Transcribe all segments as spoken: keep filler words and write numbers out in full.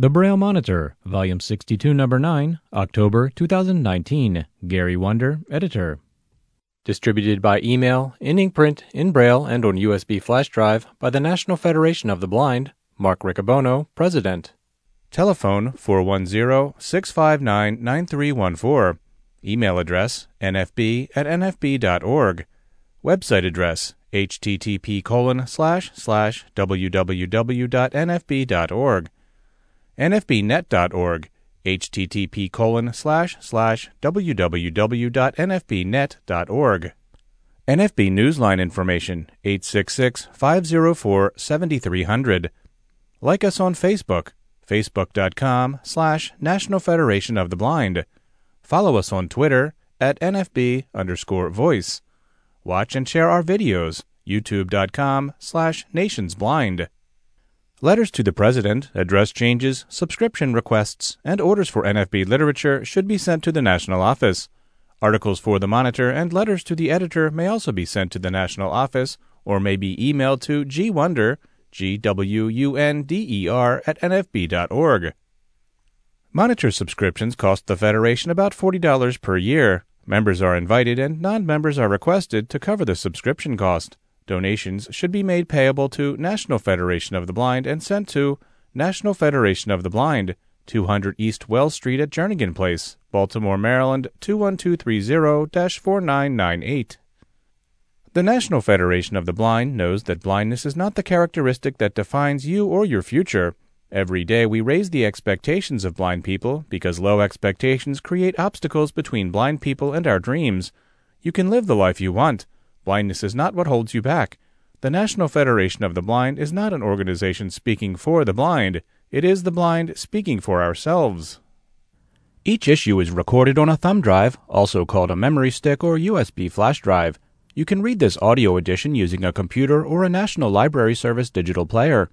The Braille Monitor, Volume sixty-two, Number nine, October two thousand nineteen. Gary Wunder, Editor. Distributed by email, in ink print, in Braille, and on U S B flash drive by the National Federation of the Blind, Mark Riccobono, President. Telephone four one zero, six five nine, nine three one four. Email address n f b at n f b dot org. Website address h t t p colon slash slash w w w dot n f b dot org, n f b net dot org, h t t p colon slash slash w w w dot n f b net dot org. N F B Newsline information eight six six, five zero four, seven three zero zero. Like us on Facebook, facebook dot com slash National Federation of the Blind. Follow us on Twitter at N F B underscore voice. Watch and share our videos, youtube.com slash nationsblind. Letters to the President, address changes, subscription requests, and orders for N F B literature should be sent to the National Office. Articles for the Monitor and letters to the Editor may also be sent to the National Office or may be emailed to gwunder, G W U N D E R, at n f b dot org. Monitor subscriptions cost the Federation about forty dollars per year. Members are invited and non-members are requested to cover the subscription cost. Donations should be made payable to National Federation of the Blind and sent to National Federation of the Blind, two hundred East Wells Street at Jernigan Place, Baltimore, Maryland, two one two three zero, four nine nine eight. The National Federation of the Blind knows that blindness is not the characteristic that defines you or your future. Every day we raise the expectations of blind people because low expectations create obstacles between blind people and our dreams. You can live the life you want. Blindness is not what holds you back. The National Federation of the Blind is not an organization speaking for the blind. It is the blind speaking for ourselves. Each issue is recorded on a thumb drive, also called a memory stick or U S B flash drive. You can read this audio edition using a computer or a National Library Service digital player.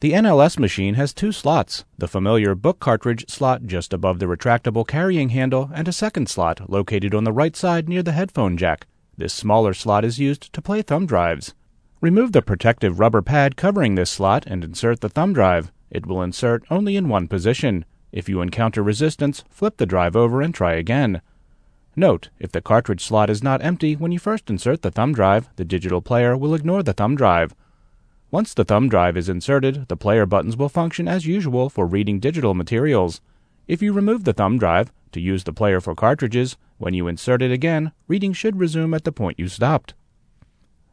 The N L S machine has two slots, the familiar book cartridge slot just above the retractable carrying handle and a second slot located on the right side near the headphone jack. This smaller slot is used to play thumb drives. Remove the protective rubber pad covering this slot and insert the thumb drive. It will insert only in one position. If you encounter resistance, flip the drive over and try again. Note, if the cartridge slot is not empty when you first insert the thumb drive, the digital player will ignore the thumb drive. Once the thumb drive is inserted, the player buttons will function as usual for reading digital materials. If you remove the thumb drive to use the player for cartridges, when you insert it again, reading should resume at the point you stopped.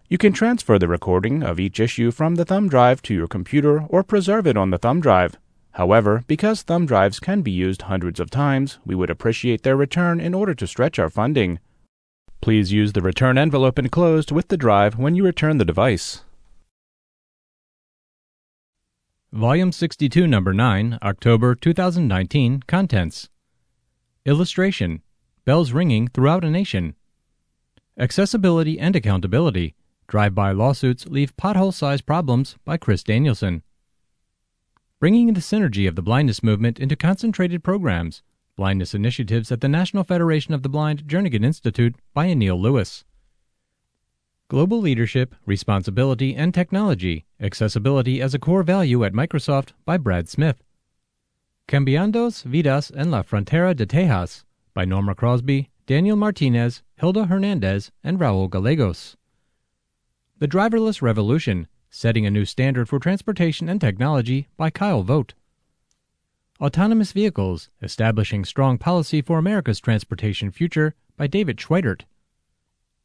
You can transfer the recording of each issue from the thumb drive to your computer or preserve it on the thumb drive. However, because thumb drives can be used hundreds of times, we would appreciate their return in order to stretch our funding. Please use the return envelope enclosed with the drive when you return the device. Volume sixty-two, Number nine, October two thousand nineteen, Contents. Illustration. Bells ringing throughout a nation. Accessibility and accountability. Drive-by lawsuits leave pothole-sized problems by Chris Danielson. Bringing the synergy of the blindness movement into concentrated programs. Blindness initiatives at the National Federation of the Blind Jernigan Institute by Anil Lewis. Global Leadership, Responsibility, and Technology, Accessibility as a Core Value at Microsoft by Brad Smith. Cambiandos, Vidas, en la Frontera de Tejas by Norma Crosby, Daniel Martinez, Hilda Hernandez, and Raul Gallegos. The Driverless Revolution, Setting a New Standard for Transportation and Technology by Kyle Vogt. Autonomous Vehicles, Establishing Strong Policy for America's Transportation Future by David Schweikert.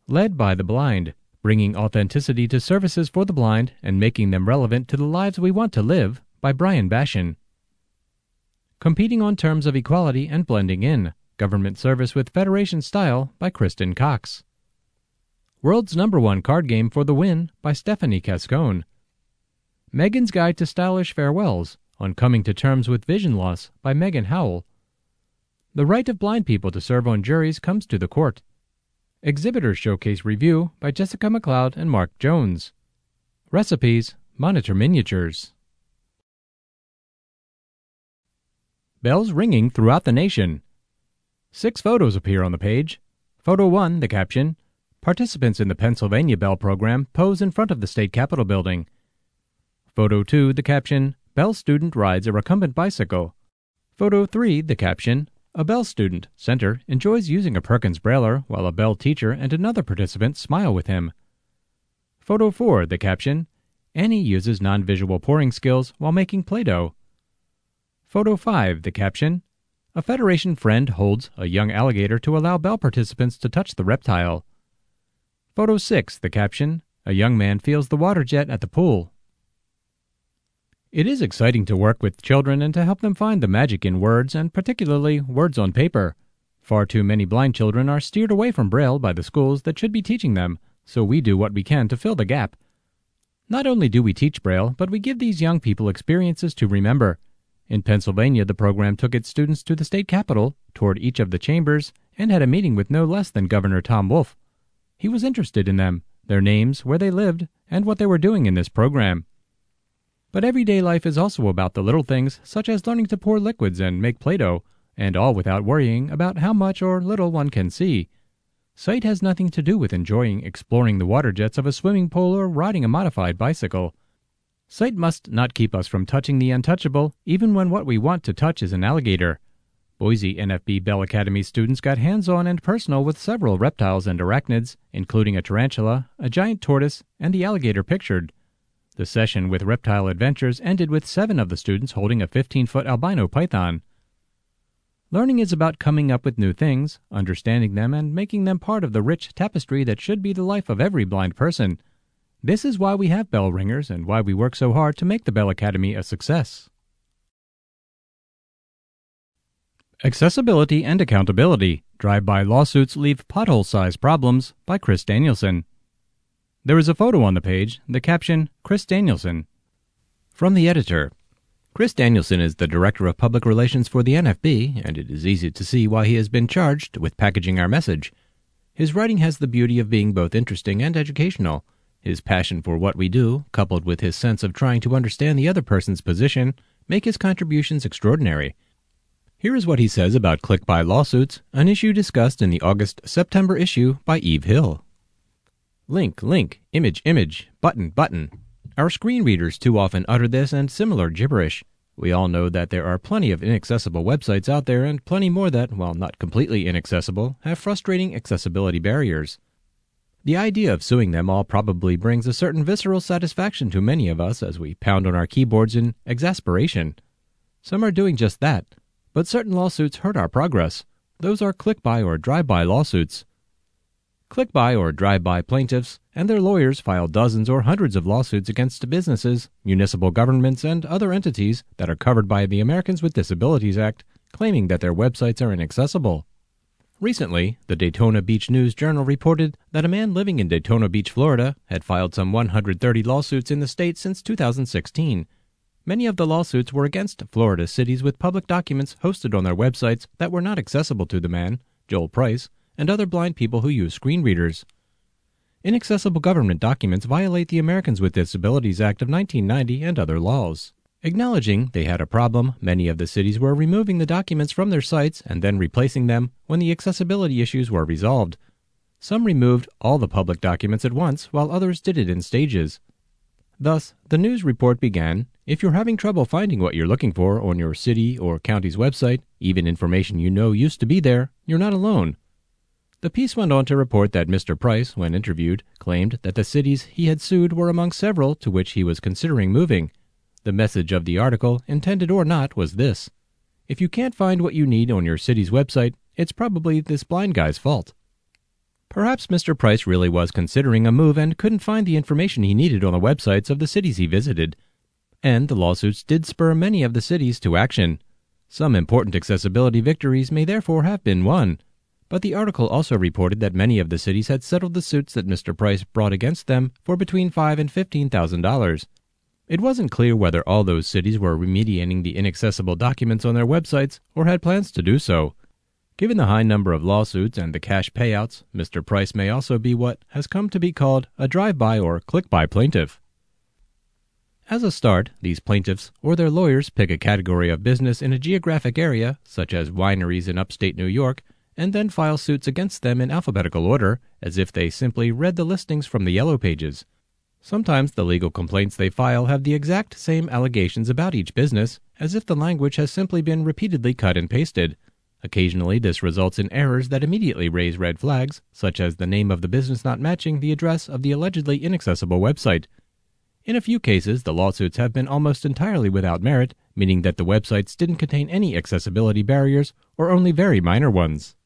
Led by the Blind, Bringing Authenticity to Services for the Blind and Making Them Relevant to the Lives We Want to Live by Brian Bashin. Competing on Terms of Equality and Blending In, Government Service with Federation Style by Kristen Cox. World's Number One Card Game for the Win by Stephanie Cascone. Megan's Guide to Stylish Farewells on Coming to Terms with Vision Loss by Megan Howell. The Right of Blind People to Serve on Juries Comes to the Court. Exhibitors Showcase Review by Jessica McLeod and Mark Jones. Recipes, Monitor Miniatures. Bells Ringing Throughout the Nation. Six photos appear on the page. Photo one, the caption, Participants in the Pennsylvania Bell Program pose in front of the State Capitol building. Photo two, the caption, Bell student rides a recumbent bicycle. Photo three, the caption, "A Bell student, center, enjoys using a Perkins Brailler while a Bell teacher and another participant smile with him." Photo four, the caption, "Annie uses non-visual pouring skills while making Play-Doh." Photo five, the caption, "A Federation friend holds a young alligator to allow Bell participants to touch the reptile." Photo six, the caption, "A young man feels the water jet at the pool." It is exciting to work with children and to help them find the magic in words, and particularly words on paper. Far too many blind children are steered away from Braille by the schools that should be teaching them, so we do what we can to fill the gap. Not only do we teach Braille, but we give these young people experiences to remember. In Pennsylvania, the program took its students to the state capitol, toured each of the chambers, and had a meeting with no less than Governor Tom Wolf. He was interested in them, their names, where they lived, and what they were doing in this program. But everyday life is also about the little things, such as learning to pour liquids and make Play-Doh, and all without worrying about how much or little one can see. Sight has nothing to do with enjoying exploring the water jets of a swimming pool or riding a modified bicycle. Sight must not keep us from touching the untouchable, even when what we want to touch is an alligator. Boise N F B Bell Academy students got hands-on and personal with several reptiles and arachnids, including a tarantula, a giant tortoise, and the alligator pictured. The session with Reptile Adventures ended with seven of the students holding a fifteen-foot albino python. Learning is about coming up with new things, understanding them, and making them part of the rich tapestry that should be the life of every blind person. This is why we have bell ringers and why we work so hard to make the Bell Academy a success. Accessibility and Accountability, Drive-By Lawsuits Leave Pothole-Size Problems, by Chris Danielson. There is a photo on the page, the caption, "Chris Danielson." From the editor. Chris Danielson is the Director of Public Relations for the N F B, and it is easy to see why he has been charged with packaging our message. His writing has the beauty of being both interesting and educational. His passion for what we do, coupled with his sense of trying to understand the other person's position, make his contributions extraordinary. Here is what he says about click-by lawsuits, an issue discussed in the August-September issue by Eve Hill. Link, link, image, image, button, button. Our screen readers too often utter this and similar gibberish. We all know that there are plenty of inaccessible websites out there and plenty more that, while not completely inaccessible, have frustrating accessibility barriers. The idea of suing them all probably brings a certain visceral satisfaction to many of us as we pound on our keyboards in exasperation. Some are doing just that. But certain lawsuits hurt our progress. Those are click-by or drive-by lawsuits. Click-by or drive-by plaintiffs and their lawyers file dozens or hundreds of lawsuits against businesses, municipal governments, and other entities that are covered by the Americans with Disabilities Act, claiming that their websites are inaccessible. Recently, the Daytona Beach News Journal reported that a man living in Daytona Beach, Florida, had filed some one hundred thirty lawsuits in the state since two thousand sixteen. Many of the lawsuits were against Florida cities with public documents hosted on their websites that were not accessible to the man, Joel Price, and other blind people who use screen readers. Inaccessible government documents violate the Americans with Disabilities Act of nineteen ninety and other laws. Acknowledging they had a problem, many of the cities were removing the documents from their sites and then replacing them when the accessibility issues were resolved. Some removed all the public documents at once, while others did it in stages. Thus, the news report began, "If you're having trouble finding what you're looking for on your city or county's website, even information you know used to be there, you're not alone." The piece went on to report that Mister Price, when interviewed, claimed that the cities he had sued were among several to which he was considering moving. The message of the article, intended or not, was this: if you can't find what you need on your city's website, it's probably this blind guy's fault. Perhaps Mister Price really was considering a move and couldn't find the information he needed on the websites of the cities he visited. And the lawsuits did spur many of the cities to action. Some important accessibility victories may therefore have been won. But the article also reported that many of the cities had settled the suits that Mister Price brought against them for between five thousand dollars and fifteen thousand dollars. It wasn't clear whether all those cities were remediating the inaccessible documents on their websites or had plans to do so. Given the high number of lawsuits and the cash payouts, Mister Price may also be what has come to be called a drive-by or click-by plaintiff. As a start, these plaintiffs or their lawyers pick a category of business in a geographic area, such as wineries in upstate New York, and then file suits against them in alphabetical order, as if they simply read the listings from the yellow pages. Sometimes the legal complaints they file have the exact same allegations about each business, as if the language has simply been repeatedly cut and pasted. Occasionally, this results in errors that immediately raise red flags, such as the name of the business not matching the address of the allegedly inaccessible website. In a few cases, the lawsuits have been almost entirely without merit, meaning that the websites didn't contain any accessibility barriers or only very minor ones.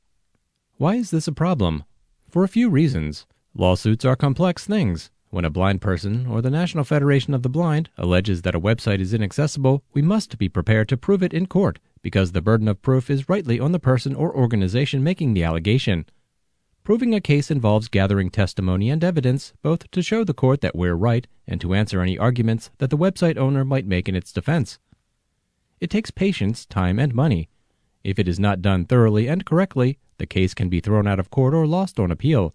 Why is this a problem? For a few reasons. Lawsuits are complex things. When a blind person or the National Federation of the Blind alleges that a website is inaccessible, we must be prepared to prove it in court, because the burden of proof is rightly on the person or organization making the allegation. Proving a case involves gathering testimony and evidence, both to show the court that we're right and to answer any arguments that the website owner might make in its defense. It takes patience, time, and money. If it is not done thoroughly and correctly, the case can be thrown out of court or lost on appeal.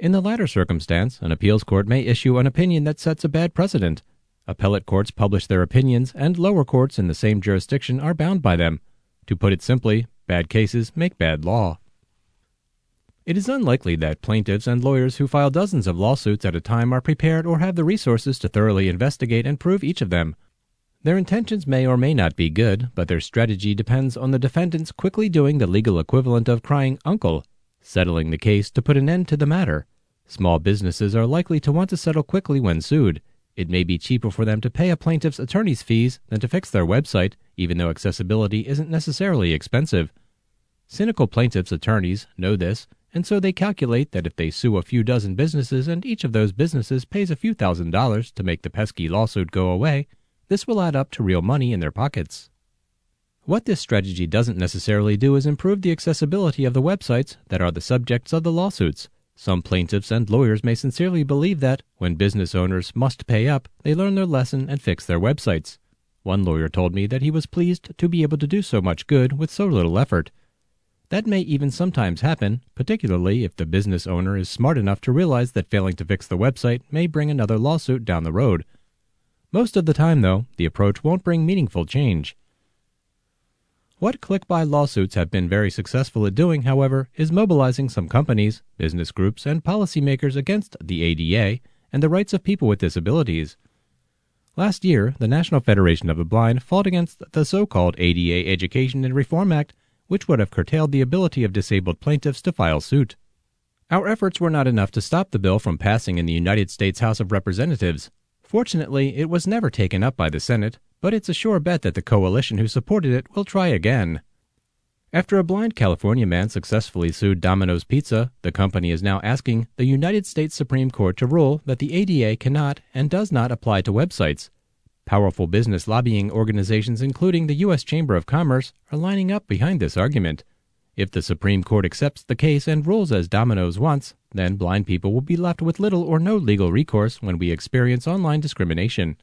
In the latter circumstance, an appeals court may issue an opinion that sets a bad precedent. Appellate courts publish their opinions, and lower courts in the same jurisdiction are bound by them. To put it simply, bad cases make bad law. It is unlikely that plaintiffs and lawyers who file dozens of lawsuits at a time are prepared or have the resources to thoroughly investigate and prove each of them. Their intentions may or may not be good, but their strategy depends on the defendants quickly doing the legal equivalent of crying uncle, settling the case to put an end to the matter. Small businesses are likely to want to settle quickly when sued. It may be cheaper for them to pay a plaintiff's attorney's fees than to fix their website, even though accessibility isn't necessarily expensive. Cynical plaintiffs' attorneys know this, and so they calculate that if they sue a few dozen businesses and each of those businesses pays a few thousand dollars to make the pesky lawsuit go away, this will add up to real money in their pockets. What this strategy doesn't necessarily do is improve the accessibility of the websites that are the subjects of the lawsuits. Some plaintiffs and lawyers may sincerely believe that, when business owners must pay up, they learn their lesson and fix their websites. One lawyer told me that he was pleased to be able to do so much good with so little effort. That may even sometimes happen, particularly if the business owner is smart enough to realize that failing to fix the website may bring another lawsuit down the road. Most of the time, though, the approach won't bring meaningful change. What click-buy lawsuits have been very successful at doing, however, is mobilizing some companies, business groups, and policymakers against the A D A and the rights of people with disabilities. Last year, the National Federation of the Blind fought against the so-called A D A Education and Reform Act, which would have curtailed the ability of disabled plaintiffs to file suit. Our efforts were not enough to stop the bill from passing in the United States House of Representatives. Fortunately, it was never taken up by the Senate, but it's a sure bet that the coalition who supported it will try again. After a blind California man successfully sued Domino's Pizza, the company is now asking the United States Supreme Court to rule that the A D A cannot and does not apply to websites. Powerful business lobbying organizations, including the U S Chamber of Commerce, are lining up behind this argument. If the Supreme Court accepts the case and rules as Domino's wants, then blind people will be left with little or no legal recourse when we experience online discrimination.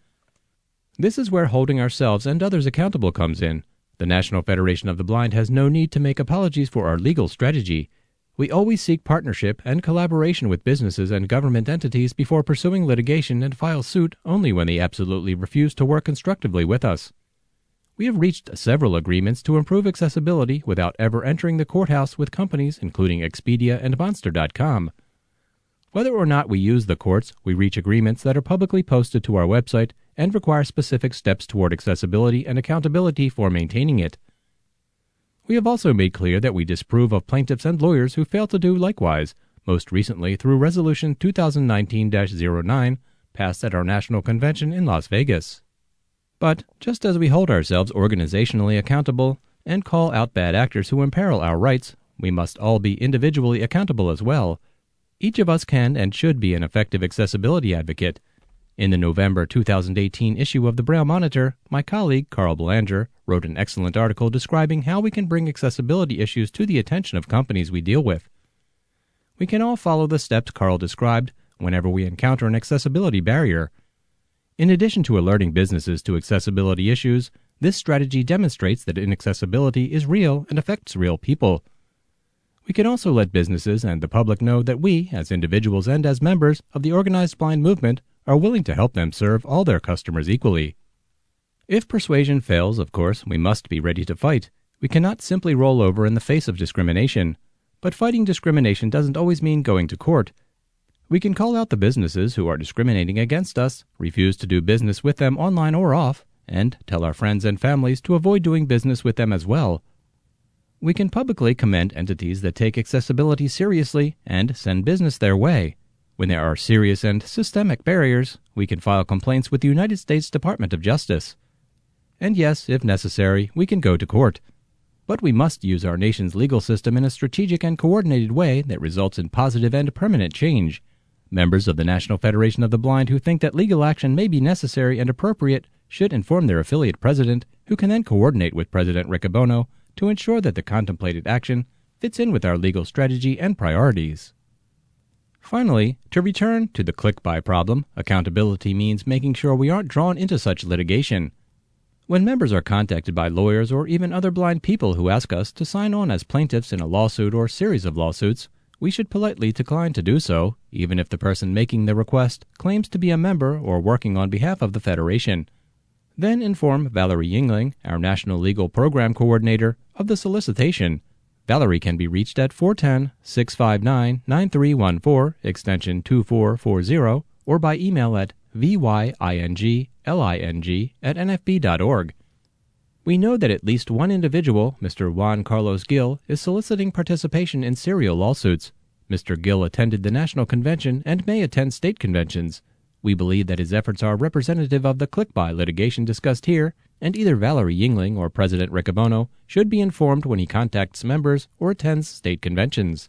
This is where holding ourselves and others accountable comes in. The National Federation of the Blind has no need to make apologies for our legal strategy. We always seek partnership and collaboration with businesses and government entities before pursuing litigation and file suit only when they absolutely refuse to work constructively with us. We have reached several agreements to improve accessibility without ever entering the courthouse with companies including Expedia and Monster dot com. Whether or not we use the courts, we reach agreements that are publicly posted to our website and require specific steps toward accessibility and accountability for maintaining it. We have also made clear that we disapprove of plaintiffs and lawyers who fail to do likewise, most recently through Resolution two thousand nineteen dash oh nine, passed at our national convention in Las Vegas. But, just as we hold ourselves organizationally accountable and call out bad actors who imperil our rights, we must all be individually accountable as well. Each of us can and should be an effective accessibility advocate. In the November two thousand eighteen issue of the Braille Monitor, my colleague Carl Belanger wrote an excellent article describing how we can bring accessibility issues to the attention of companies we deal with. We can all follow the steps Carl described whenever we encounter an accessibility barrier. In addition to alerting businesses to accessibility issues, this strategy demonstrates that inaccessibility is real and affects real people. We can also let businesses and the public know that we, as individuals and as members of the organized blind movement, are willing to help them serve all their customers equally. If persuasion fails, of course, we must be ready to fight. We cannot simply roll over in the face of discrimination. But fighting discrimination doesn't always mean going to court. We can call out the businesses who are discriminating against us, refuse to do business with them online or off, and tell our friends and families to avoid doing business with them as well. We can publicly commend entities that take accessibility seriously and send business their way. When there are serious and systemic barriers, we can file complaints with the United States Department of Justice. And yes, if necessary, we can go to court. But we must use our nation's legal system in a strategic and coordinated way that results in positive and permanent change. Members of the National Federation of the Blind who think that legal action may be necessary and appropriate should inform their affiliate president, who can then coordinate with President Riccobono to ensure that the contemplated action fits in with our legal strategy and priorities. Finally, to return to the click-by problem, accountability means making sure we aren't drawn into such litigation. When members are contacted by lawyers or even other blind people who ask us to sign on as plaintiffs in a lawsuit or series of lawsuits, we should politely decline to do so, even if the person making the request claims to be a member or working on behalf of the Federation. Then inform Valerie Yingling, our National Legal Program Coordinator, of the solicitation. Valerie can be reached at four one zero, six five nine, nine three one four, extension two four four zero, or by email at vyingling at n f b dot org. We know that at least one individual, Mister Juan Carlos Gil, is soliciting participation in serial lawsuits. Mister Gil attended the national convention and may attend state conventions. We believe that his efforts are representative of the click-by litigation discussed here, and either Valerie Yingling or President Riccobono should be informed when he contacts members or attends state conventions.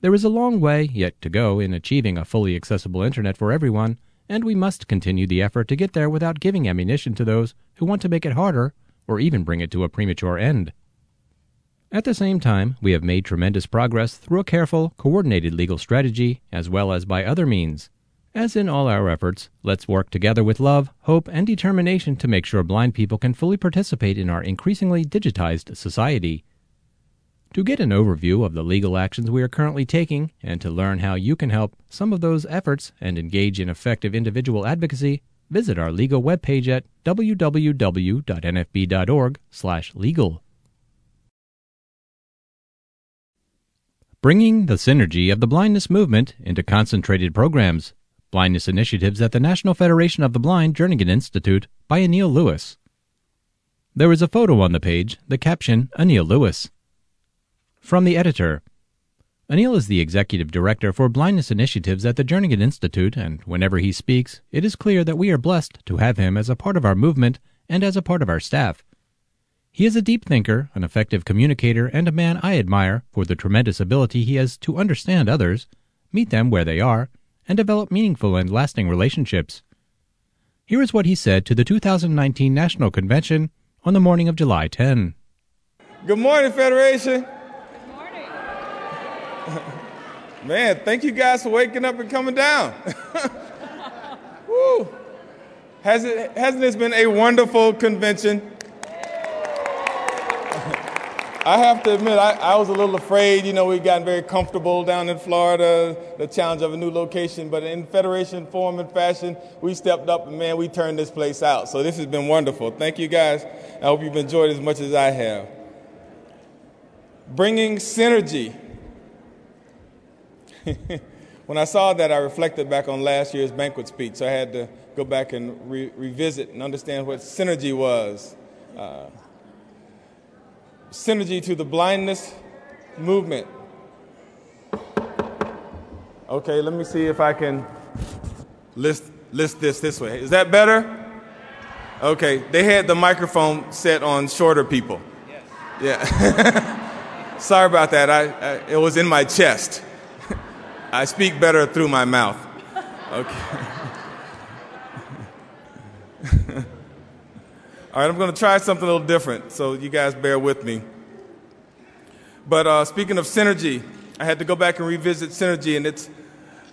There is a long way yet to go in achieving a fully accessible Internet for everyone, and we must continue the effort to get there without giving ammunition to those who want to make it harder or even bring it to a premature end. At the same time, we have made tremendous progress through a careful, coordinated legal strategy as well as by other means. As in all our efforts, let's work together with love, hope, and determination to make sure blind people can fully participate in our increasingly digitized society. To get an overview of the legal actions we are currently taking and to learn how you can help some of those efforts and engage in effective individual advocacy, visit our legal webpage at w w w dot n f b dot org slash legal. Bringing the synergy of the blindness movement into concentrated programs. Blindness Initiatives at the National Federation of the Blind Jernigan Institute by Anil Lewis. There is a photo on the page, the caption, Anil Lewis. From the editor. Anil is the executive director for Blindness Initiatives at the Jernigan Institute, and whenever he speaks, it is clear that we are blessed to have him as a part of our movement and as a part of our staff. He is a deep thinker, an effective communicator, and a man I admire for the tremendous ability he has to understand others, meet them where they are, and develop meaningful and lasting relationships. Here is what he said to the two thousand nineteen National Convention on the morning of July tenth. Good morning, Federation. Good morning. Man, thank you guys for waking up and coming down. Woo. Has it, hasn't this been a wonderful convention? I have to admit, I, I was a little afraid. You know, we've gotten very comfortable down in Florida, the challenge of a new location. But in Federation form and fashion, we stepped up, and, man, we turned this place out. So this has been wonderful. Thank you, guys. I hope you've enjoyed as much as I have. Bringing synergy. When I saw that, I reflected back on last year's banquet speech. So I had to go back and re- revisit and understand what synergy was. Uh, Synergy to the blindness movement. Okay, let me see if I can list list this this way. Is that better? Okay, they had the microphone set on shorter people. Yes. Yeah. Sorry about that. I, I it was in my chest. I speak better through my mouth. Okay. All right, I'm going to try something a little different, so you guys bear with me. But uh, speaking of synergy, I had to go back and revisit synergy, and it's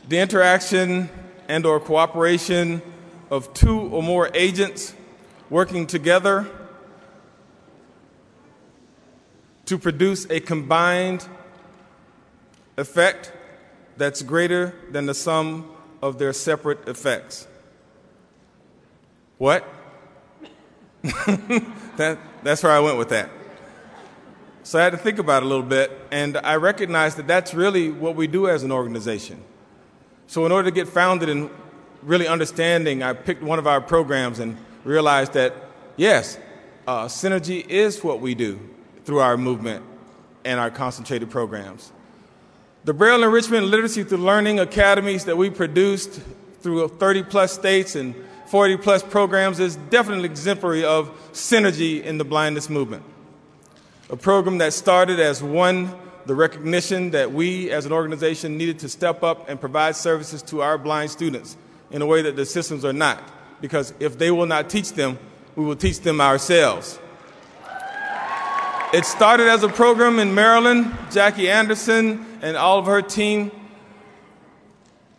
the interaction and or cooperation of two or more agents working together to produce a combined effect that's greater than the sum of their separate effects. What? that, that's where I went with that. So I had to think about it a little bit, and I recognized that that's really what we do as an organization. So in order to get founded and really understanding, I picked one of our programs and realized that, yes, uh, synergy is what we do through our movement and our concentrated programs. The Braille Enrichment Literacy Through Learning Academies that we produced through thirty-plus states and forty-plus programs is definitely exemplary of synergy in the blindness movement. A program that started as one, the recognition that we as an organization needed to step up and provide services to our blind students in a way that the systems are not, because if they will not teach them, we will teach them ourselves. It started as a program in Maryland, Jackie Anderson and all of her team,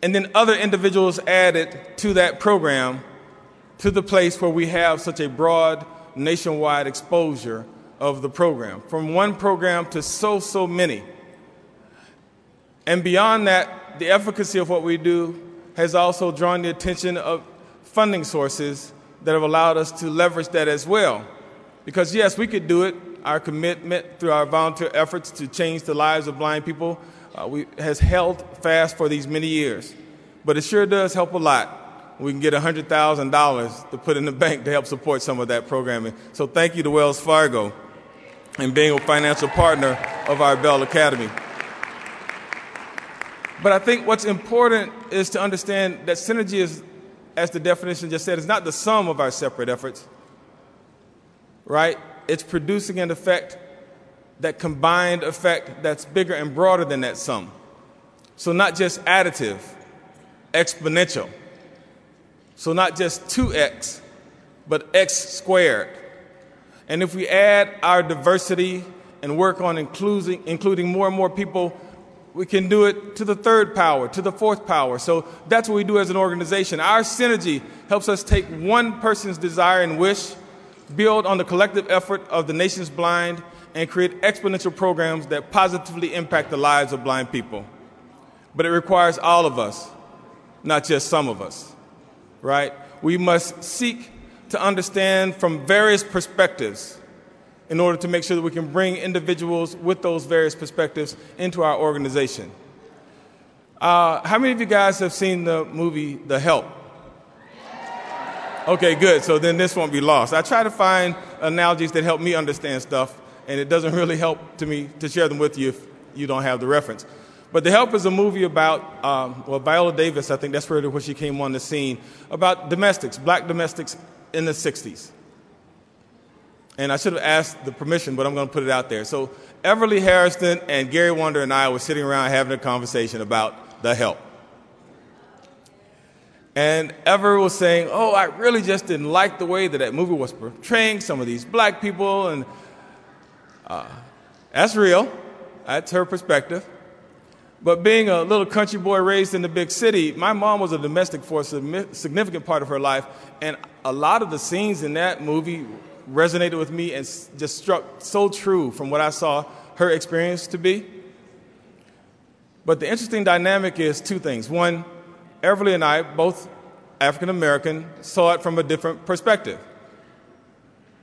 and then other individuals added to that program to the place where we have such a broad nationwide exposure of the program, from one program to so, so many. And beyond that, the efficacy of what we do has also drawn the attention of funding sources that have allowed us to leverage that as well. Because yes, we could do it. Our commitment through our volunteer efforts to change the lives of blind people uh, we, has held fast for these many years. But it sure does help a lot. We can get one hundred thousand dollars to put in the bank to help support some of that programming. So thank you to Wells Fargo and being a financial partner of our Bell Academy. But I think what's important is to understand that synergy is, as the definition just said, is not the sum of our separate efforts, right? It's producing an effect, that combined effect that's bigger and broader than that sum. So not just additive, exponential. So not just two x, but x squared. And if we add our diversity and work on including, including more and more people, we can do it to the third power, to the fourth power. So that's what we do as an organization. Our synergy helps us take one person's desire and wish, build on the collective effort of the nation's blind, and create exponential programs that positively impact the lives of blind people. But it requires all of us, not just some of us, right? We must seek to understand from various perspectives in order to make sure that we can bring individuals with those various perspectives into our organization. Uh, how many of you guys have seen the movie The Help? Okay, good. So then this won't be lost. I try to find analogies that help me understand stuff, and it doesn't really help to me to share them with you if you don't have the reference. But The Help is a movie about, um, well, Viola Davis, I think that's where, where she came on the scene, about domestics, black domestics in the sixties. And I should have asked the permission, but I'm going to put it out there. So Everly Harrison and Gary Wunder and I were sitting around having a conversation about The Help. And Ever was saying, oh, I really just didn't like the way that that movie was portraying some of these black people. And uh, that's real. That's her perspective. But being a little country boy raised in the big city, my mom was a domestic for a significant part of her life. And a lot of the scenes in that movie resonated with me and just struck so true from what I saw her experience to be. But the interesting dynamic is two things. One, Everly and I, both African-American, saw it from a different perspective.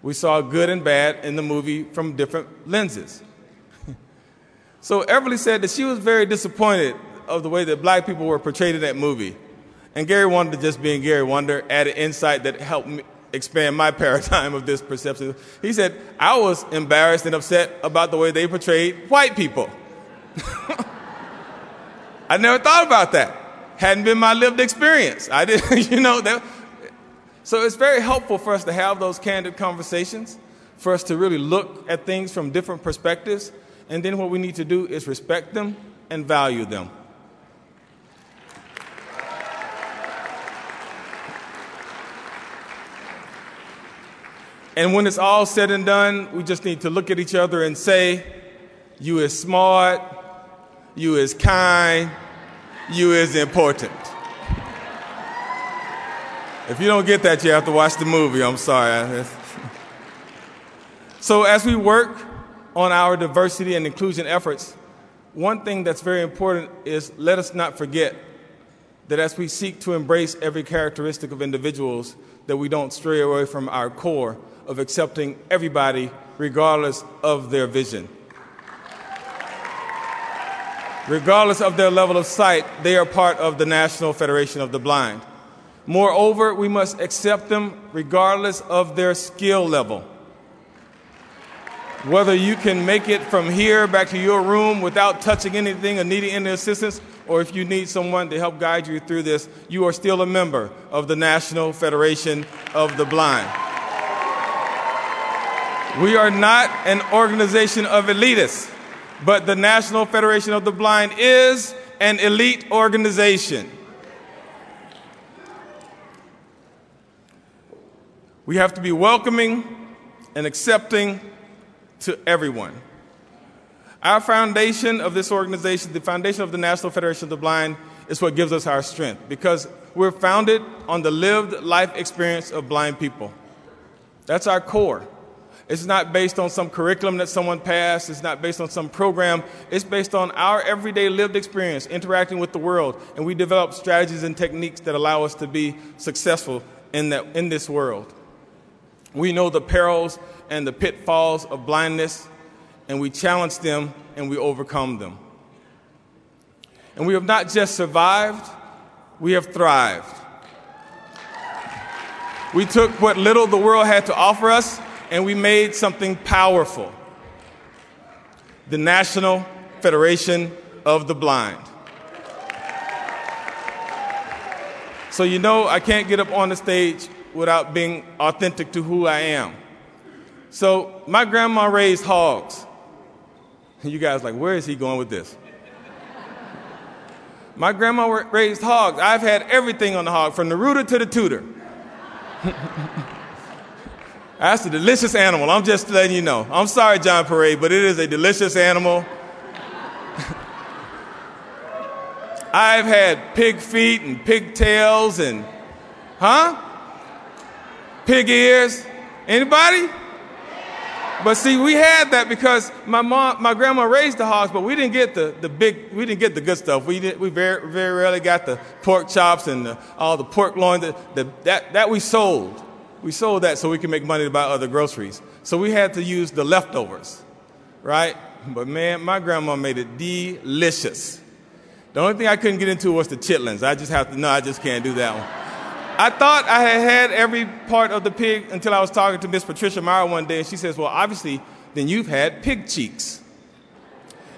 We saw good and bad in the movie from different lenses. So Everly said that she was very disappointed of the way that black people were portrayed in that movie. And Gary Wunder, just being Gary Wunder, added insight that helped me expand my paradigm of this perception. He said, I was embarrassed and upset about the way they portrayed white people. I never thought about that. Hadn't been my lived experience. I didn't, you know. That, so it's very helpful for us to have those candid conversations, for us to really look at things from different perspectives, and then what we need to do is respect them and value them. And when it's all said and done, we just need to look at each other and say, you is smart, you is kind, you is important. If you don't get that, you have to watch the movie. I'm sorry. So as we work on our diversity and inclusion efforts, one thing that's very important is let us not forget that as we seek to embrace every characteristic of individuals, that we don't stray away from our core of accepting everybody regardless of their vision. Regardless of their level of sight, they are part of the National Federation of the Blind. Moreover, we must accept them regardless of their skill level. Whether you can make it from here back to your room without touching anything or needing any assistance, or if you need someone to help guide you through this, you are still a member of the National Federation of the Blind. We are not an organization of elitists, but the National Federation of the Blind is an elite organization. We have to be welcoming and accepting to everyone. Our foundation of this organization, the foundation of the National Federation of the Blind, is what gives us our strength, because we're founded on the lived life experience of blind people. That's our core. It's not based on some curriculum that someone passed. It's not based on some program. It's based on our everyday lived experience interacting with the world, and we develop strategies and techniques that allow us to be successful in, that, in this world. We know the perils and the pitfalls of blindness, and we challenge them and we overcome them. And we have not just survived, we have thrived. We took what little the world had to offer us and we made something powerful: the National Federation of the Blind. So you know I can't get up on the stage without being authentic to who I am. So my grandma raised hogs. You guys are like, where is he going with this? My grandma raised hogs. I've had everything on the hog, from the rooter to the tutor. That's a delicious animal. I'm just letting you know. I'm sorry, John Parade, but it is a delicious animal. I've had pig feet and pigtails and, huh? Pig ears. Anybody? But see, we had that because my mom, my grandma raised the hogs, but we didn't get the, the big, we didn't get the good stuff. We did, we very very rarely got the pork chops and the, all the pork loin. The, the, that that we sold, we sold that so we could make money to buy other groceries. So we had to use the leftovers, right? But man, my grandma made it delicious. The only thing I couldn't get into was the chitlins. I just have to no, I just can't do that one. I thought I had had every part of the pig until I was talking to Miss Patricia Meyer one day, and she says, well, obviously, then you've had pig cheeks.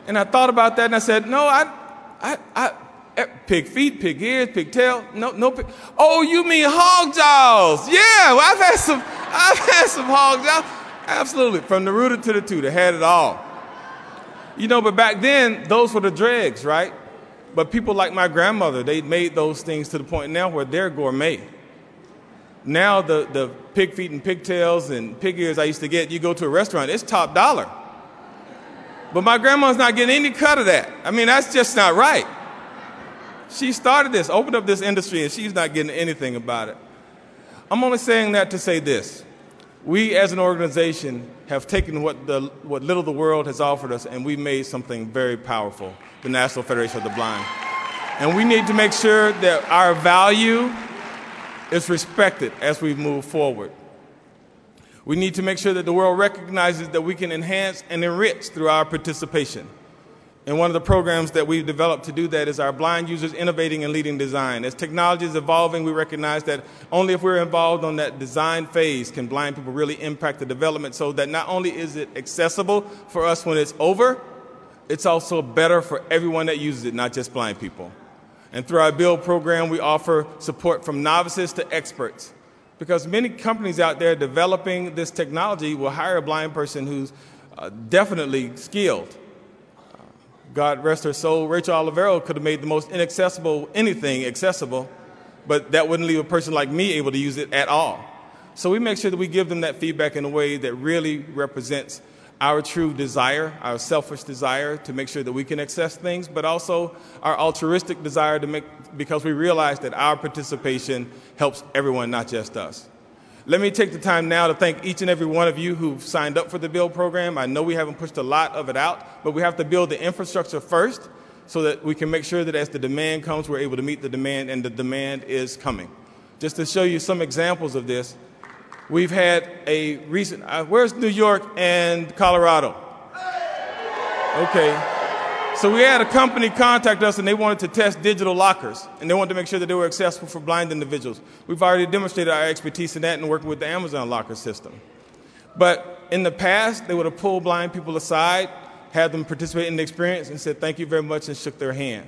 And I thought about that, and I said, no, I, I, I pig feet, pig ears, pig tail, no, no pig. Oh, you mean hog jaws. Yeah, well, I've had some, I've had some hog jaws. Absolutely, from the rooter to the tutor, had it all. You know, but back then, those were the dregs, right? But people like my grandmother, they made those things to the point now where they're gourmet. Now the, the pig feet and pigtails and pig ears I used to get, you go to a restaurant, it's top dollar. But my grandma's not getting any cut of that. I mean, that's just not right. She started this, opened up this industry, and she's not getting anything about it. I'm only saying that to say this. We as an organization have taken what, the, what little the world has offered us, and we made something very powerful, the National Federation of the Blind. And we need to make sure that our value is respected as we move forward. We need to make sure that the world recognizes that we can enhance and enrich through our participation. And one of the programs that we've developed to do that is our Blind Users Innovating and Leading Design. As technology is evolving, we recognize that only if we're involved on that design phase can blind people really impact the development, so that not only is it accessible for us when it's over, it's also better for everyone that uses it, not just blind people. And through our Build program, we offer support from novices to experts, because many companies out there developing this technology will hire a blind person who's uh, definitely skilled. God rest her soul, Rachel Olivero could have made the most inaccessible anything accessible, but that wouldn't leave a person like me able to use it at all. So we make sure that we give them that feedback in a way that really represents our true desire, our selfish desire to make sure that we can access things, but also our altruistic desire to make, because we realize that our participation helps everyone, not just us. Let me take the time now to thank each and every one of you who've signed up for the Build program. I know we haven't pushed a lot of it out, but we have to build the infrastructure first so that we can make sure that as the demand comes, we're able to meet the demand, and the demand is coming. Just to show you some examples of this, we've had a recent, uh, where's New York and Colorado? Okay, So we had a company contact us, and they wanted to test digital lockers, and they wanted to make sure that they were accessible for blind individuals. We've already demonstrated our expertise in that and working with the Amazon locker system. But in the past, they would have pulled blind people aside, had them participate in the experience, and said thank you very much and shook their hand.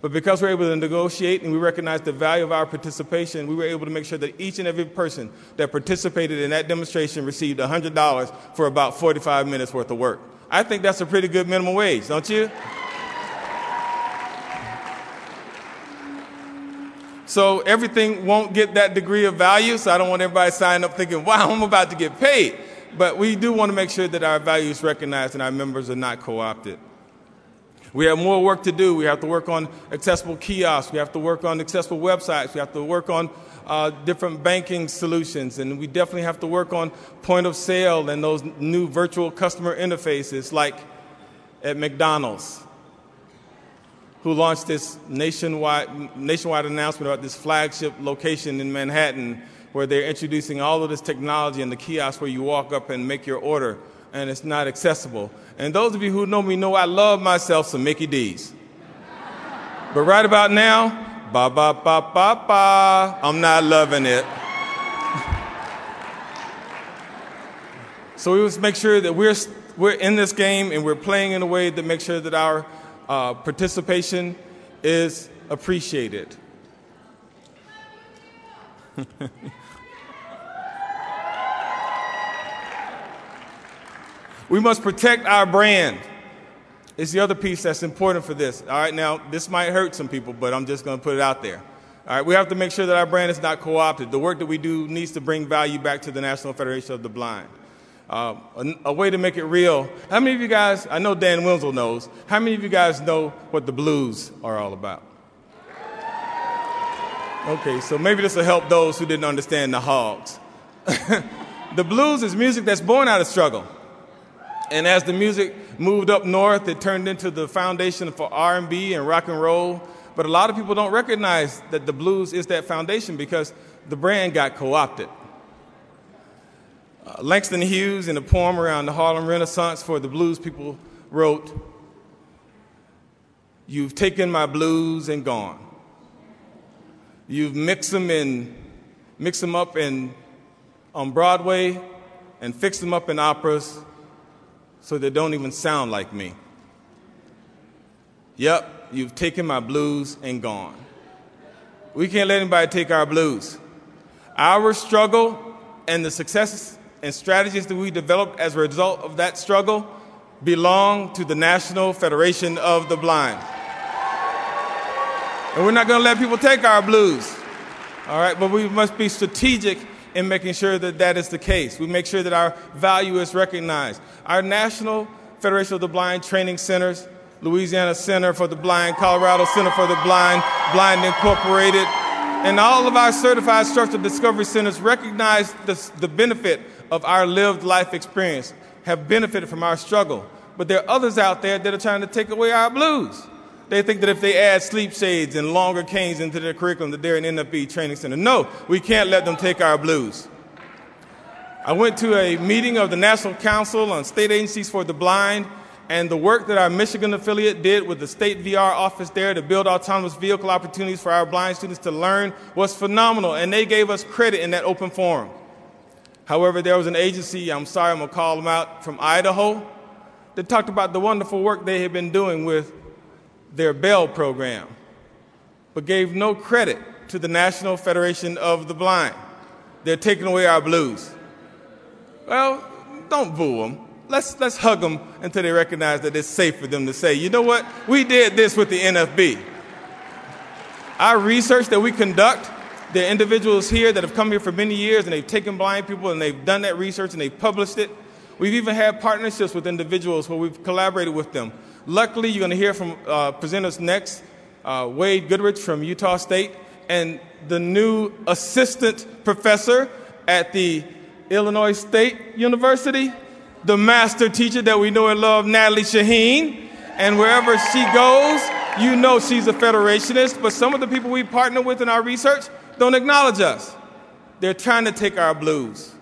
But because we were able to negotiate and we recognized the value of our participation, we were able to make sure that each and every person that participated in that demonstration received one hundred dollars for about forty-five minutes worth of work. I think that's a pretty good minimum wage, don't you? So everything won't get that degree of value, so I don't want everybody signing up thinking, wow, I'm about to get paid. But we do want to make sure that our value is recognized and our members are not co-opted. We have more work to do. We have to work on accessible kiosks. We have to work on accessible websites. We have to work on uh, different banking solutions. And we definitely have to work on point of sale and those new virtual customer interfaces, like at McDonald's, who launched this nationwide, nationwide announcement about this flagship location in Manhattan where they're introducing all of this technology in the kiosk where you walk up and make your order, and it's not accessible. And those of you who know me know I love myself some Mickey D's. But right about now, ba ba ba ba ba, I'm not loving it. So we must make sure that we're, we're in this game and we're playing in a way that makes sure that our uh, participation is appreciated. We must protect our brand. It's the other piece that's important for this. All right, now, this might hurt some people, but I'm just going to put it out there. All right, we have to make sure that our brand is not co-opted. The work that we do needs to bring value back to the National Federation of the Blind. Uh, a, a way to make it real. How many of you guys, I know Dan Winslow knows, how many of you guys know what the blues are all about? Okay, so maybe this will help those who didn't understand the hogs. The blues is music that's born out of struggle. And as the music moved up north, it turned into the foundation for R and B and rock and roll. But a lot of people don't recognize that the blues is that foundation because the brand got co-opted. Uh, Langston Hughes, in a poem around the Harlem Renaissance for the blues people, wrote, "You've taken my blues and gone. You've mixed them, in, mixed them up in, on Broadway and fixed them up in operas, so they don't even sound like me. Yep, you've taken my blues and gone." We can't let anybody take our blues. Our struggle and the successes and strategies that we developed as a result of that struggle belong to the National Federation of the Blind. And we're not going to let people take our blues. All right, but we must be strategic in making sure that that is the case. We make sure that our value is recognized. Our National Federation of the Blind training centers, Louisiana Center for the Blind, Colorado Center for the Blind, Blind Incorporated, and all of our certified structural discovery centers recognize the, the benefit of our lived life experience, have benefited from our struggle. But there are others out there that are trying to take away our blues. They think that if they add sleep shades and longer canes into their curriculum that they're an N F B training center. No, we can't let them take our blues. I went to a meeting of the National Council on State Agencies for the Blind, and the work that our Michigan affiliate did with the state V R office there to build autonomous vehicle opportunities for our blind students to learn was phenomenal, and they gave us credit in that open forum. However, there was an agency, I'm sorry, I'm going to call them out, from Idaho that talked about the wonderful work they had been doing with their Bell program, but gave no credit to the National Federation of the Blind. They're taking away our blues. Well, don't boo them. Let's, let's hug them until they recognize that it's safe for them to say, you know what, we did this with the N F B. Our research that we conduct, there are individuals here that have come here for many years and they've taken blind people and they've done that research and they've published it. We've even had partnerships with individuals where we've collaborated with them. Luckily, you're going to hear from uh, presenters next, uh, Wade Goodrich from Utah State, and the new assistant professor at the Illinois State University, the master teacher that we know and love, Natalie Shaheen. And wherever she goes, you know she's a federationist, but some of the people we partner with in our research don't acknowledge us. They're trying to take our blues.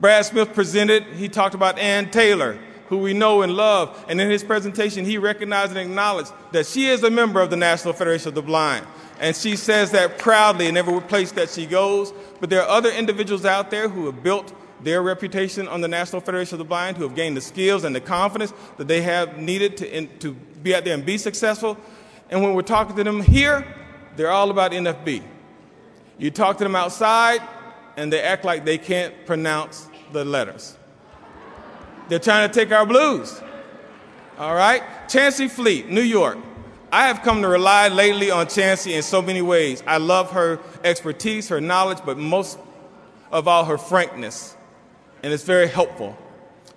Brad Smith presented, he talked about Ann Taylor, who we know and love. And in his presentation, he recognized and acknowledged that she is a member of the National Federation of the Blind. And she says that proudly in every place that she goes. But there are other individuals out there who have built their reputation on the National Federation of the Blind, who have gained the skills and the confidence that they have needed to, in, to be out there and be successful. And when we're talking to them here, they're all about N F B. You talk to them outside, and they act like they can't pronounce the letters. They're trying to take our blues. All right? Chancey Fleet, New York. I have come to rely lately on Chancey in so many ways. I love her expertise, her knowledge, but most of all, her frankness. And it's very helpful.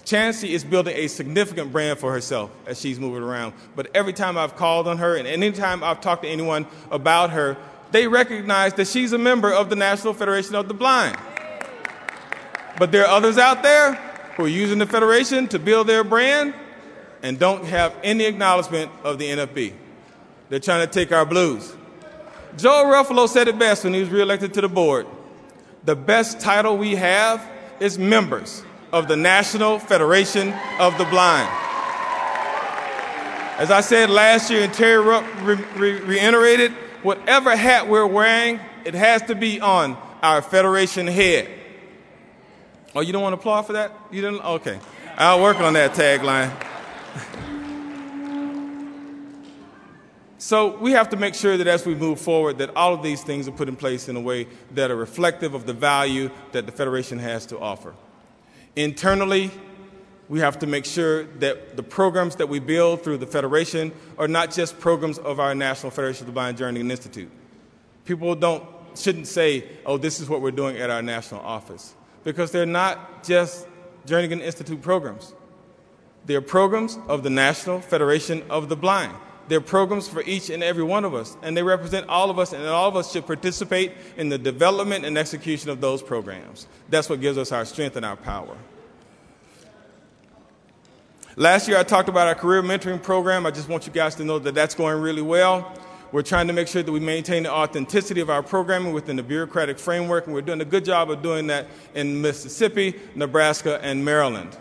Chancey is building a significant brand for herself as she's moving around. But every time I've called on her and any time I've talked to anyone about her, they recognize that she's a member of the National Federation of the Blind. But there are others out there who are using the Federation to build their brand and don't have any acknowledgement of the N F B. They're trying to take our blues. Joe Ruffalo said it best when he was reelected to the board. The best title we have is members of the National Federation of the Blind. As I said last year, and Terry Rupp re re reiterated, whatever hat we're wearing, it has to be on our Federation head. Oh, you don't want to applaud for that? You didn't? Okay. I'll work on that tagline. So we have to make sure that as we move forward that all of these things are put in place in a way that are reflective of the value that the Federation has to offer. Internally, we have to make sure that the programs that we build through the Federation are not just programs of our National Federation of the Blind Jernigan Institute. People don't, shouldn't say, oh, this is what we're doing at our national office, because they're not just Jernigan Institute programs. They're programs of the National Federation of the Blind. They're programs for each and every one of us, and they represent all of us, and all of us should participate in the development and execution of those programs. That's what gives us our strength and our power. Last year I talked about our career mentoring program. I just want you guys to know that that's going really well. We're trying to make sure that we maintain the authenticity of our programming within the bureaucratic framework, and we're doing a good job of doing that in Mississippi, Nebraska, and Maryland.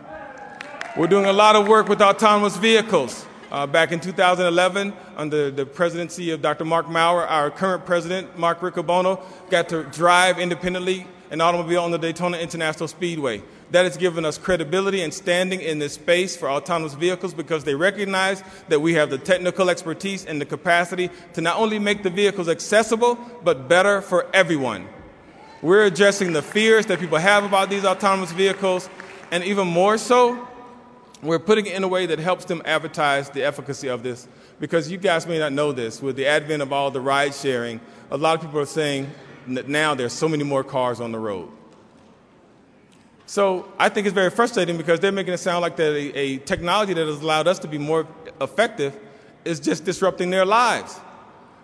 We're doing a lot of work with autonomous vehicles. Uh, back in two thousand eleven, under the presidency of Doctor Mark Maurer, our current president, Mark Riccobono, got to drive independently an automobile on the Daytona International Speedway. That has given us credibility and standing in this space for autonomous vehicles, because they recognize that we have the technical expertise and the capacity to not only make the vehicles accessible, but better for everyone. We're addressing the fears that people have about these autonomous vehicles, and even more so, we're putting it in a way that helps them advertise the efficacy of this, because you guys may not know this. With the advent of all the ride sharing, a lot of people are saying that now there's so many more cars on the road. So I think it's very frustrating, because they're making it sound like that a, a technology that has allowed us to be more effective is just disrupting their lives.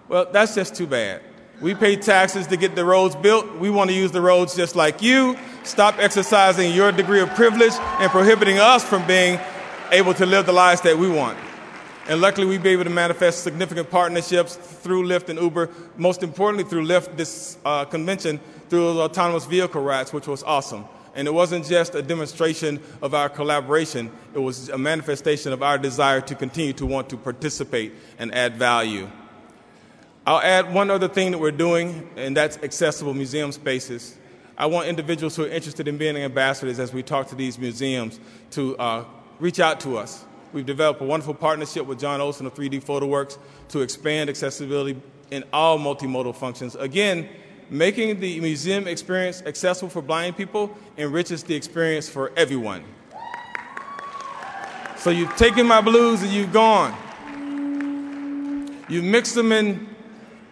Well, that's just too bad. We pay taxes to get the roads built. We want to use the roads just like you. Stop exercising your degree of privilege and prohibiting us from being able to live the lives that we want. And luckily, we've been able to manifest significant partnerships through Lyft and Uber, most importantly through Lyft this uh, convention, through autonomous vehicle rides, which was awesome. And it wasn't just a demonstration of our collaboration. It was a manifestation of our desire to continue to want to participate and add value. I'll add one other thing that we're doing, and that's accessible museum spaces. I want individuals who are interested in being ambassadors as we talk to these museums to uh, reach out to us. We've developed a wonderful partnership with John Olson of three D PhotoWorks to expand accessibility in all multimodal functions. Again, making the museum experience accessible for blind people enriches the experience for everyone. So you've taken my blues and you've gone. You mix them in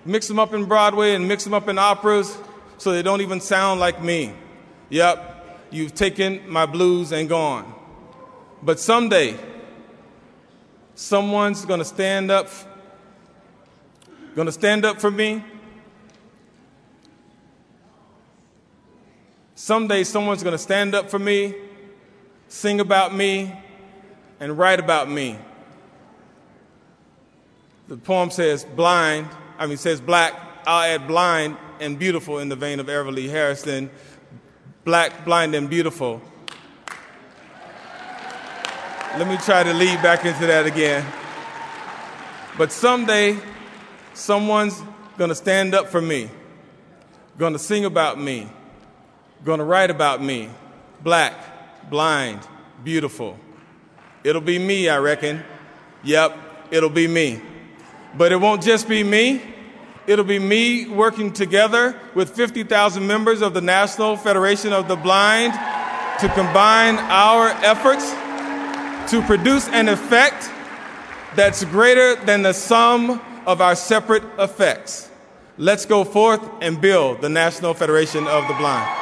Mix them up in Broadway and mix them up in operas so they don't even sound like me. Yep, you've taken my blues and gone. But someday, someone's gonna stand up, gonna stand up for me. Someday someone's gonna stand up for me, sing about me, and write about me. The poem says, blind, I mean, it says black, I'll add blind and beautiful in the vein of Everly Harrison. Black, blind, and beautiful. Let me try to lead back into that again. But someday, someone's going to stand up for me, going to sing about me, going to write about me, black, blind, beautiful. It'll be me, I reckon. Yep, it'll be me. But it won't just be me. It'll be me working together with fifty thousand members of the National Federation of the Blind to combine our efforts to produce an effect that's greater than the sum of our separate effects. Let's go forth and build the National Federation of the Blind.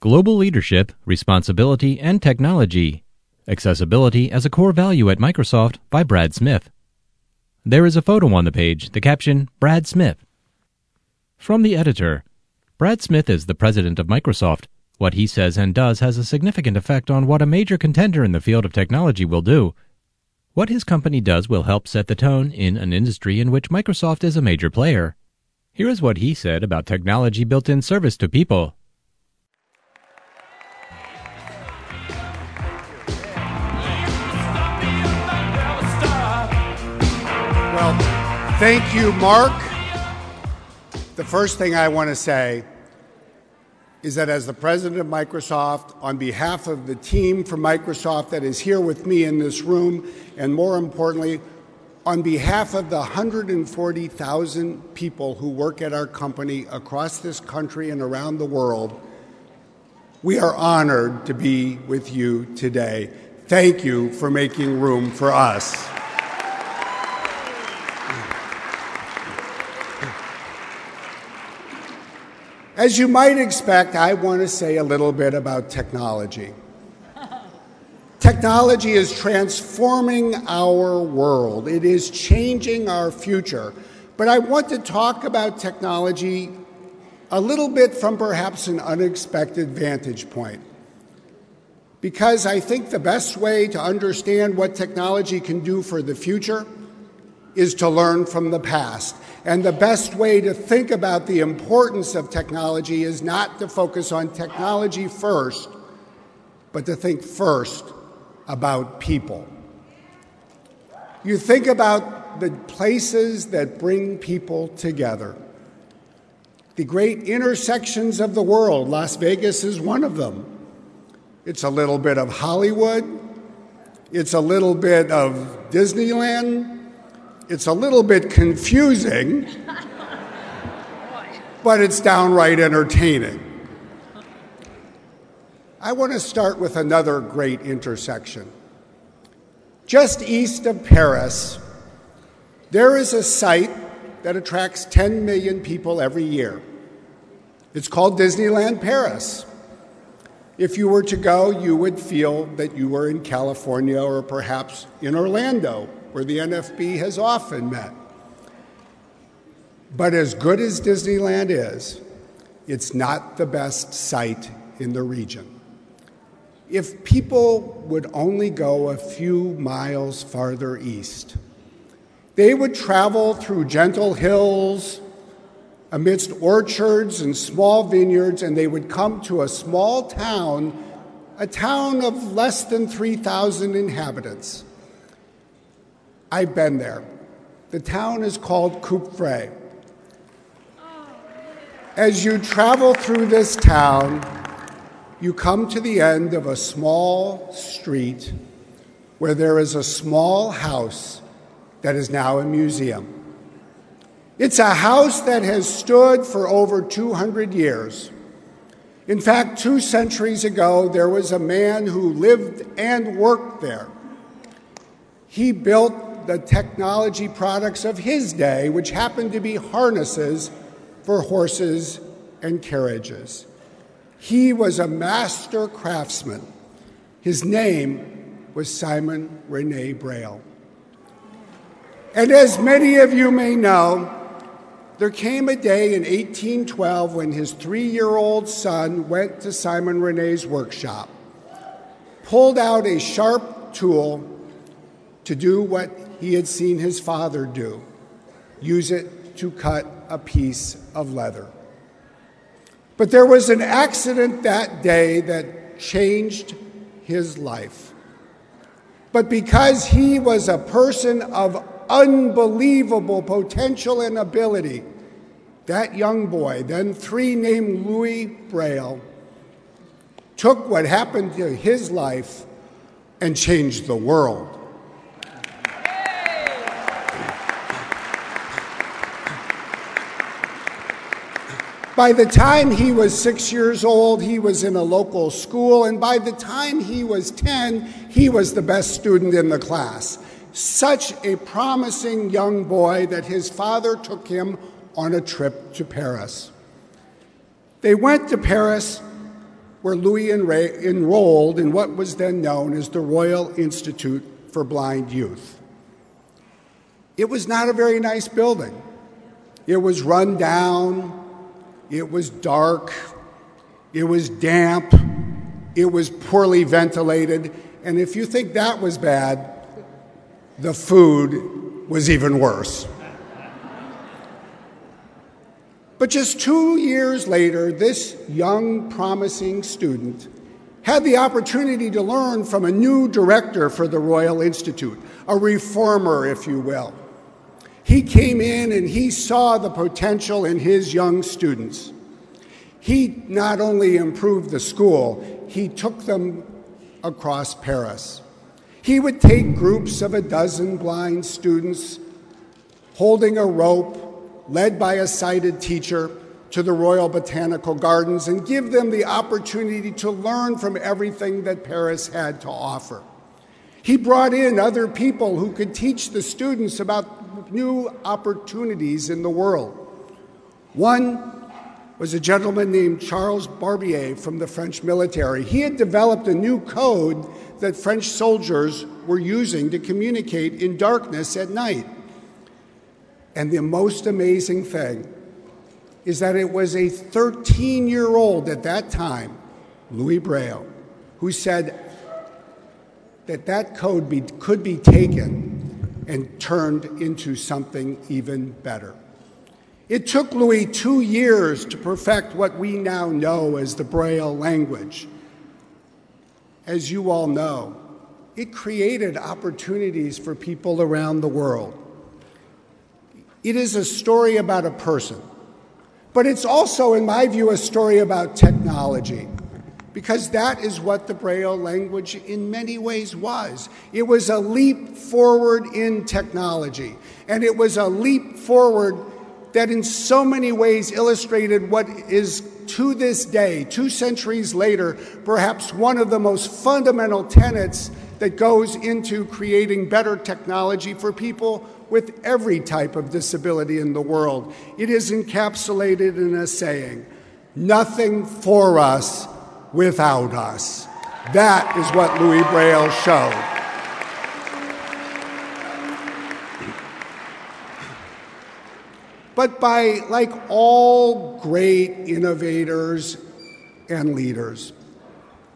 Global leadership, responsibility, and technology. Accessibility as a core value at Microsoft by Brad Smith. There is a photo on the page, the caption, Brad Smith. From the editor, Brad Smith is the president of Microsoft. What he says and does has a significant effect on what a major contender in the field of technology will do. What his company does will help set the tone in an industry in which Microsoft is a major player. Here is what he said about technology built in service to people. Thank you, Mark. The first thing I want to say is that as the president of Microsoft, on behalf of the team from Microsoft that is here with me in this room, and more importantly, on behalf of the one hundred forty thousand people who work at our company across this country and around the world, we are honored to be with you today. Thank you for making room for us. As you might expect, I want to say a little bit about technology. Technology is transforming our world. It is changing our future. But I want to talk about technology a little bit from perhaps an unexpected vantage point. Because I think the best way to understand what technology can do for the future is to learn from the past. And the best way to think about the importance of technology is not to focus on technology first, but to think first about people. You think about the places that bring people together. The great intersections of the world, Las Vegas is one of them. It's a little bit of Hollywood. It's a little bit of Disneyland. It's a little bit confusing, but it's downright entertaining. I want to start with another great intersection. Just east of Paris, there is a site that attracts ten million people every year. It's called Disneyland Paris. If you were to go, you would feel that you were in California or perhaps in Orlando, where the N F B has often met. But as good as Disneyland is, it's not the best site in the region. If people would only go a few miles farther east, they would travel through gentle hills, amidst orchards and small vineyards, and they would come to a small town, a town of less than three thousand inhabitants. I've been there. The town is called Coupevray. As you travel through this town, you come to the end of a small street where there is a small house that is now a museum. It's a house that has stood for over two hundred years. In fact, two centuries ago, there was a man who lived and worked there. He built the technology products of his day, which happened to be harnesses for horses and carriages. He was a master craftsman. His name was Simon René Braille. And as many of you may know, there came a day in eighteen twelve when his three-year-old son went to Simon René's workshop, pulled out a sharp tool to do what he had seen his father do, use it to cut a piece of leather. But there was an accident that day that changed his life. But because he was a person of unbelievable potential and ability, that young boy, then three named Louis Braille, took what happened to his life and changed the world. By the time he was six years old, he was in a local school, and by the time he was ten, he was the best student in the class. Such a promising young boy that his father took him on a trip to Paris. They went to Paris, where Louis enra- enrolled in what was then known as the Royal Institute for Blind Youth. It was not a very nice building. It was run down. It was dark, it was damp, it was poorly ventilated, and if you think that was bad, the food was even worse. But just two years later, this young, promising student had the opportunity to learn from a new director for the Royal Institute, a reformer, if you will. He came in and he saw the potential in his young students. He not only improved the school, he took them across Paris. He would take groups of a dozen blind students, holding a rope, led by a sighted teacher, to the Royal Botanical Gardens and give them the opportunity to learn from everything that Paris had to offer. He brought in other people who could teach the students about new opportunities in the world. One was a gentleman named Charles Barbier from the French military. He had developed a new code that French soldiers were using to communicate in darkness at night. And the most amazing thing is that it was a thirteen-year-old at that time, Louis Braille, who said, that that code be, could be taken and turned into something even better. It took Louis two years to perfect what we now know as the Braille language. As you all know, it created opportunities for people around the world. It is a story about a person, but it's also, in my view, a story about technology. Because that is what the Braille language in many ways was. It was a leap forward in technology, and it was a leap forward that in so many ways illustrated what is to this day, two centuries later, perhaps one of the most fundamental tenets that goes into creating better technology for people with every type of disability in the world. It is encapsulated in a saying, "Nothing for us without us." That is what Louis Braille showed. But by, like all great innovators and leaders,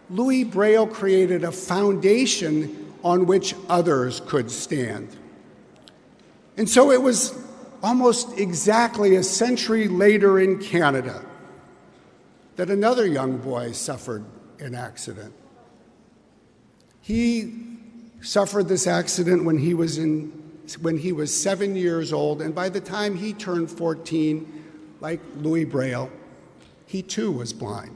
Louis Braille created a foundation on which others could stand. And so it was almost exactly a century later in Canada that another young boy suffered an accident. He suffered this accident when he was in, when he was seven years old, and by the time he turned fourteen, like Louis Braille, he too was blind.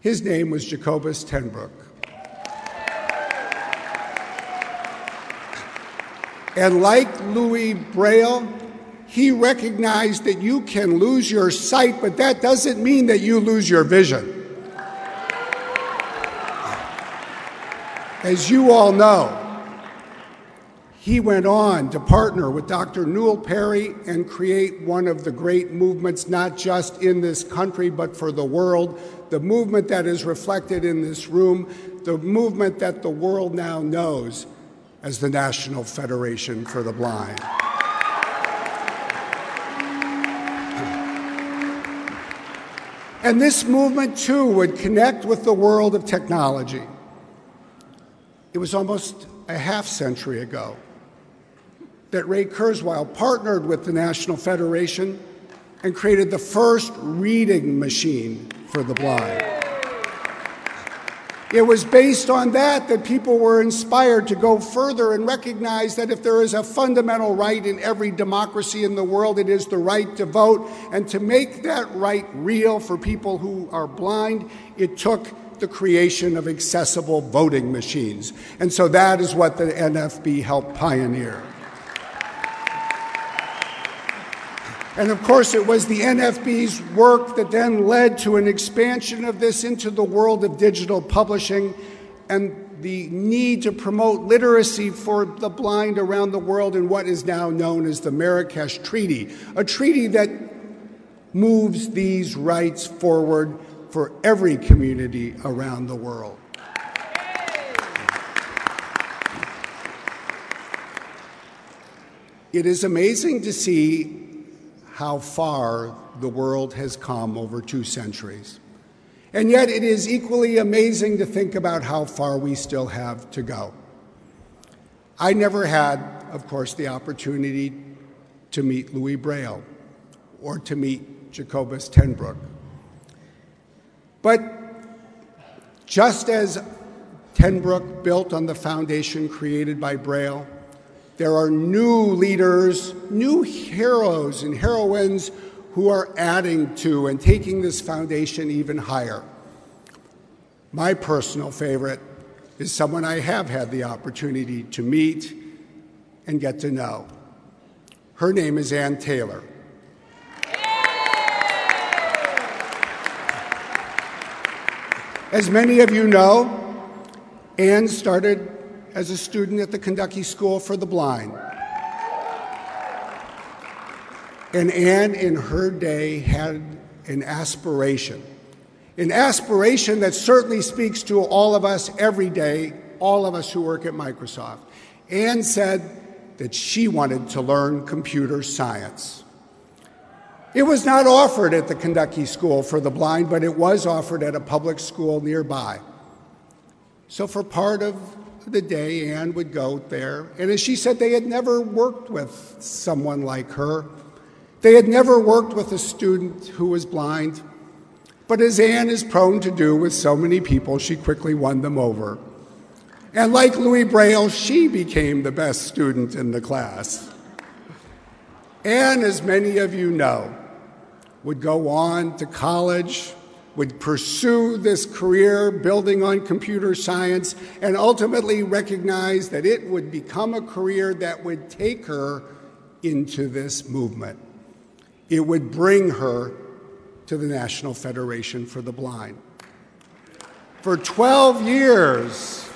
His name was Jacobus tenBroek. And like Louis Braille, he recognized that you can lose your sight, but that doesn't mean that you lose your vision. As you all know, he went on to partner with Doctor Newell Perry and create one of the great movements, not just in this country, but for the world, the movement that is reflected in this room, the movement that the world now knows as the National Federation for the Blind. And this movement, too, would connect with the world of technology. It was almost a half century ago that Ray Kurzweil partnered with the National Federation and created the first reading machine for the blind. It was based on that that people were inspired to go further and recognize that if there is a fundamental right in every democracy in the world, it is the right to vote. And to make that right real for people who are blind, it took the creation of accessible voting machines. And so that is what the N F B helped pioneer. And of course, it was the N F B's work that then led to an expansion of this into the world of digital publishing and the need to promote literacy for the blind around the world in what is now known as the Marrakesh Treaty, a treaty that moves these rights forward for every community around the world. It is amazing to see how far the world has come over two centuries. And yet it is equally amazing to think about how far we still have to go. I never had, of course, the opportunity to meet Louis Braille or to meet Jacobus tenBroek. But just as tenBroek built on the foundation created by Braille, there are new leaders, new heroes and heroines who are adding to and taking this foundation even higher. My personal favorite is someone I have had the opportunity to meet and get to know. Her name is Ann Taylor. As many of you know, Ann started as a student at the Kentucky School for the Blind. And Ann, in her day, had an aspiration, an aspiration that certainly speaks to all of us every day, all of us who work at Microsoft. Ann said that she wanted to learn computer science. It was not offered at the Kentucky School for the Blind, but it was offered at a public school nearby. So for part of the day, Ann would go there. And as she said, they had never worked with someone like her. They had never worked with a student who was blind. But as Ann is prone to do with so many people, she quickly won them over. And like Louis Braille, she became the best student in the class. Ann, as many of you know, would go on to college, would pursue this career building on computer science, and ultimately recognize that it would become a career that would take her into this movement. It would bring her to the National Federation for the Blind. For twelve years,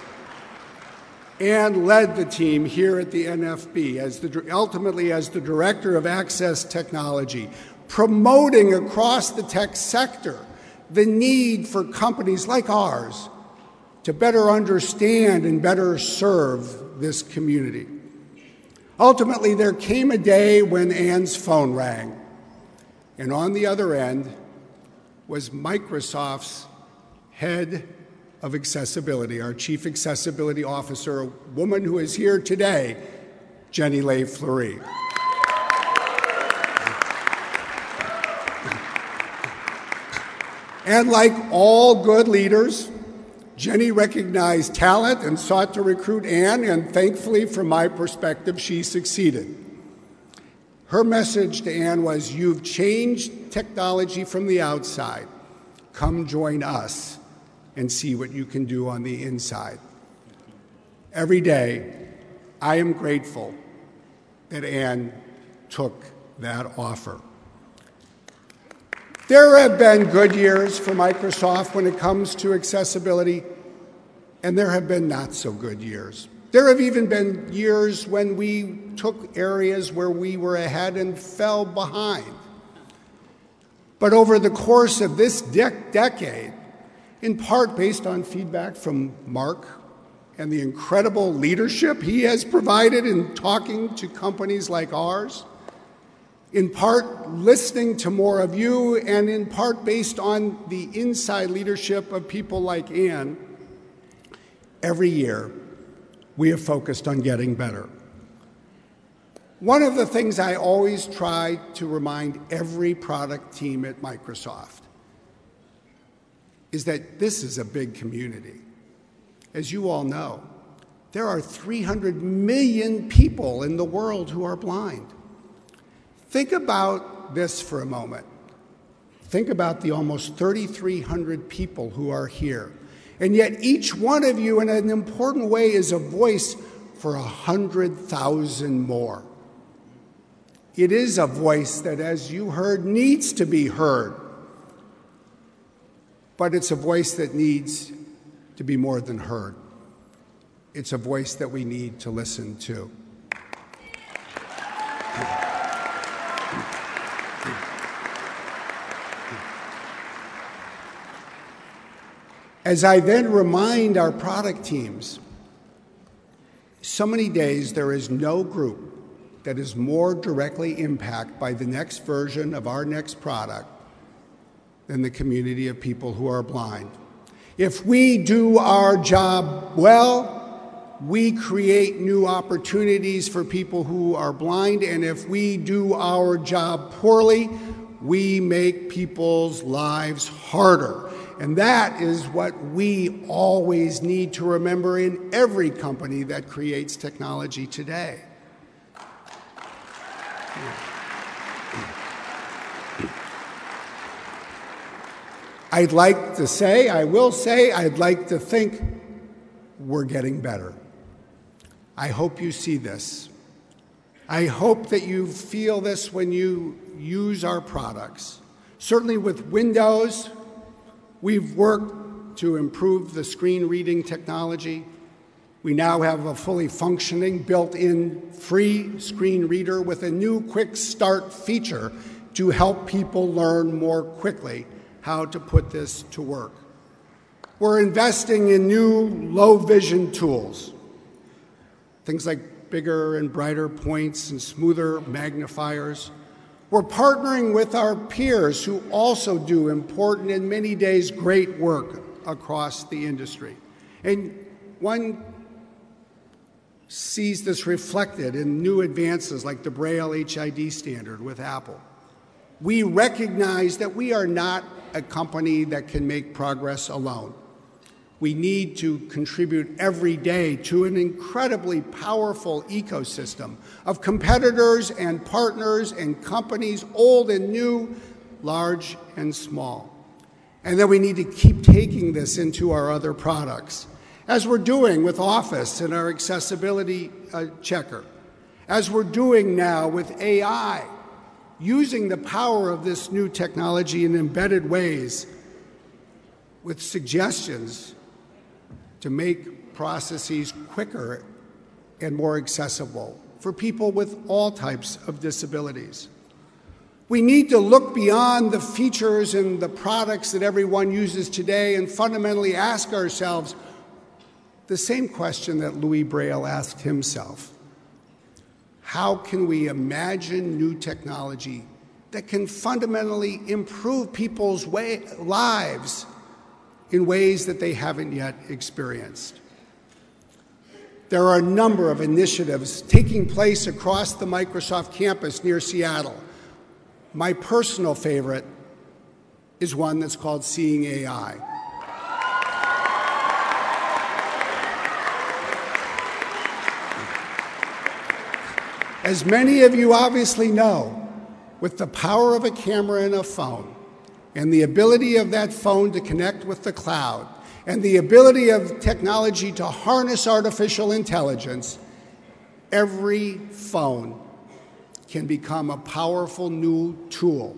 Ann led the team here at the N F B, as the, ultimately as the director of access technology, promoting across the tech sector the need for companies like ours to better understand and better serve this community. Ultimately, there came a day when Ann's phone rang, and on the other end was Microsoft's head of accessibility, our chief accessibility officer, a woman who is here today, Jenny Leigh Fleury. And like all good leaders, Jenny recognized talent and sought to recruit Ann, and thankfully, from my perspective, she succeeded. Her message to Ann was, "You've changed technology from the outside. Come join us and see what you can do on the inside." Every day, I am grateful that Ann took that offer. There have been good years for Microsoft when it comes to accessibility, and there have been not so good years. There have even been years when we took areas where we were ahead and fell behind. But over the course of this de- decade, in part based on feedback from Mark and the incredible leadership he has provided in talking to companies like ours, in part listening to more of you, and in part based on the inside leadership of people like Ann, every year we have focused on getting better. One of the things I always try to remind every product team at Microsoft is that this is a big community. As you all know, there are three hundred million people in the world who are blind. Think about this for a moment. Think about the almost three thousand three hundred people who are here. And yet each one of you in an important way is a voice for one hundred thousand more. It is a voice that, as you heard, needs to be heard. But it's a voice that needs to be more than heard. It's a voice that we need to listen to. As I then remind our product teams, so many days there is no group that is more directly impacted by the next version of our next product than the community of people who are blind. If we do our job well, we create new opportunities for people who are blind, and if we do our job poorly, we make people's lives harder. And that is what we always need to remember in every company that creates technology today. I'd like to say, I will say, I'd like to think we're getting better. I hope you see this. I hope that you feel this when you use our products. Certainly with Windows, we've worked to improve the screen reading technology. We now have a fully functioning built-in free screen reader with a new quick start feature to help people learn more quickly how to put this to work. We're investing in new low vision tools. Things like bigger and brighter points and smoother magnifiers. We're partnering with our peers who also do important and many days great work across the industry. And one sees this reflected in new advances like the Braille H I D standard with Apple. We recognize that we are not a company that can make progress alone. We need to contribute every day to an incredibly powerful ecosystem of competitors and partners and companies, old and new, large and small. And then we need to keep taking this into our other products, as we're doing with Office and our accessibility uh, checker, as we're doing now with A I, using the power of this new technology in embedded ways with suggestions to make processes quicker and more accessible for people with all types of disabilities. We need to look beyond the features and the products that everyone uses today and fundamentally ask ourselves the same question that Louis Braille asked himself. How can we imagine new technology that can fundamentally improve people's way, lives in ways that they haven't yet experienced? There are a number of initiatives taking place across the Microsoft campus near Seattle. My personal favorite is one that's called Seeing A I. As many of you obviously know, with the power of a camera and a phone, and the ability of that phone to connect with the cloud, and the ability of technology to harness artificial intelligence, every phone can become a powerful new tool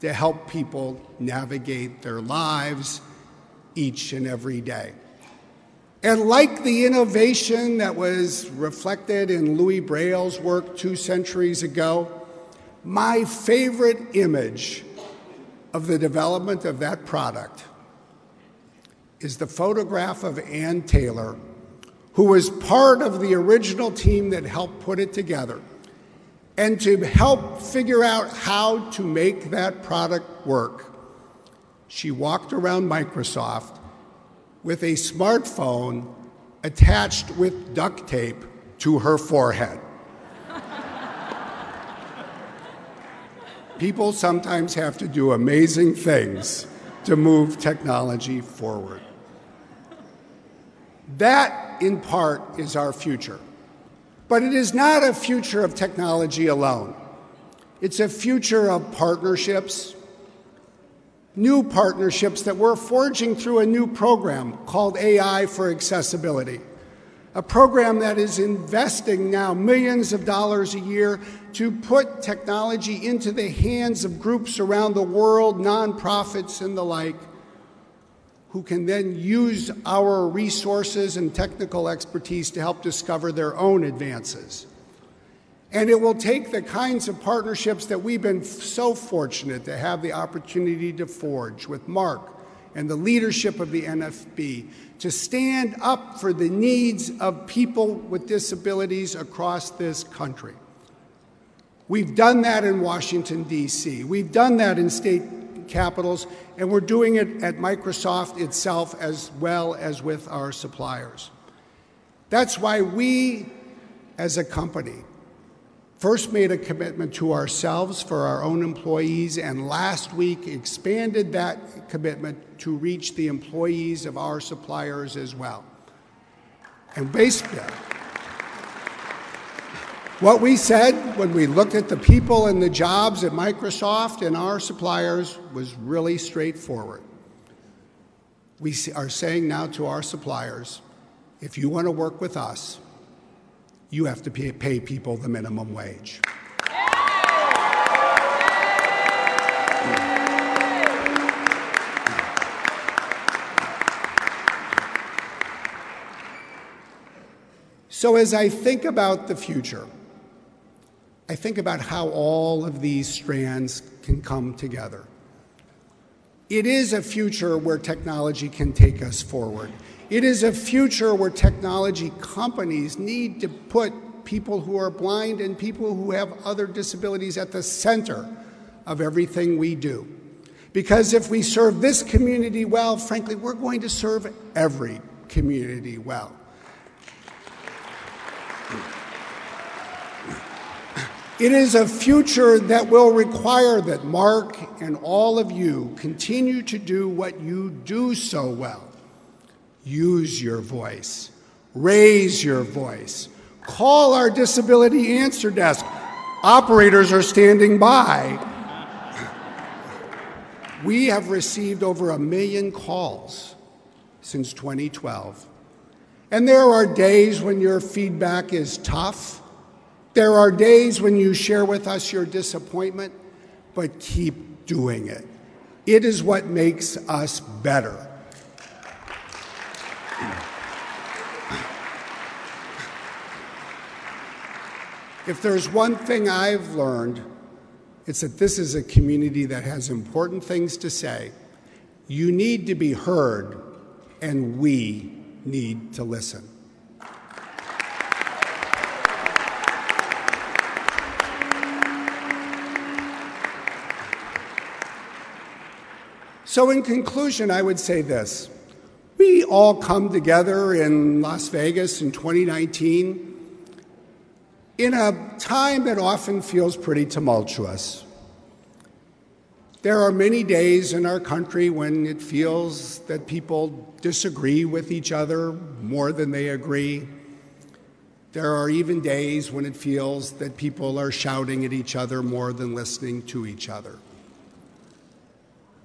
to help people navigate their lives each and every day. And like the innovation that was reflected in Louis Braille's work two centuries ago, my favorite image of the development of that product is the photograph of Ann Taylor, who was part of the original team that helped put it together, and to help figure out how to make that product work. She walked around Microsoft with a smartphone attached with duct tape to her forehead. People sometimes have to do amazing things to move technology forward. That, in part, is our future. But it is not a future of technology alone. It's a future of partnerships, new partnerships that we're forging through a new program called A I for Accessibility, a program that is investing now millions of dollars a year to put technology into the hands of groups around the world, nonprofits and the like, who can then use our resources and technical expertise to help discover their own advances. And it will take the kinds of partnerships that we've been so fortunate to have the opportunity to forge with Mark and the leadership of the N F B to stand up for the needs of people with disabilities across this country. We've done that in Washington, D C. We've done that in state capitals, and we're doing it at Microsoft itself as well as with our suppliers. That's why we, as a company, first made a commitment to ourselves for our own employees, and last week expanded that commitment to reach the employees of our suppliers as well. And basically, what we said when we looked at the people and the jobs at Microsoft and our suppliers was really straightforward. We are saying now to our suppliers, if you want to work with us, you have to pay, pay people the minimum wage. So as I think about the future, I think about how all of these strands can come together. It is a future where technology can take us forward. It is a future where technology companies need to put people who are blind and people who have other disabilities at the center of everything we do. Because if we serve this community well, frankly, we're going to serve every community well. It is a future that will require that Mark and all of you continue to do what you do so well. Use your voice. Raise your voice. Call our disability answer desk. Operators are standing by. We have received over a million calls since twenty twelve. And there are days when your feedback is tough. There are days when you share with us your disappointment, but keep doing it. It is what makes us better. If there's one thing I've learned, it's that this is a community that has important things to say. You need to be heard, and we need to listen. So in conclusion, I would say this. We all come together in Las Vegas in twenty nineteen in a time that often feels pretty tumultuous. There are many days in our country when it feels that people disagree with each other more than they agree. There are even days when it feels that people are shouting at each other more than listening to each other.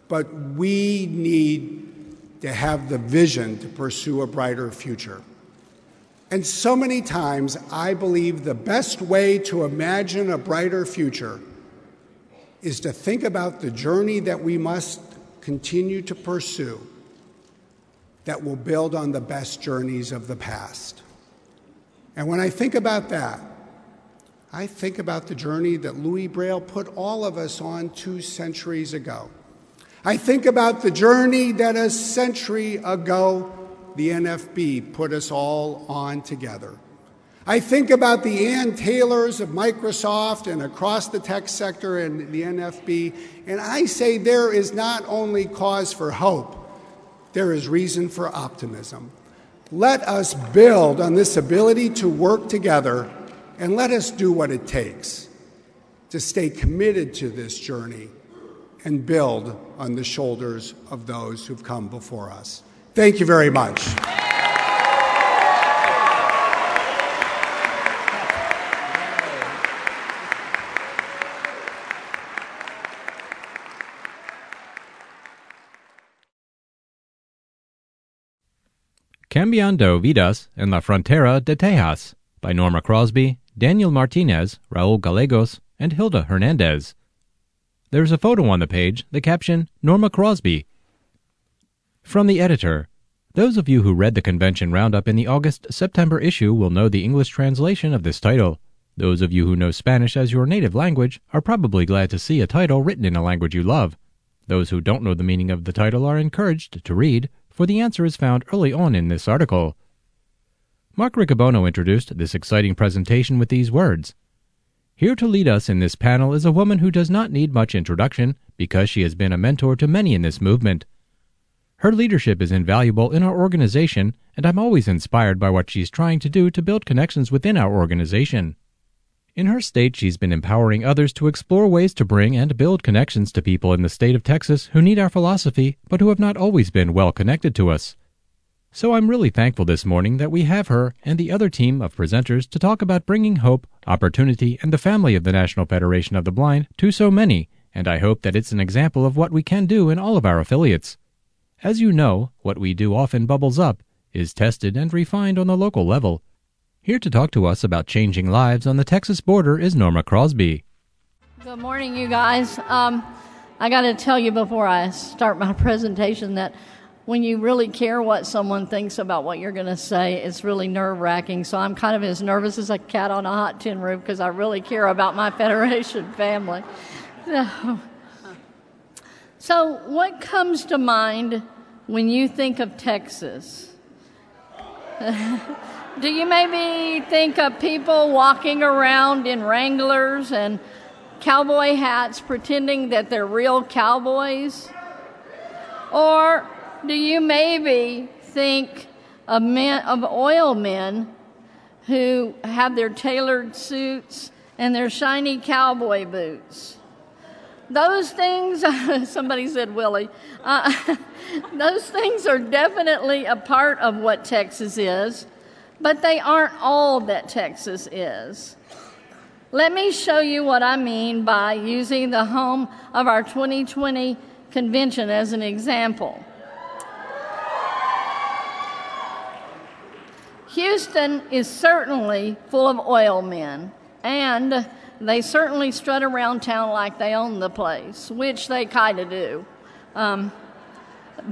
But we need to have the vision to pursue a brighter future. And so many times, I believe the best way to imagine a brighter future is to think about the journey that we must continue to pursue that will build on the best journeys of the past. And when I think about that, I think about the journey that Louis Braille put all of us on two centuries ago. I think about the journey that a century ago the N F B put us all on together. I think about the Ann Taylors of Microsoft and across the tech sector and the N F B, and I say there is not only cause for hope, there is reason for optimism. Let us build on this ability to work together, and let us do what it takes to stay committed to this journey and build on the shoulders of those who've come before us. Thank you very much. Cambiando Vidas en la Frontera de Texas by Norma Crosby, Daniel Martinez, Raul Gallegos, and Hilda Hernandez. There's a photo on the page, the caption, Norma Crosby. From the editor, those of you who read the convention roundup in the August September issue will know the English translation of this title. Those of you who know Spanish as your native language are probably glad to see a title written in a language you love. Those who don't know the meaning of the title are encouraged to read, for the answer is found early on in this article. Mark Riccobono introduced this exciting presentation with these words. Here to lead us in this panel is a woman who does not need much introduction because she has been a mentor to many in this movement. Her leadership is invaluable in our organization, and I'm always inspired by what she's trying to do to build connections within our organization. In her state, she's been empowering others to explore ways to bring and build connections to people in the state of Texas who need our philosophy but who have not always been well connected to us. So I'm really thankful this morning that we have her and the other team of presenters to talk about bringing hope, opportunity, and the family of the National Federation of the Blind to so many, and I hope that it's an example of what we can do in all of our affiliates. As you know, what we do often bubbles up, is tested and refined on the local level. Here to talk to us about changing lives on the Texas border is Norma Crosby. Good morning, you guys. Um, I got to tell you before I start my presentation that when you really care what someone thinks about what you're going to say, it's really nerve-wracking. So I'm kind of as nervous as a cat on a hot tin roof because I really care about my Federation family. So, so what comes to mind when you think of Texas? Do you maybe think of people walking around in Wranglers and cowboy hats pretending that they're real cowboys? Or do you maybe think of, men, of oil men who have their tailored suits and their shiny cowboy boots? Those things, somebody said Willie, uh, those things are definitely a part of what Texas is. But they aren't all that Texas is. Let me show you what I mean by using the home of our twenty twenty convention as an example. Houston is certainly full of oil men, and they certainly strut around town like they own the place, which they kind of do. Um,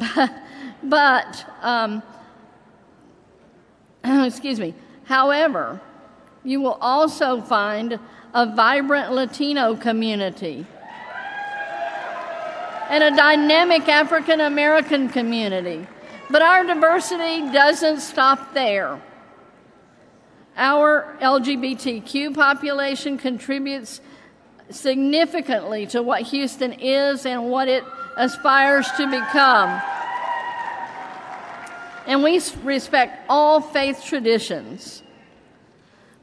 but... but um, Excuse me. However, you will also find a vibrant Latino community and a dynamic African-American community. But our diversity doesn't stop there. Our L G B T Q population contributes significantly to what Houston is and what it aspires to become. And we respect all faith traditions.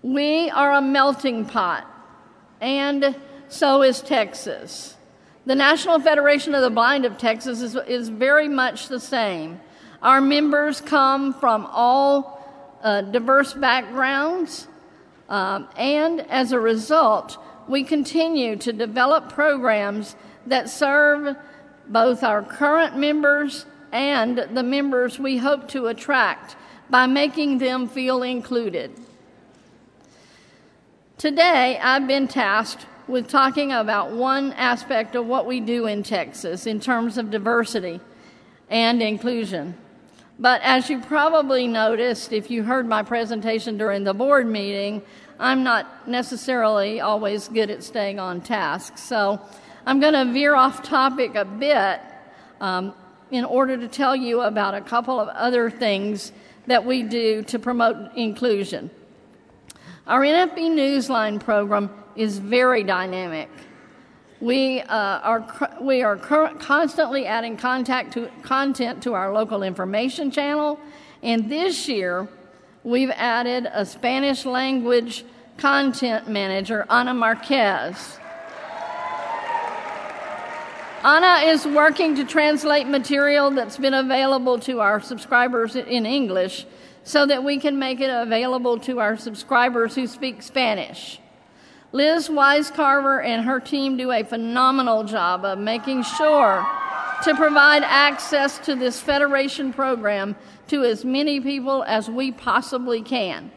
We are a melting pot, and so is Texas. The National Federation of the Blind of Texas is, is very much the same. Our members come from all uh, diverse backgrounds, um, and as a result, we continue to develop programs that serve both our current members and the members we hope to attract by making them feel included. Today, I've been tasked with talking about one aspect of what we do in Texas in terms of diversity and inclusion. But as you probably noticed, if you heard my presentation during the board meeting, I'm not necessarily always good at staying on task. So I'm going to veer off topic a bit, um, in order to tell you about a couple of other things that we do to promote inclusion. Our N F B Newsline program is very dynamic. We uh, are we are constantly adding contact to, content to our local information channel, and this year we've added a Spanish language content manager, Ana Marquez. Anna is working to translate material that's been available to our subscribers in English so that we can make it available to our subscribers who speak Spanish. Liz Weiscarver and her team do a phenomenal job of making sure to provide access to this Federation program to as many people as we possibly can.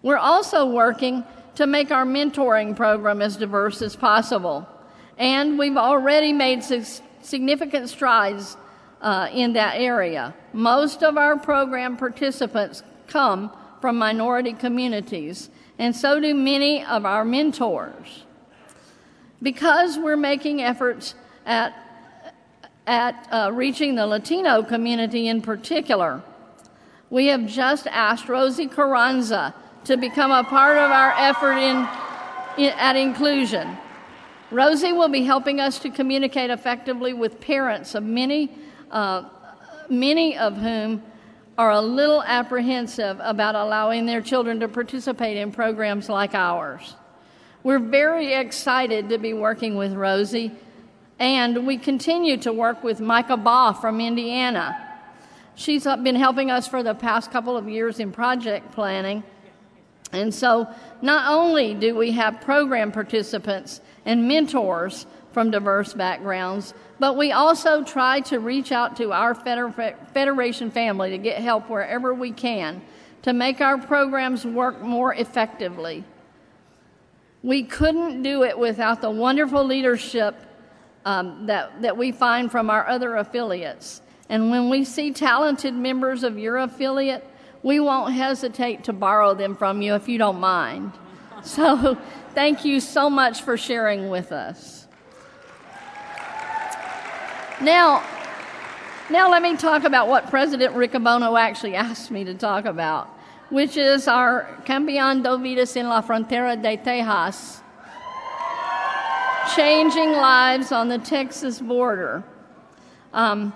We're also working to make our mentoring program as diverse as possible, and we've already made significant strides uh, in that area. Most of our program participants come from minority communities, and so do many of our mentors. Because we're making efforts at at uh, reaching the Latino community in particular, we have just asked Rosie Carranza to become a part of our effort in, in, at inclusion. Rosie will be helping us to communicate effectively with parents of many, uh, many of whom are a little apprehensive about allowing their children to participate in programs like ours. We're very excited to be working with Rosie, and we continue to work with Micah Baugh from Indiana. She's been helping us for the past couple of years in project planning. And so not only do we have program participants and mentors from diverse backgrounds, but we also try to reach out to our feder- Federation family to get help wherever we can to make our programs work more effectively. We couldn't do it without the wonderful leadership Um, that, that we find from our other affiliates. And when we see talented members of your affiliate, we won't hesitate to borrow them from you if you don't mind. So thank you so much for sharing with us. Now, now let me talk about what President Riccobono actually asked me to talk about, which is our Cambiando Vidas en la Frontera de Texas, Changing Lives on the Texas Border. Um,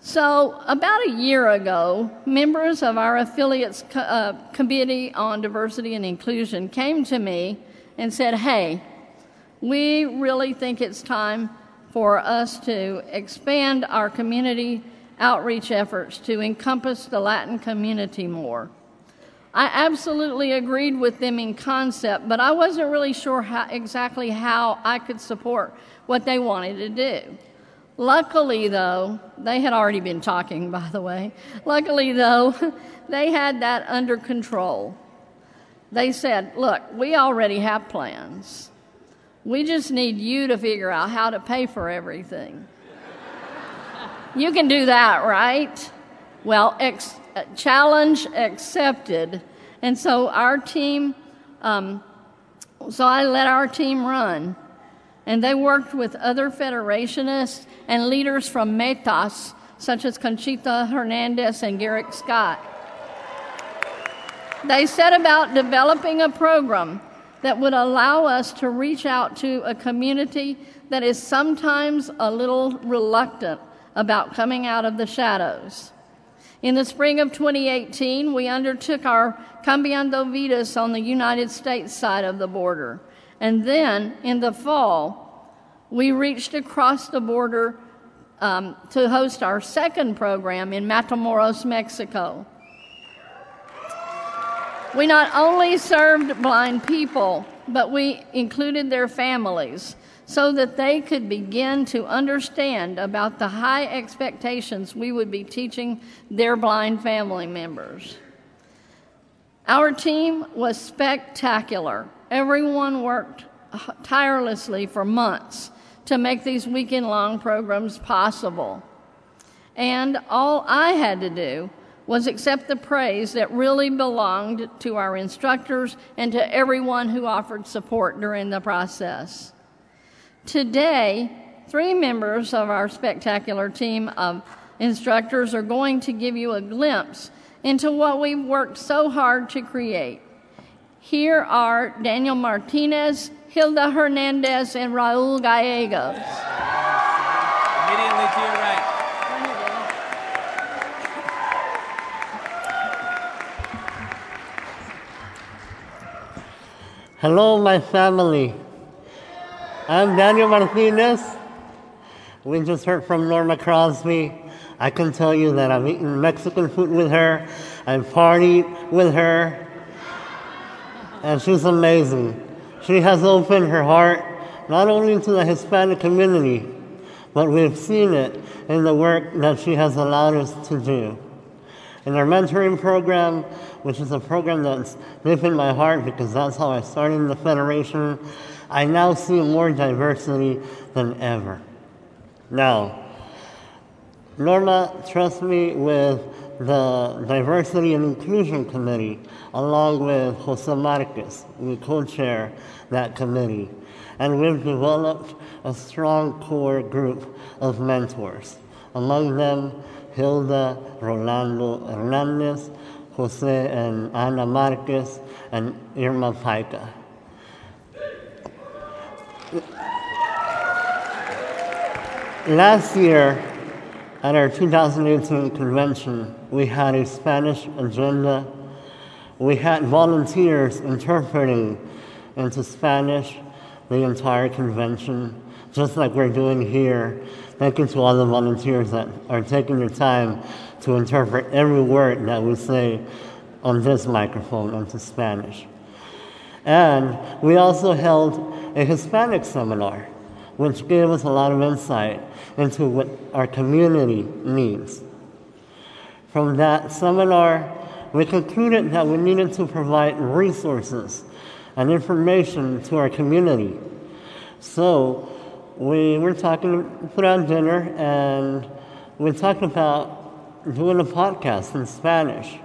so about a year ago, members of our affiliates co- uh, Committee on Diversity and Inclusion came to me and said, hey, we really think it's time for us to expand our community outreach efforts to encompass the Latin community more. I absolutely agreed with them in concept, but I wasn't really sure how, exactly how I could support what they wanted to do. Luckily, though, they had already been talking, by the way. Luckily, though, they had that under control. They said, look, we already have plans. We just need you to figure out how to pay for everything. You can do that, right? Well, ex- challenge accepted. And so our team, um, so I let our team run. And they worked with other Federationists and leaders from METAS, such as Conchita Hernandez and Garrick Scott. They set about developing a program that would allow us to reach out to a community that is sometimes a little reluctant about coming out of the shadows. In the spring of twenty eighteen, we undertook our Cambiando Vidas on the United States side of the border. And then, in the fall, we reached across the border um, to host our second program in Matamoros, Mexico. We not only served blind people, but we included their families so that they could begin to understand about the high expectations we would be teaching their blind family members. Our team was spectacular. Everyone worked tirelessly for months to make these weekend-long programs possible. And all I had to do was accept the praise that really belonged to our instructors and to everyone who offered support during the process. Today, three members of our spectacular team of instructors are going to give you a glimpse into what we've worked so hard to create. Here are Daniel Martinez, Hilda Hernandez, and Raul Gallegos. Immediately to your right. Hello, my family. I'm Daniel Martinez, We just heard from Norma Crosby. I can tell you that I've eaten Mexican food with her. I've partied with her. And she's amazing. She has opened her heart not only to the Hispanic community, but we've seen it in the work that she has allowed us to do. In our mentoring program, which is a program that's deep in my heart because that's how I started the Federation, I now see more diversity than ever. Now, Norma trusts me with the Diversity and Inclusion Committee, along with Jose Marquez. We co-chair that committee. And we've developed a strong core group of mentors. Among them, Hilda, Rolando Hernandez, Jose and Ana Marquez, and Irma Paica. Last year, at our two thousand eighteen convention, we had a Spanish agenda. We had volunteers interpreting into Spanish the entire convention, just like we're doing here. Thank you to all the volunteers that are taking their time to interpret every word that we say on this microphone into Spanish. And we also held a Hispanic seminar, which gave us a lot of insight into what our community needs. From that seminar, we concluded that we needed to provide resources and information to our community. So we were talking, put on dinner, and we talked about doing a podcast in Spanish.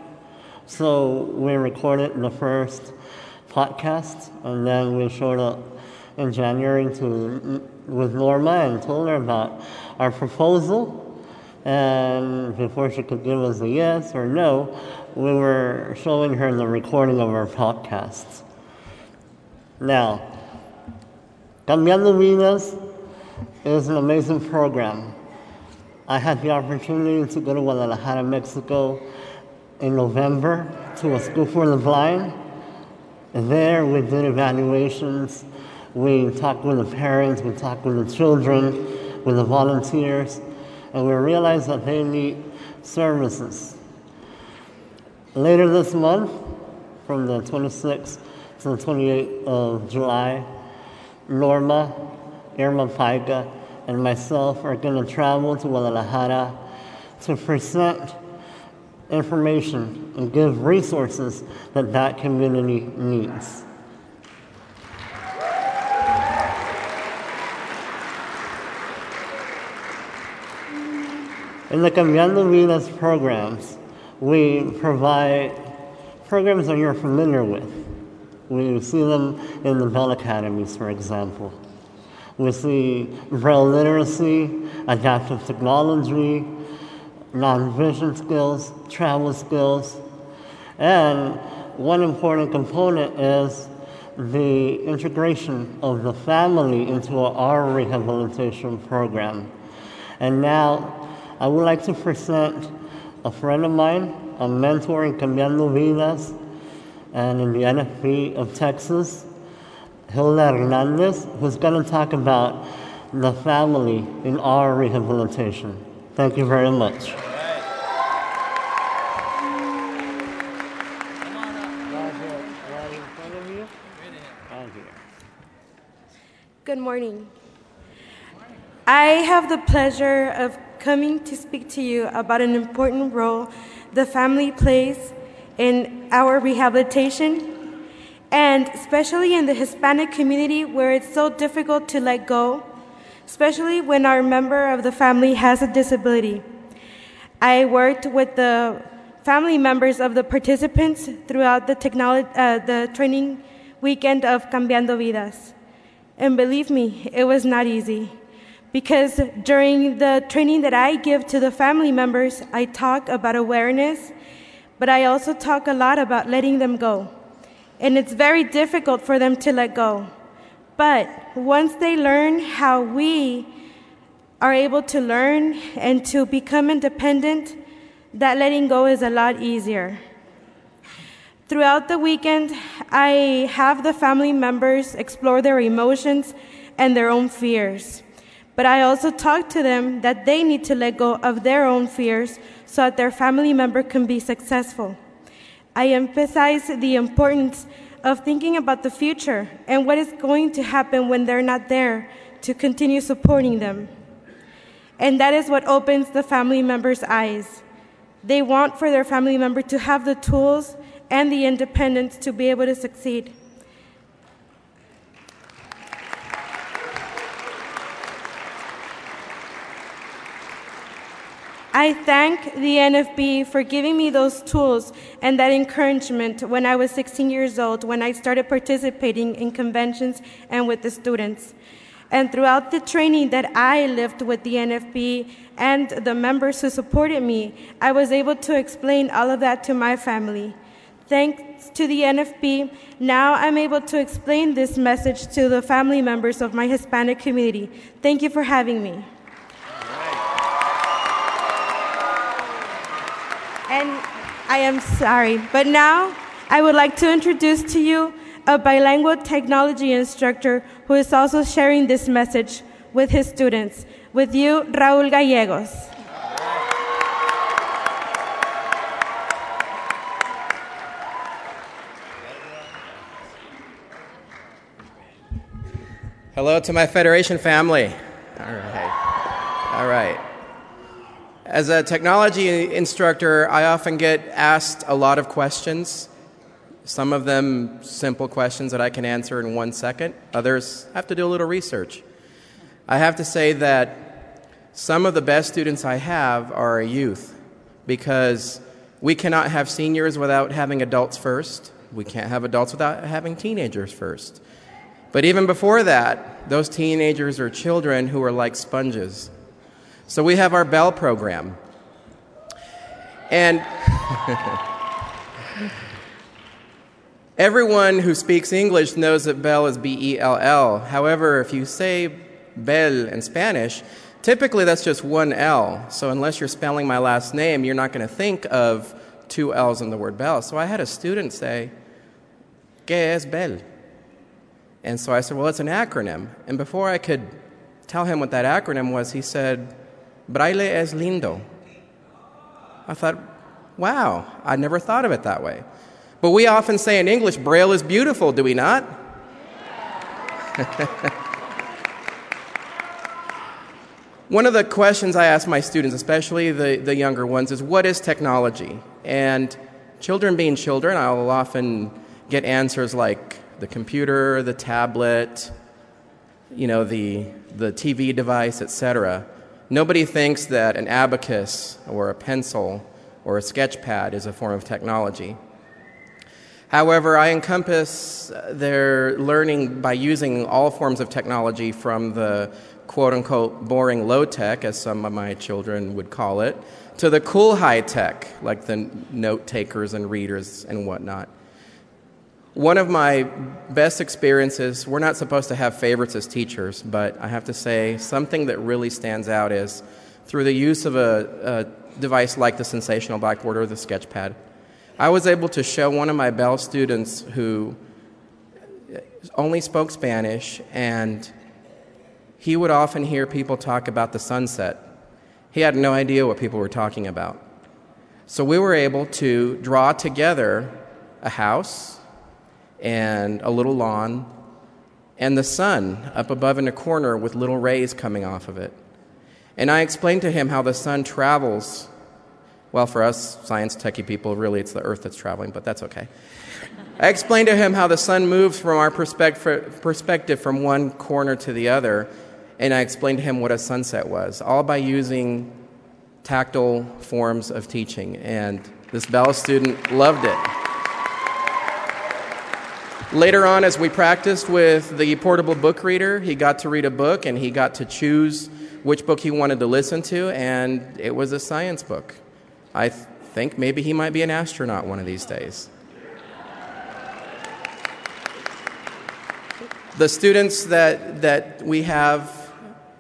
So we recorded the first podcast, and then we showed up in January to, with Norma and told her about our proposal. And before she could give us a yes or no, we were showing her the recording of our podcasts. Now, Cambiando Vidas is an amazing program. I had the opportunity to go to Guadalajara, Mexico in November to a school for the blind. There we did evaluations. We talked with the parents, we talked with the children, with the volunteers, and we realized that they need services. Later this month, from the twenty-sixth to the twenty-eighth of July, Norma, Irma Paica, and myself are going to travel to Guadalajara to present information and give resources that that community needs. In the Cambiando Vidas programs, we provide programs that you're familiar with. We see them in the Bell Academies, for example. We see Braille literacy, adaptive technology, non-vision skills, travel skills. And one important component is the integration of the family into our rehabilitation program. And now, I would like to present a friend of mine, a mentor in Cambiando Vidas and in the N F B of Texas, Hilda Hernandez, who's going to talk about the family in our rehabilitation. Thank you very much. All right. Come on up. Right here, right in front of you. Right here. Good morning. Good morning. I have the pleasure of coming to speak to you about an important role the family plays in our rehabilitation, and especially in the Hispanic community where it's so difficult to let go, especially when our member of the family has a disability. I worked with the family members of the participants throughout the, technolo- uh, the training weekend of Cambiando Vidas, and believe me, it was not easy. Because during the training that I give to the family members, I talk about awareness, but I also talk a lot about letting them go. And it's very difficult for them to let go. But once they learn how we are able to learn and to become independent, that letting go is a lot easier. Throughout the weekend, I have the family members explore their emotions and their own fears. But I also talked to them that they need to let go of their own fears so that their family member can be successful. I emphasized the importance of thinking about the future and what is going to happen when they're not there to continue supporting them. And that is what opens the family member's eyes. They want for their family member to have the tools and the independence to be able to succeed. I thank the N F B for giving me those tools and that encouragement when I was sixteen years old, when I started participating in conventions and with the students. And throughout the training that I lived with the N F B and the members who supported me, I was able to explain all of that to my family. Thanks to the N F B, now I'm able to explain this message to the family members of my Hispanic community. Thank you for having me. And I am sorry, but now I would like to introduce to you a bilingual technology instructor who is also sharing this message with his students. With you, Raul Gallegos. Hello to my Federation family. All right. All right. As a technology instructor, I often get asked a lot of questions. Some of them simple questions that I can answer in one second. Others have to do a little research. I have to say that some of the best students I have are a youth, because we cannot have seniors without having adults first. We can't have adults without having teenagers first. But even before that, those teenagers are children who are like sponges. So we have our Bell program. And everyone who speaks English knows that Bell is B E L L. However, if you say Bell in Spanish, typically that's just one L. So unless you're spelling my last name, you're not going to think of two L's in the word Bell. So I had a student say, ¿Qué es Bell? And so I said, well, it's an acronym. And before I could tell him what that acronym was, he said, Braille es lindo. I thought, wow, I never thought of it that way. But we often say in English, Braille is beautiful, do we not? One of the questions I ask my students, especially the, the younger ones, is what is technology? And children being children, I'll often get answers like the computer, the tablet, you know, the, the T V device, et cetera. Nobody thinks that an abacus or a pencil or a sketch pad is a form of technology. However, I encompass their learning by using all forms of technology, from the quote-unquote boring low-tech, as some of my children would call it, to the cool high-tech, like the note-takers and readers and whatnot. One of my best experiences, we're not supposed to have favorites as teachers, but I have to say something that really stands out is through the use of a, a device like the Sensational Blackboard or the Sketchpad, I was able to show one of my Bell students who only spoke Spanish, and he would often hear people talk about the sunset. He had no idea what people were talking about. So we were able to draw together a house and a little lawn, and the sun up above in a corner with little rays coming off of it. And I explained to him how the sun travels. Well, for us science techie people, really it's the Earth that's traveling, but that's okay. I explained to him how the sun moves from our perspective, perspective from one corner to the other, and I explained to him what a sunset was, all by using tactile forms of teaching, and this Bell student loved it. Later on, as we practiced with the portable book reader, he got to read a book, and he got to choose which book he wanted to listen to, and it was a science book. I th- think maybe he might be an astronaut one of these days. The students that, that we have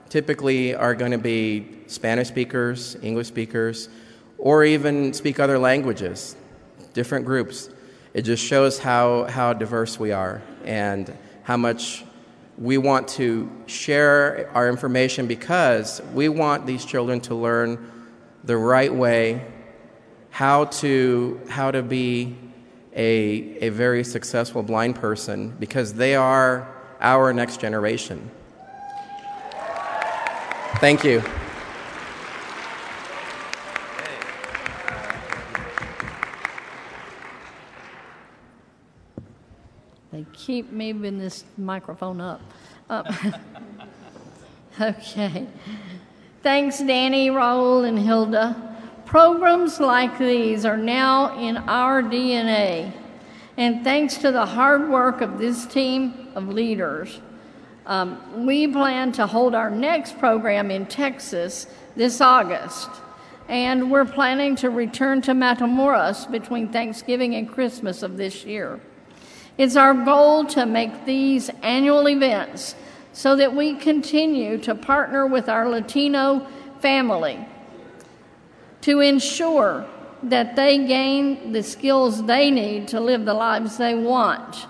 typically are going to be Spanish speakers, English speakers, or even speak other languages, different groups. It just shows how, how diverse we are and how much we want to share our information because we want these children to learn the right way, how to how to be a a very successful blind person, because they are our next generation. Thank you. They keep moving this microphone up. Uh, okay. Thanks, Danny, Raul, and Hilda. Programs like these are now in our D N A, and thanks to the hard work of this team of leaders, um, we plan to hold our next program in Texas this August, and we're planning to return to Matamoros between Thanksgiving and Christmas of this year. It's our goal to make these annual events so that we continue to partner with our Latino family to ensure that they gain the skills they need to live the lives they want.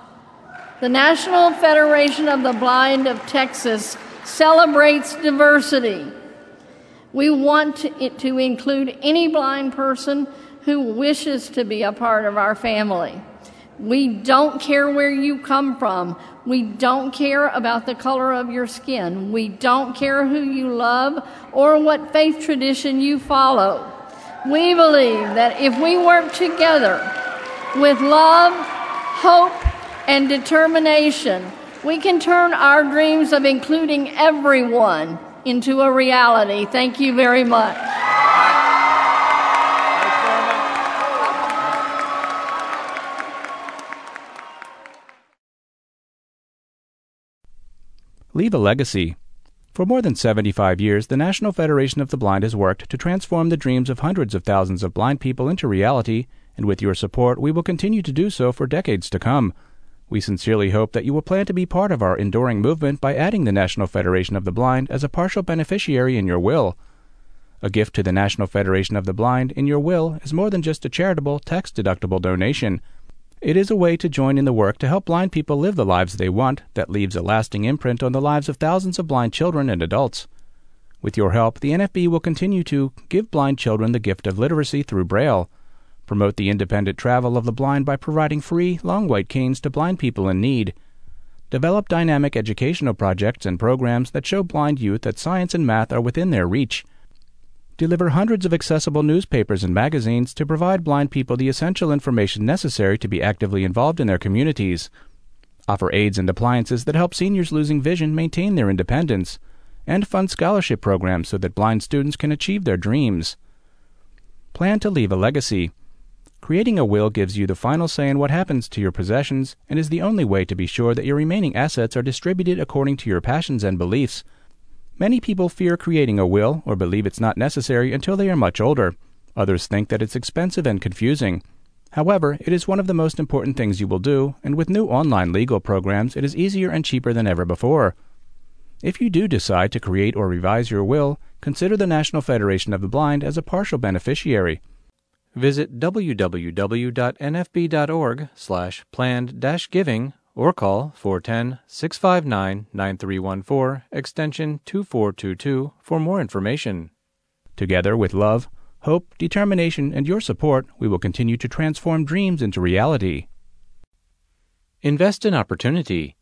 The National Federation of the Blind of Texas celebrates diversity. We want to, it to include any blind person who wishes to be a part of our family. We don't care where you come from. We don't care about the color of your skin. We don't care who you love or what faith tradition you follow. We believe that if we work together with love, hope, and determination, we can turn our dreams of including everyone into a reality. Thank you very much. Leave a legacy. For more than seventy-five years, the National Federation of the Blind has worked to transform the dreams of hundreds of thousands of blind people into reality, and with your support, we will continue to do so for decades to come. We sincerely hope that you will plan to be part of our enduring movement by adding the National Federation of the Blind as a partial beneficiary in your will. A gift to the National Federation of the Blind in your will is more than just a charitable, tax-deductible donation. It is a way to join in the work to help blind people live the lives they want that leaves a lasting imprint on the lives of thousands of blind children and adults. With your help, the N F B will continue to give blind children the gift of literacy through Braille, promote the independent travel of the blind by providing free, long white canes to blind people in need, develop dynamic educational projects and programs that show blind youth that science and math are within their reach, deliver hundreds of accessible newspapers and magazines to provide blind people the essential information necessary to be actively involved in their communities, offer aids and appliances that help seniors losing vision maintain their independence, and fund scholarship programs so that blind students can achieve their dreams. Plan to leave a legacy. Creating a will gives you the final say in what happens to your possessions and is the only way to be sure that your remaining assets are distributed according to your passions and beliefs. Many people fear creating a will or believe it's not necessary until they are much older. Others think that it's expensive and confusing. However, it is one of the most important things you will do, and with new online legal programs, it is easier and cheaper than ever before. If you do decide to create or revise your will, consider the National Federation of the Blind as a partial beneficiary. Visit w w w dot n f b dot org slash planned dash giving or call four one zero, six five nine, nine three one four, extension two four two two for more information. Together with love, hope, determination, and your support, we will continue to transform dreams into reality. Invest in opportunity.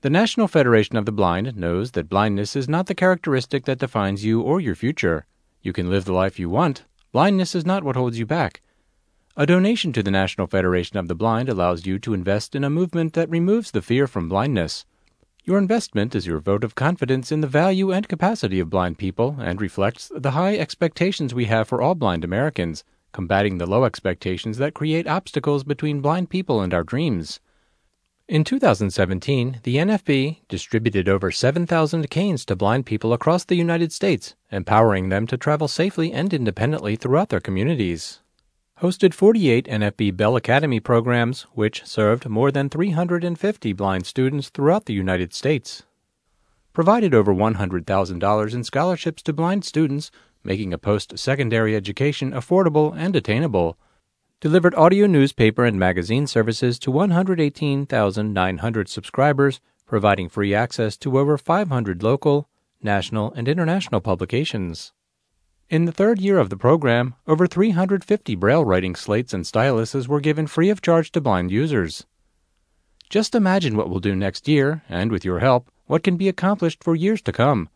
The National Federation of the Blind knows that blindness is not the characteristic that defines you or your future. You can live the life you want. Blindness is not what holds you back. A donation to the National Federation of the Blind allows you to invest in a movement that removes the fear from blindness. Your investment is your vote of confidence in the value and capacity of blind people and reflects the high expectations we have for all blind Americans, combating the low expectations that create obstacles between blind people and our dreams. In two thousand seventeen, the N F B distributed over seven thousand canes to blind people across the United States, empowering them to travel safely and independently throughout their communities. Hosted forty-eight N F B Bell Academy programs, which served more than three hundred fifty blind students throughout the United States. Provided over one hundred thousand dollars in scholarships to blind students, making a post-secondary education affordable and attainable. Delivered audio newspaper and magazine services to one hundred eighteen thousand nine hundred subscribers, providing free access to over five hundred local, national, and international publications. In the third year of the program, over three hundred fifty Braille writing slates and styluses were given free of charge to blind users. Just imagine what we'll do next year, and with your help, what can be accomplished for years to come.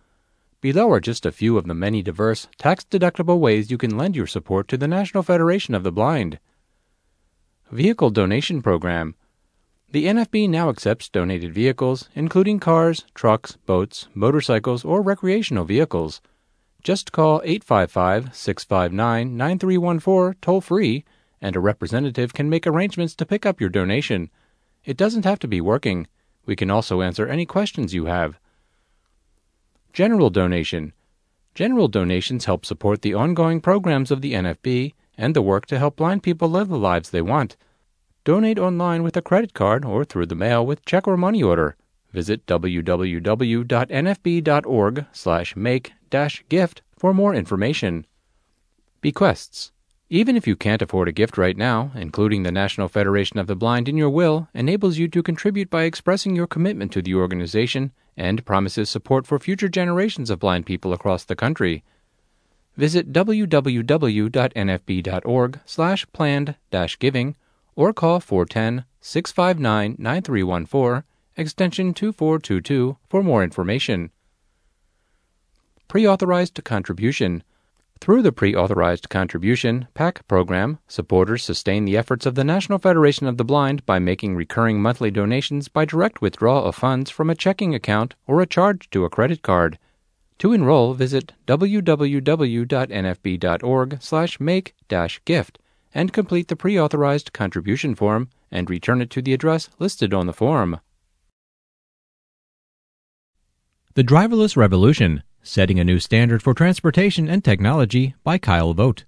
Below are just a few of the many diverse, tax-deductible ways you can lend your support to the National Federation of the Blind. Vehicle Donation Program. The N F B now accepts donated vehicles, including cars, trucks, boats, motorcycles, or recreational vehicles. Just call eight five five, six five nine, nine three one four toll-free, and a representative can make arrangements to pick up your donation. It doesn't have to be working. We can also answer any questions you have. General Donation. General donations help support the ongoing programs of the N F B and the work to help blind people live the lives they want. Donate online with a credit card or through the mail with check or money order. Visit w w w dot n f b dot org slash make dash gift for more information. Bequests. Even if you can't afford a gift right now, including the National Federation of the Blind in your will, enables you to contribute by expressing your commitment to the organization and promises support for future generations of blind people across the country. Visit w w w dot n f b dot org slash planned dash giving or call four one zero, six five nine, nine three one four, extension two four two two for more information. Pre-authorized contribution. Through the Pre-Authorized Contribution PAC program, supporters sustain the efforts of the National Federation of the Blind by making recurring monthly donations by direct withdrawal of funds from a checking account or a charge to a credit card. To enroll, visit w w w dot n f b dot org slash make dash gift and complete the Pre-Authorized Contribution form and return it to the address listed on the form. The Driverless Revolution: Setting a New Standard for Transportation and Technology by Kyle Vogt.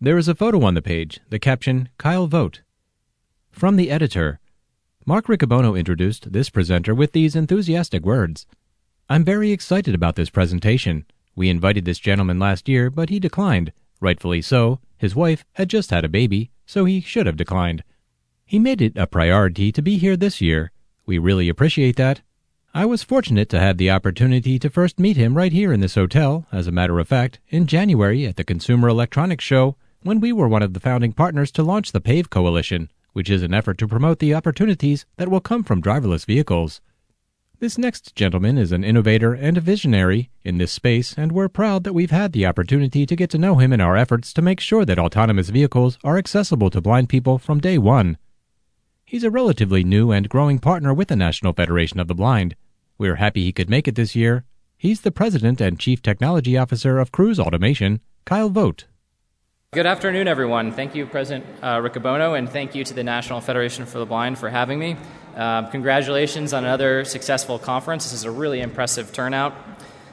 There is a photo on the page, the caption, Kyle Vogt. From the editor, Mark Riccobono introduced this presenter with these enthusiastic words. I'm very excited about this presentation. We invited this gentleman last year, but he declined. Rightfully so. His wife had just had a baby, so he should have declined. He made it a priority to be here this year. We really appreciate that. I was fortunate to have the opportunity to first meet him right here in this hotel, as a matter of fact, in January at the Consumer Electronics Show, when we were one of the founding partners to launch the PAVE Coalition, which is an effort to promote the opportunities that will come from driverless vehicles. This next gentleman is an innovator and a visionary in this space, and we're proud that we've had the opportunity to get to know him in our efforts to make sure that autonomous vehicles are accessible to blind people from day one. He's a relatively new and growing partner with the National Federation of the Blind. We're happy he could make it this year. He's the President and Chief Technology Officer of Cruise Automation, Kyle Vogt. Good afternoon, everyone. Thank you, President uh, Riccobono, and thank you to the National Federation for the Blind for having me. Uh, congratulations on another successful conference. This is a really impressive turnout,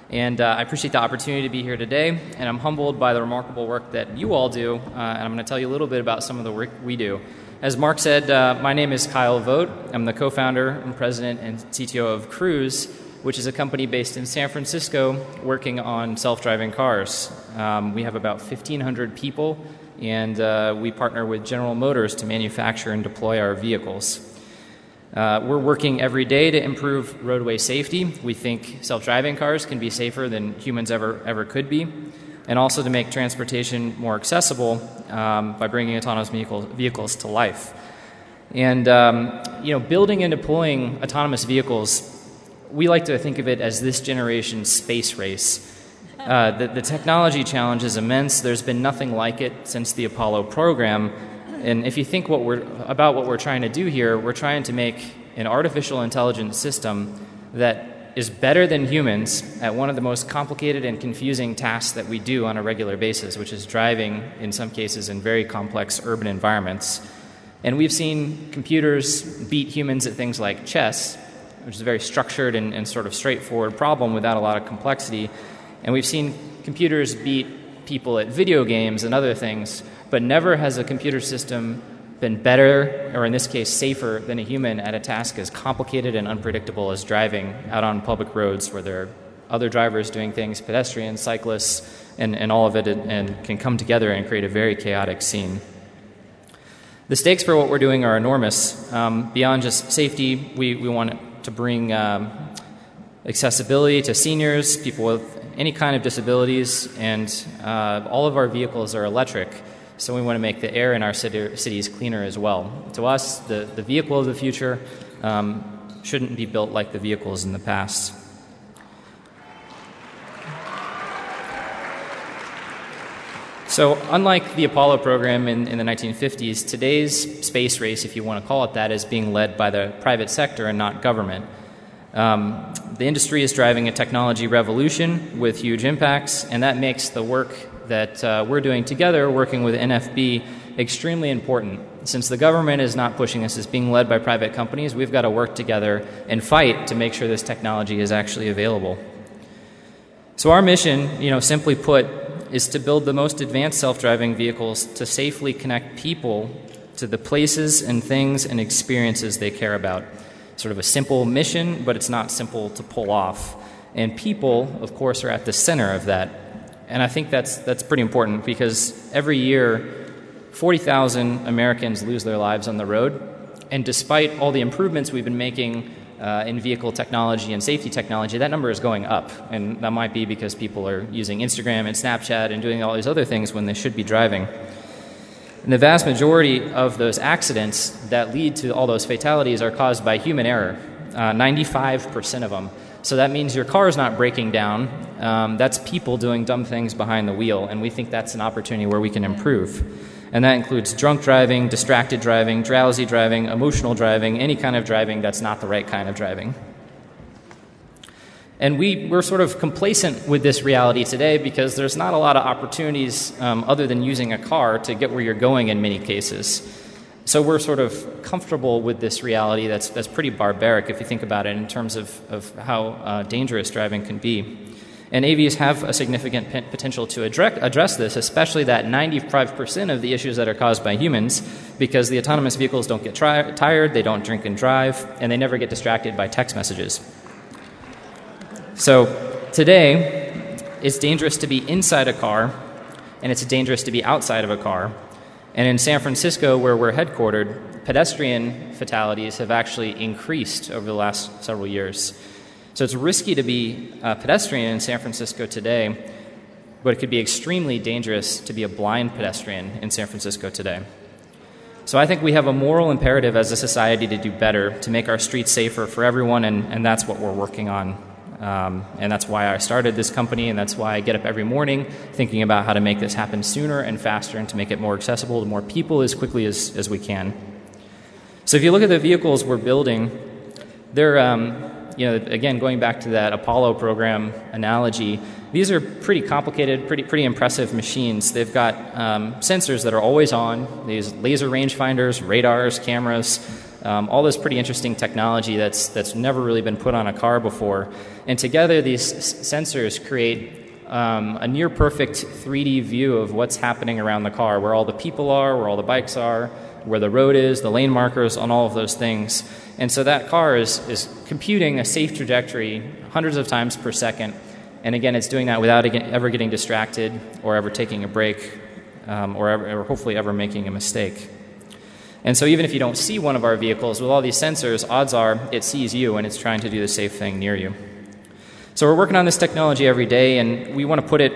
and uh, I appreciate the opportunity to be here today, and I'm humbled by the remarkable work that you all do, uh, and I'm going to tell you a little bit about some of the work we do. As Mark said, uh, my name is Kyle Vogt. I'm the co-founder and president and C T O of Cruise, which is a company based in San Francisco working on self-driving cars. Um, we have about fifteen hundred people, and uh, we partner with General Motors to manufacture and deploy our vehicles. Uh, we're working every day to improve roadway safety. We think self-driving cars can be safer than humans ever, ever could be, and also to make transportation more accessible um, by bringing autonomous vehicle, vehicles to life. And um, you know, building and deploying autonomous vehicles, we like to think of it as this generation's space race. Uh, the, the technology challenge is immense. There's been nothing like it since the Apollo program. And if you think what we're, about what we're trying to do here, we're trying to make an artificial intelligence system that is better than humans at one of the most complicated and confusing tasks that we do on a regular basis, which is driving, in some cases, in very complex urban environments. And we've seen computers beat humans at things like chess, which is a very structured and, and sort of straightforward problem without a lot of complexity. And we've seen computers beat people at video games and other things, but never has a computer system been better, or in this case safer, than a human at a task as complicated and unpredictable as driving out on public roads where there are other drivers doing things, pedestrians, cyclists, and, and all of it, and, and can come together and create a very chaotic scene. The stakes for what we're doing are enormous. Um, beyond just safety, we, we want to bring um, accessibility to seniors, people with any kind of disabilities, and uh, all of our vehicles are electric. So we want to make the air in our city, cities cleaner as well. To us, the, the vehicle of the future um, shouldn't be built like the vehicles in the past. So unlike the Apollo program in, in the nineteen fifties, today's space race, if you want to call it that, is being led by the private sector and not government. Um, the industry is driving a technology revolution with huge impacts, and that makes the work that uh, we're doing together, working with N F B, extremely important. Since the government is not pushing us, it's being led by private companies, we've got to work together and fight to make sure this technology is actually available. So our mission, you know, simply put, is to build the most advanced self-driving vehicles to safely connect people to the places and things and experiences they care about. Sort of a simple mission, but it's not simple to pull off. And people, of course, are at the center of that. And I think that's that's pretty important, because every year forty thousand Americans lose their lives on the road. And despite all the improvements we've been making uh, in vehicle technology and safety technology, that number is going up. And that might be because people are using Instagram and Snapchat and doing all these other things when they should be driving. And the vast majority of those accidents that lead to all those fatalities are caused by human error, uh, ninety-five percent of them. So that means your car's not breaking down. Um, that's people doing dumb things behind the wheel, and we think that's an opportunity where we can improve. And that includes drunk driving, distracted driving, drowsy driving, emotional driving, any kind of driving that's not the right kind of driving. And we, we're sort of complacent with this reality today because there's not a lot of opportunities um, other than using a car to get where you're going in many cases. So we're sort of comfortable with this reality that's that's pretty barbaric if you think about it in terms of, of how uh, dangerous driving can be. And A Vs have a significant p- potential to address, address this, especially that ninety-five percent of the issues that are caused by humans, because the autonomous vehicles don't get tri- tired, they don't drink and drive, and they never get distracted by text messages. So today, it's dangerous to be inside a car, and it's dangerous to be outside of a car. And in San Francisco, where we're headquartered, pedestrian fatalities have actually increased over the last several years. So it's risky to be a pedestrian in San Francisco today, but it could be extremely dangerous to be a blind pedestrian in San Francisco today. So I think we have a moral imperative as a society to do better, to make our streets safer for everyone, and, and that's what we're working on. Um, and that's why I started this company, and that's why I get up every morning thinking about how to make this happen sooner and faster and to make it more accessible to more people as quickly as, as we can. So if you look at the vehicles we're building, they're, um, you know, again, going back to that Apollo program analogy, these are pretty complicated, pretty pretty impressive machines. They've got um, sensors that are always on, these laser rangefinders, radars, cameras, Um, all this pretty interesting technology that's that's never really been put on a car before. And together these s- sensors create um, a near-perfect three D view of what's happening around the car, where all the people are, where all the bikes are, where the road is, the lane markers, on all of those things. And so that car is, is computing a safe trajectory hundreds of times per second. And again, it's doing that without ever getting distracted or ever taking a break um, or, ever, or hopefully ever making a mistake. And so even if you don't see one of our vehicles, with all these sensors, odds are it sees you and it's trying to do the safe thing near you. So we're working on this technology every day, and we want to put it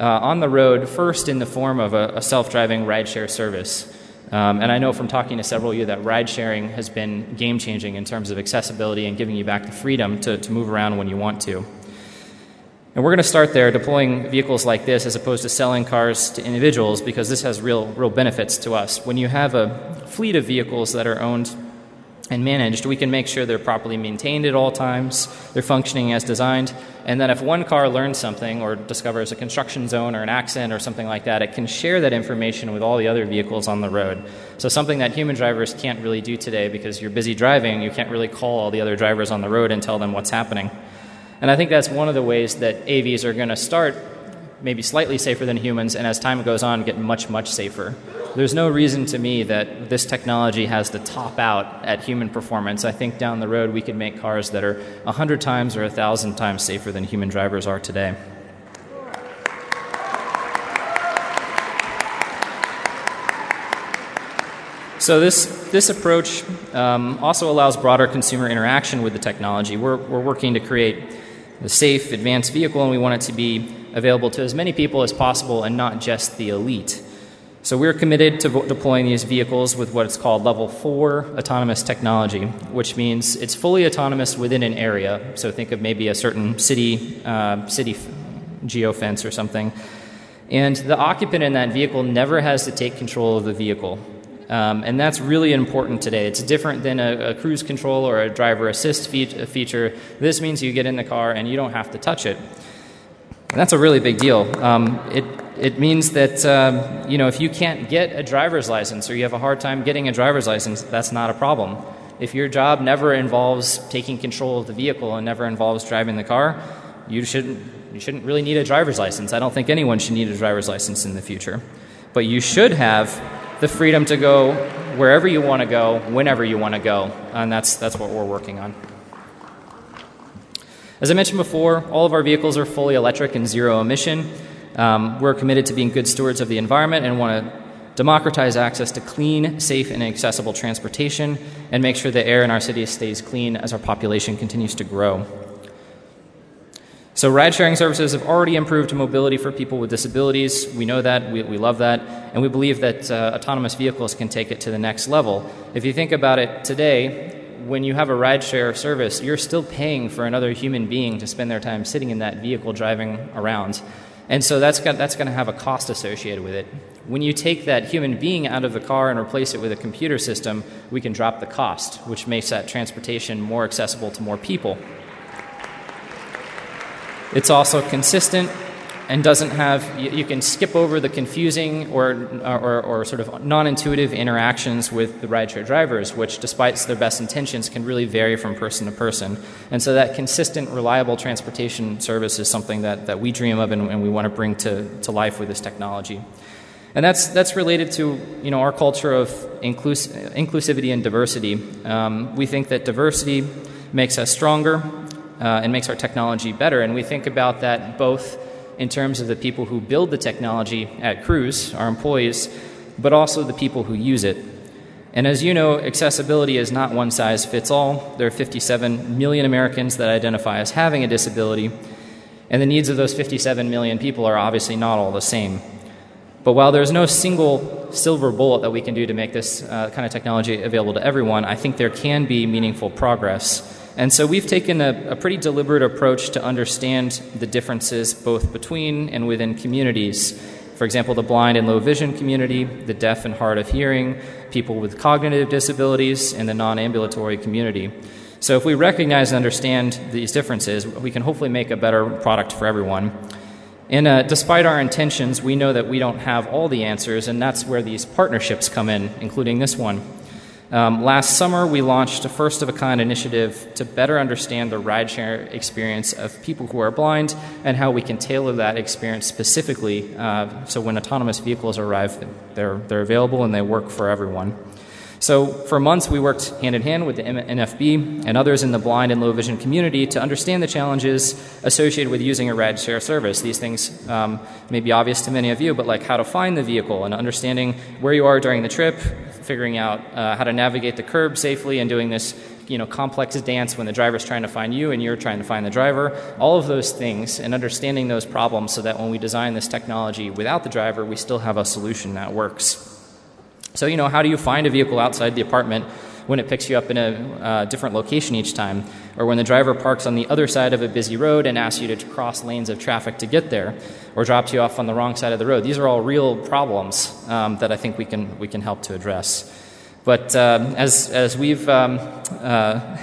uh, on the road first in the form of a, a self-driving rideshare service. Um, and I know from talking to several of you that ride-sharing has been game-changing in terms of accessibility and giving you back the freedom to, to move around when you want to. And we're going to start there, deploying vehicles like this as opposed to selling cars to individuals, because this has real real benefits to us. When you have a fleet of vehicles that are owned and managed, we can make sure they're properly maintained at all times, they're functioning as designed, and then if one car learns something or discovers a construction zone or an accident or something like that, it can share that information with all the other vehicles on the road. So something that human drivers can't really do today, because you're busy driving, you can't really call all the other drivers on the road and tell them what's happening. And I think that's one of the ways that A Vs are going to start maybe slightly safer than humans, and as time goes on, get much, much safer. There's no reason to me that this technology has to top out at human performance. I think down the road we could make cars that are one hundred times or one thousand times safer than human drivers are today. So this this approach um, also allows broader consumer interaction with the technology. We're we're working to create a safe, advanced vehicle, and we want it to be available to as many people as possible and not just the elite. So we're committed to vo- deploying these vehicles with what's called level four autonomous technology, which means it's fully autonomous within an area. So think of maybe a certain city, uh, city f- geofence or something. And the occupant in that vehicle never has to take control of the vehicle. Um, and that's really important today. It's different than a, a cruise control or a driver assist fe- feature. This means you get in the car and you don't have to touch it. And that's a really big deal. Um, it it means that um, you know if you can't get a driver's license or you have a hard time getting a driver's license, that's not a problem. If your job never involves taking control of the vehicle and never involves driving the car, you shouldn't you shouldn't really need a driver's license. I don't think anyone should need a driver's license in the future, but you should have the freedom to go wherever you want to go, whenever you want to go, and that's that's what we're working on. As I mentioned before, all of our vehicles are fully electric and zero emission. Um, we're committed to being good stewards of the environment and want to democratize access to clean, safe, and accessible transportation and make sure the air in our city stays clean as our population continues to grow. So ride-sharing services have already improved mobility for people with disabilities. We know that. We, we love that. And we believe that uh, autonomous vehicles can take it to the next level. If you think about it today, when you have a ride-share service, you're still paying for another human being to spend their time sitting in that vehicle driving around. And so that's got, that's going to have a cost associated with it. When you take that human being out of the car and replace it with a computer system, we can drop the cost, which makes that transportation more accessible to more people. It's also consistent and doesn't have, you, you can skip over the confusing or, or or sort of non-intuitive interactions with the rideshare drivers, which despite their best intentions can really vary from person to person. And so that consistent, reliable transportation service is something that, that we dream of and, and we want to bring to, to life with this technology. And that's that's related to you know our culture of inclus- inclusivity and diversity. Um, we think that diversity makes us stronger uh, and makes our technology better. And we think about that both in terms of the people who build the technology at Cruise, our employees, but also the people who use it. And as you know, accessibility is not one size fits all. There are fifty-seven million Americans that identify as having a disability, and the needs of those fifty-seven million people are obviously not all the same. But while there's no single silver bullet that we can do to make this uh, kind of technology available to everyone, I think there can be meaningful progress. And so we've taken a, a pretty deliberate approach to understand the differences both between and within communities. For example, the blind and low vision community, the deaf and hard of hearing, people with cognitive disabilities, and the non-ambulatory community. So if we recognize and understand these differences, we can hopefully make a better product for everyone. And uh, despite our intentions, we know that we don't have all the answers, and that's where these partnerships come in, including this one. Um, last summer, we launched a first-of-a-kind initiative to better understand the rideshare experience of people who are blind and how we can tailor that experience specifically uh, so when autonomous vehicles arrive, they're, they're available and they work for everyone. So for months, we worked hand-in-hand with the N F B and others in the blind and low-vision community to understand the challenges associated with using a ride-share service. These things um, may be obvious to many of you, but like how to find the vehicle and understanding where you are during the trip, figuring out uh, how to navigate the curb safely and doing this you know, complex dance when the driver's trying to find you and you're trying to find the driver, all of those things and understanding those problems so that when we design this technology without the driver, we still have a solution that works. So, you know, how do you find a vehicle outside the apartment when it picks you up in a uh, different location each time? Or when the driver parks on the other side of a busy road and asks you to cross lanes of traffic to get there, or drops you off on the wrong side of the road? These are all real problems um, that I think we can we can help to address. But um, as as we've um, uh,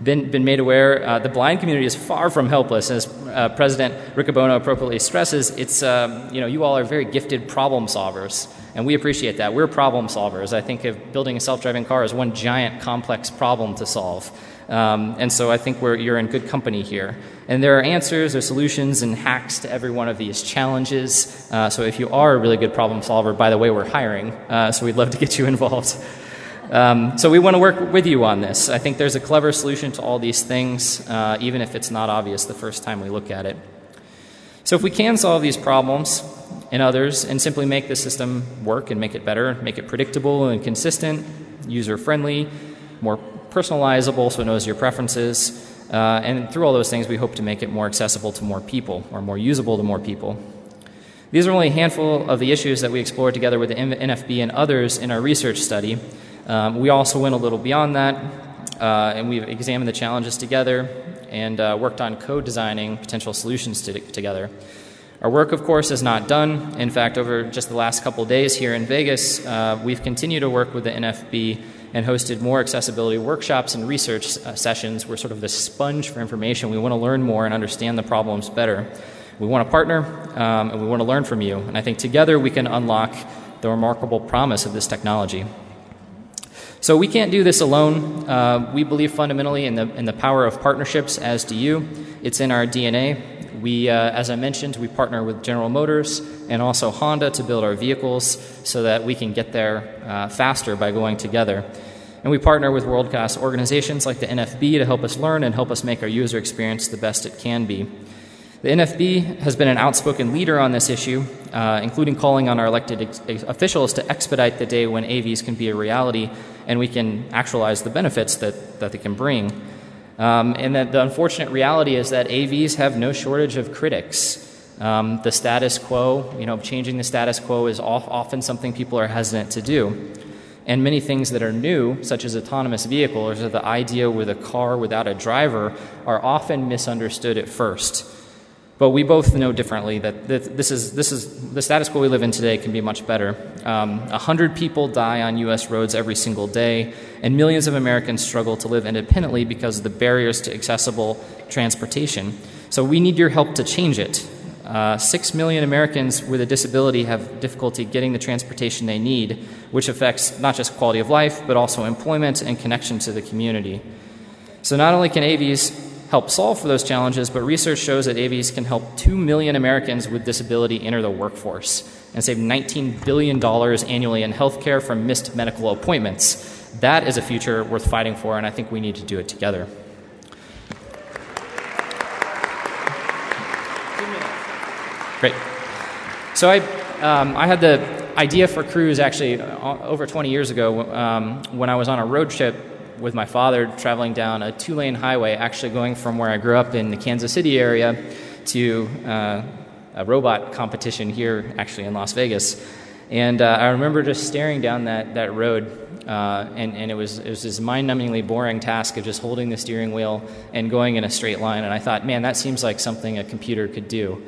been been made aware, uh, the blind community is far from helpless. As uh, President Riccobono appropriately stresses, it's um, you know you all are very gifted problem solvers. And we appreciate that. We're problem solvers. I think of building a self-driving car as one giant, complex problem to solve. Um, and so I think we're, you're in good company here. And there are answers, there are solutions, and hacks to every one of these challenges. Uh, so if you are a really good problem solver, by the way, we're hiring. Uh, so we'd love to get you involved. Um, so we want to work with you on this. I think there's a clever solution to all these things, uh, even if it's not obvious the first time we look at it. So if we can solve these problems, and others, and simply make the system work and make it better, make it predictable and consistent, user-friendly, more personalizable so it knows your preferences. Uh, and through all those things, we hope to make it more accessible to more people, or more usable to more people. These are only a handful of the issues that we explored together with the N F B and others in our research study. Um, we also went a little beyond that, uh, and we've examined the challenges together and uh, worked on co-designing potential solutions to, together. Our work, of course, is not done. In fact, over just the last couple days here in Vegas, uh, we've continued to work with the N F B and hosted more accessibility workshops and research uh, sessions. We're sort of the sponge for information. We want to learn more and understand the problems better. We want to partner, um, and we want to learn from you. And I think together we can unlock the remarkable promise of this technology. So we can't do this alone. Uh, we believe fundamentally in the, in the power of partnerships, as do you. It's in our D N A. We, uh, as I mentioned, we partner with General Motors and also Honda to build our vehicles so that we can get there uh, faster by going together. And we partner with world-class organizations like the N F B to help us learn and help us make our user experience the best it can be. The N F B has been an outspoken leader on this issue, uh, including calling on our elected ex- officials to expedite the day when A Vs can be a reality and we can actualize the benefits that, that they can bring. Um, and that the unfortunate reality is that A Vs have no shortage of critics. Um, the status quo, you know, changing the status quo is off, often something people are hesitant to do. And many things that are new, such as autonomous vehicles or the idea with a car without a driver, are often misunderstood at first. But we both know differently that this is this is the status quo we live in today can be much better. Um, a hundred people die on U S roads every single day, and millions of Americans struggle to live independently because of the barriers to accessible transportation. So we need your help to change it. Uh, six million Americans with a disability have difficulty getting the transportation they need, which affects not just quality of life, but also employment and connection to the community. So not only can A Vs help solve for those challenges, but research shows that A Vs can help two million Americans with disability enter the workforce and save nineteen billion dollars annually in healthcare from missed medical appointments. That is a future worth fighting for, and I think we need to do it together. Great. So I, um, I had the idea for Cruise actually over twenty years ago um, when I was on a road trip with my father traveling down a two-lane highway, actually going from where I grew up in the Kansas City area to uh, a robot competition here, actually in Las Vegas. And uh, I remember just staring down that that road, uh, and and it was it was this mind-numbingly boring task of just holding the steering wheel and going in a straight line. And I thought, man, that seems like something a computer could do.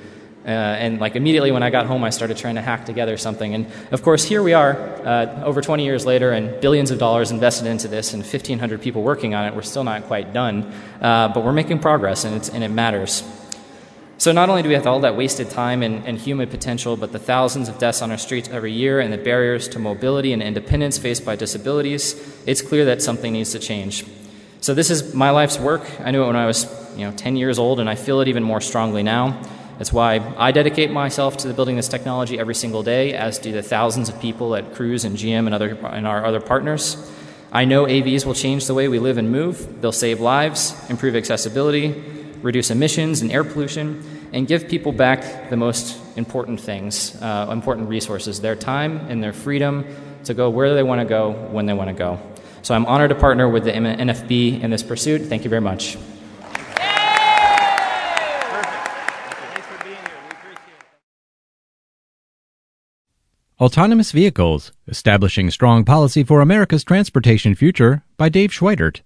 Uh, and like immediately when I got home, I started trying to hack together something. And of course, here we are uh, over twenty years later and billions of dollars invested into this and fifteen hundred people working on it. We're still not quite done, uh, but we're making progress and, it's, and it matters. So not only do we have all that wasted time and, and human potential, but the thousands of deaths on our streets every year and the barriers to mobility and independence faced by disabilities, it's clear that something needs to change. So this is my life's work. I knew it when I was you know, ten years old, and I feel it even more strongly now. That's why I dedicate myself to building this technology every single day, as do the thousands of people at Cruise and G M and other and our other partners. I know A Vs will change the way we live and move. They'll save lives, improve accessibility, reduce emissions and air pollution, and give people back the most important things, uh, important resources, their time and their freedom to go where they want to go, when they want to go. So I'm honored to partner with the N F B in this pursuit. Thank you very much. Autonomous Vehicles, Establishing Strong Policy for America's Transportation Future by Dave Schweikert.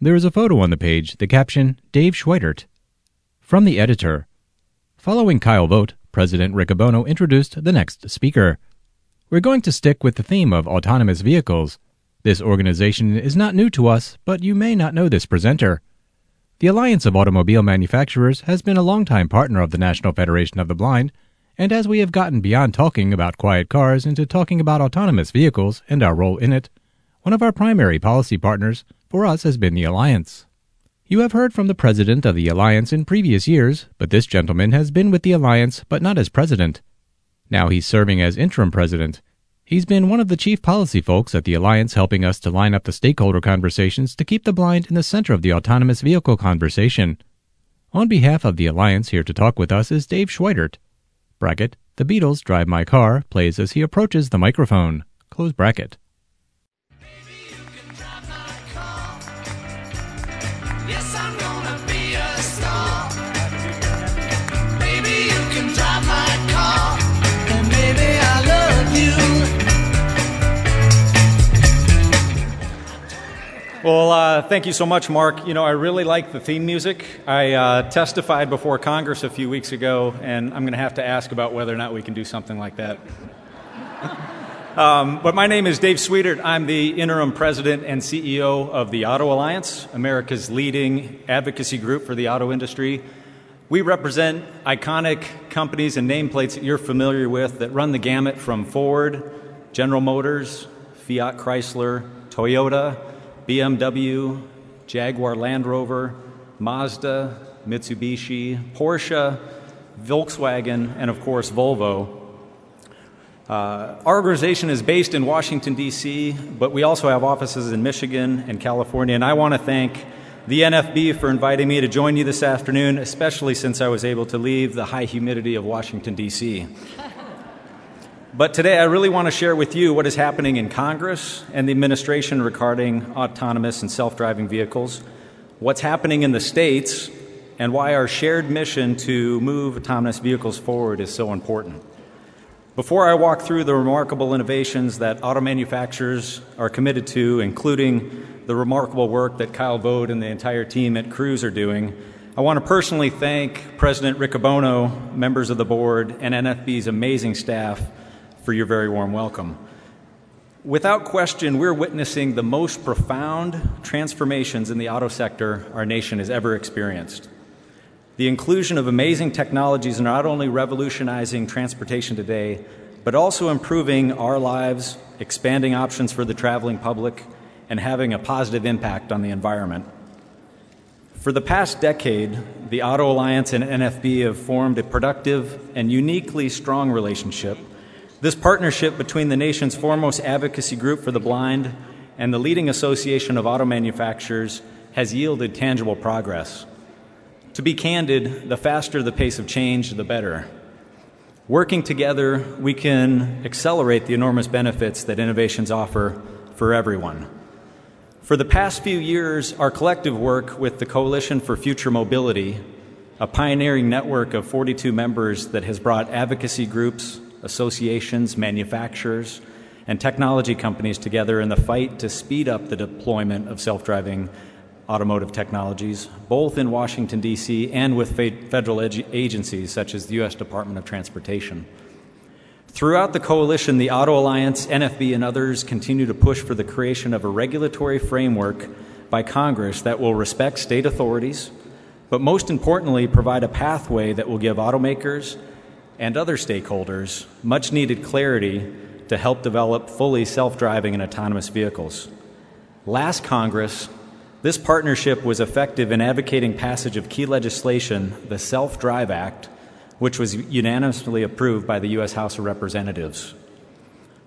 There is a photo on the page, the caption, Dave Schweikert. From the editor. Following Kyle Vogt, President Riccobono introduced the next speaker. We're going to stick with the theme of autonomous vehicles. This organization is not new to us, but you may not know this presenter. The Alliance of Automobile Manufacturers has been a longtime partner of the National Federation of the Blind, and as we have gotten beyond talking about quiet cars into talking about autonomous vehicles and our role in it, one of our primary policy partners for us has been the Alliance. You have heard from the president of the Alliance in previous years, but this gentleman has been with the Alliance but not as president. Now he's serving as interim president. He's been one of the chief policy folks at the Alliance, helping us to line up the stakeholder conversations to keep the blind in the center of the autonomous vehicle conversation. On behalf of the Alliance, here to talk with us is Dave Schweikert, The Beatles' Drive My Car plays as he approaches the microphone. Close bracket. Well, uh, thank you so much, Mark. You know, I really like the theme music. I uh, testified before Congress a few weeks ago, and I'm going to have to ask about whether or not we can do something like that. um, but my name is Dave Schweikert. I'm the interim president and C E O of the Auto Alliance, America's leading advocacy group for the auto industry. We represent iconic companies and nameplates that you're familiar with that run the gamut from Ford, General Motors, Fiat Chrysler, Toyota, B M W, Jaguar Land Rover, Mazda, Mitsubishi, Porsche, Volkswagen, and of course Volvo. Uh, our organization is based in Washington, D C, but we also have offices in Michigan and California, and I want to thank the N F B for inviting me to join you this afternoon, especially since I was able to leave the high humidity of Washington, D C But today I really want to share with you what is happening in Congress and the administration regarding autonomous and self-driving vehicles, what's happening in the states, and why our shared mission to move autonomous vehicles forward is so important. Before I walk through the remarkable innovations that auto manufacturers are committed to, including the remarkable work that Kyle Vogt and the entire team at Cruise are doing, I want to personally thank President Riccobono, members of the board, and N F B's amazing staff for your very warm welcome. Without question, we're witnessing the most profound transformations in the auto sector our nation has ever experienced. The inclusion of amazing technologies is not only revolutionizing transportation today, but also improving our lives, expanding options for the traveling public, and having a positive impact on the environment. For the past decade, the Auto Alliance and N F B have formed a productive and uniquely strong relationship. This partnership between the nation's foremost advocacy group for the blind and the leading association of auto manufacturers has yielded tangible progress. To be candid, the faster the pace of change, the better. Working together, we can accelerate the enormous benefits that innovations offer for everyone. For the past few years, our collective work with the Coalition for Future Mobility, a pioneering network of forty-two members that has brought advocacy groups, associations, manufacturers, and technology companies together in the fight to speed up the deployment of self-driving automotive technologies, both in Washington, D C, and with federal agencies such as the U S Department of Transportation. Throughout the coalition, the Auto Alliance, N F B, and others continue to push for the creation of a regulatory framework by Congress that will respect state authorities, but most importantly, provide a pathway that will give automakers and other stakeholders much-needed clarity to help develop fully self-driving and autonomous vehicles. Last Congress, this partnership was effective in advocating passage of key legislation, the Self-Drive Act, which was unanimously approved by the U S House of Representatives.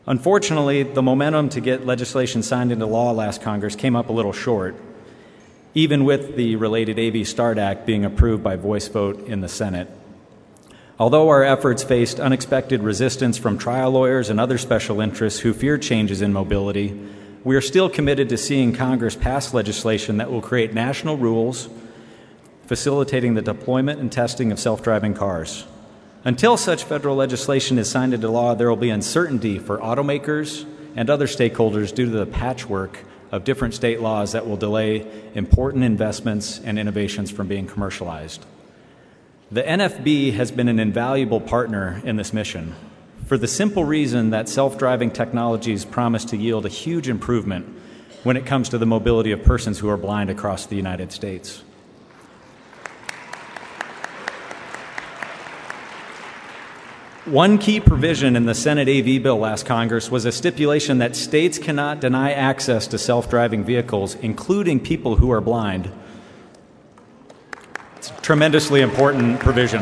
Unfortunately, the momentum to get legislation signed into law last Congress came up a little short, even with the related A V START Act being approved by voice vote in the Senate. Although our efforts faced unexpected resistance from trial lawyers and other special interests who fear changes in mobility, we are still committed to seeing Congress pass legislation that will create national rules facilitating the deployment and testing of self-driving cars. Until such federal legislation is signed into law, there will be uncertainty for automakers and other stakeholders due to the patchwork of different state laws that will delay important investments and innovations from being commercialized. The N F B has been an invaluable partner in this mission for the simple reason that self-driving technologies promise to yield a huge improvement when it comes to the mobility of persons who are blind across the United States. One key provision in the Senate A V bill last Congress was a stipulation that states cannot deny access to self-driving vehicles, including people who are blind. Tremendously important provision.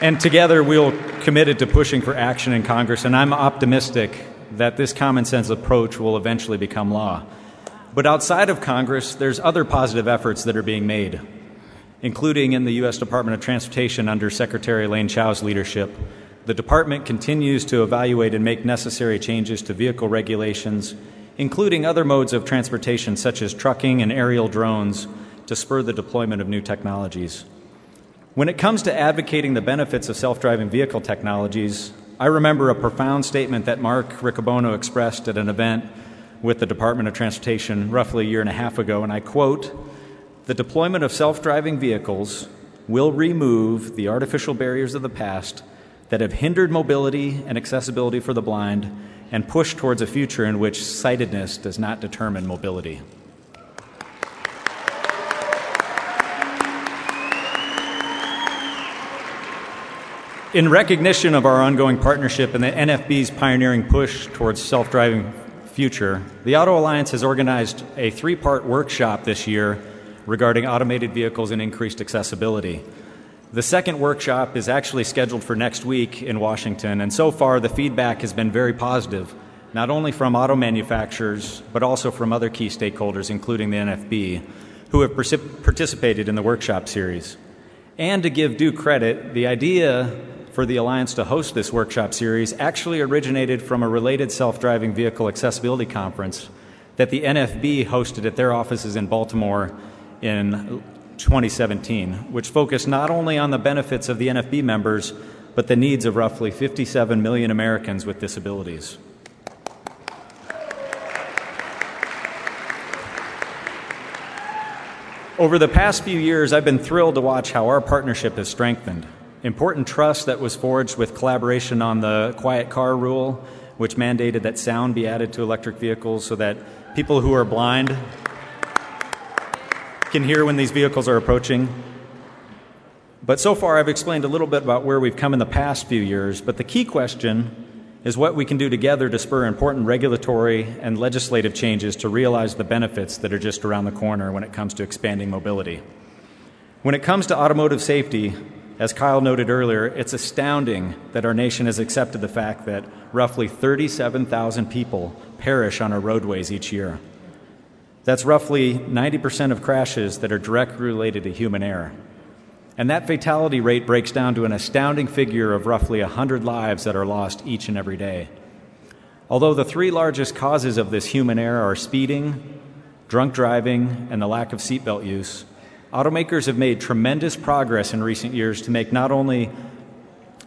And together we're committed to pushing for action in Congress, and I'm optimistic that this common sense approach will eventually become law. But outside of Congress, there's other positive efforts that are being made. including in the U S Department of Transportation under Secretary Elaine Chao's leadership. The department continues to evaluate and make necessary changes to vehicle regulations, including other modes of transportation such as trucking and aerial drones, to spur the deployment of new technologies. When it comes to advocating the benefits of self-driving vehicle technologies, I remember a profound statement that Mark Riccobono expressed at an event with the Department of Transportation roughly a year and a half ago, and I quote, "The deployment of self-driving vehicles will remove the artificial barriers of the past that have hindered mobility and accessibility for the blind and push towards a future in which sightedness does not determine mobility." In recognition of our ongoing partnership and the N F B's pioneering push towards self-driving future, the Auto Alliance has organized a three-part workshop this year regarding automated vehicles and increased accessibility. The second workshop is actually scheduled for next week in Washington, and so far the feedback has been very positive, not only from auto manufacturers, but also from other key stakeholders, including the N F B, who have particip- participated in the workshop series. And to give due credit, the idea for the Alliance to host this workshop series actually originated from a related self-driving vehicle accessibility conference that the N F B hosted at their offices in Baltimore in twenty seventeen, which focused not only on the benefits of the N F B members, but the needs of roughly fifty-seven million Americans with disabilities. Over the past few years, I've been thrilled to watch how our partnership has strengthened. Important trust that was forged with collaboration on the Quiet Car Rule, which mandated that sound be added to electric vehicles so that people who are blind can hear when these vehicles are approaching. But so far I've explained a little bit about where we've come in the past few years, but the key question is what we can do together to spur important regulatory and legislative changes to realize the benefits that are just around the corner when it comes to expanding mobility. When it comes to automotive safety, as Kyle noted earlier, it's astounding that our nation has accepted the fact that roughly thirty-seven thousand people perish on our roadways each year. That's roughly ninety percent of crashes that are directly related to human error. And that fatality rate breaks down to an astounding figure of roughly one hundred lives that are lost each and every day. Although the three largest causes of this human error are speeding, drunk driving, and the lack of seatbelt use, automakers have made tremendous progress in recent years to make not only,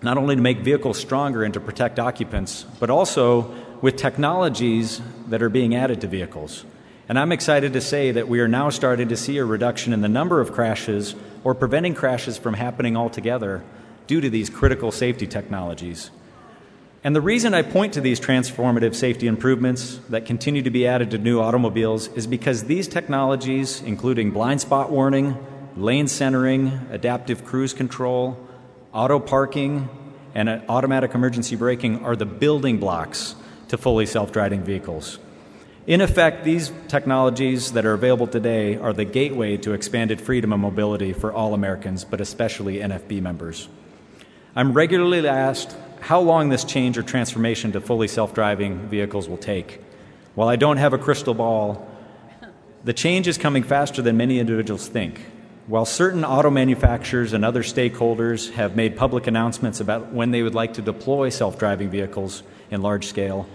not only to make vehicles stronger and to protect occupants, but also with technologies that are being added to vehicles. And I'm excited to say that we are now starting to see a reduction in the number of crashes or preventing crashes from happening altogether due to these critical safety technologies. And the reason I point to these transformative safety improvements that continue to be added to new automobiles is because these technologies, including blind spot warning, lane centering, adaptive cruise control, auto parking, and automatic emergency braking, are the building blocks to fully self-driving vehicles. In effect, these technologies that are available today are the gateway to expanded freedom and mobility for all Americans, but especially N F B members. I'm regularly asked how long this change or transformation to fully self-driving vehicles will take. While I don't have a crystal ball, the change is coming faster than many individuals think. While certain auto manufacturers and other stakeholders have made public announcements about when they would like to deploy self-driving vehicles in large scale,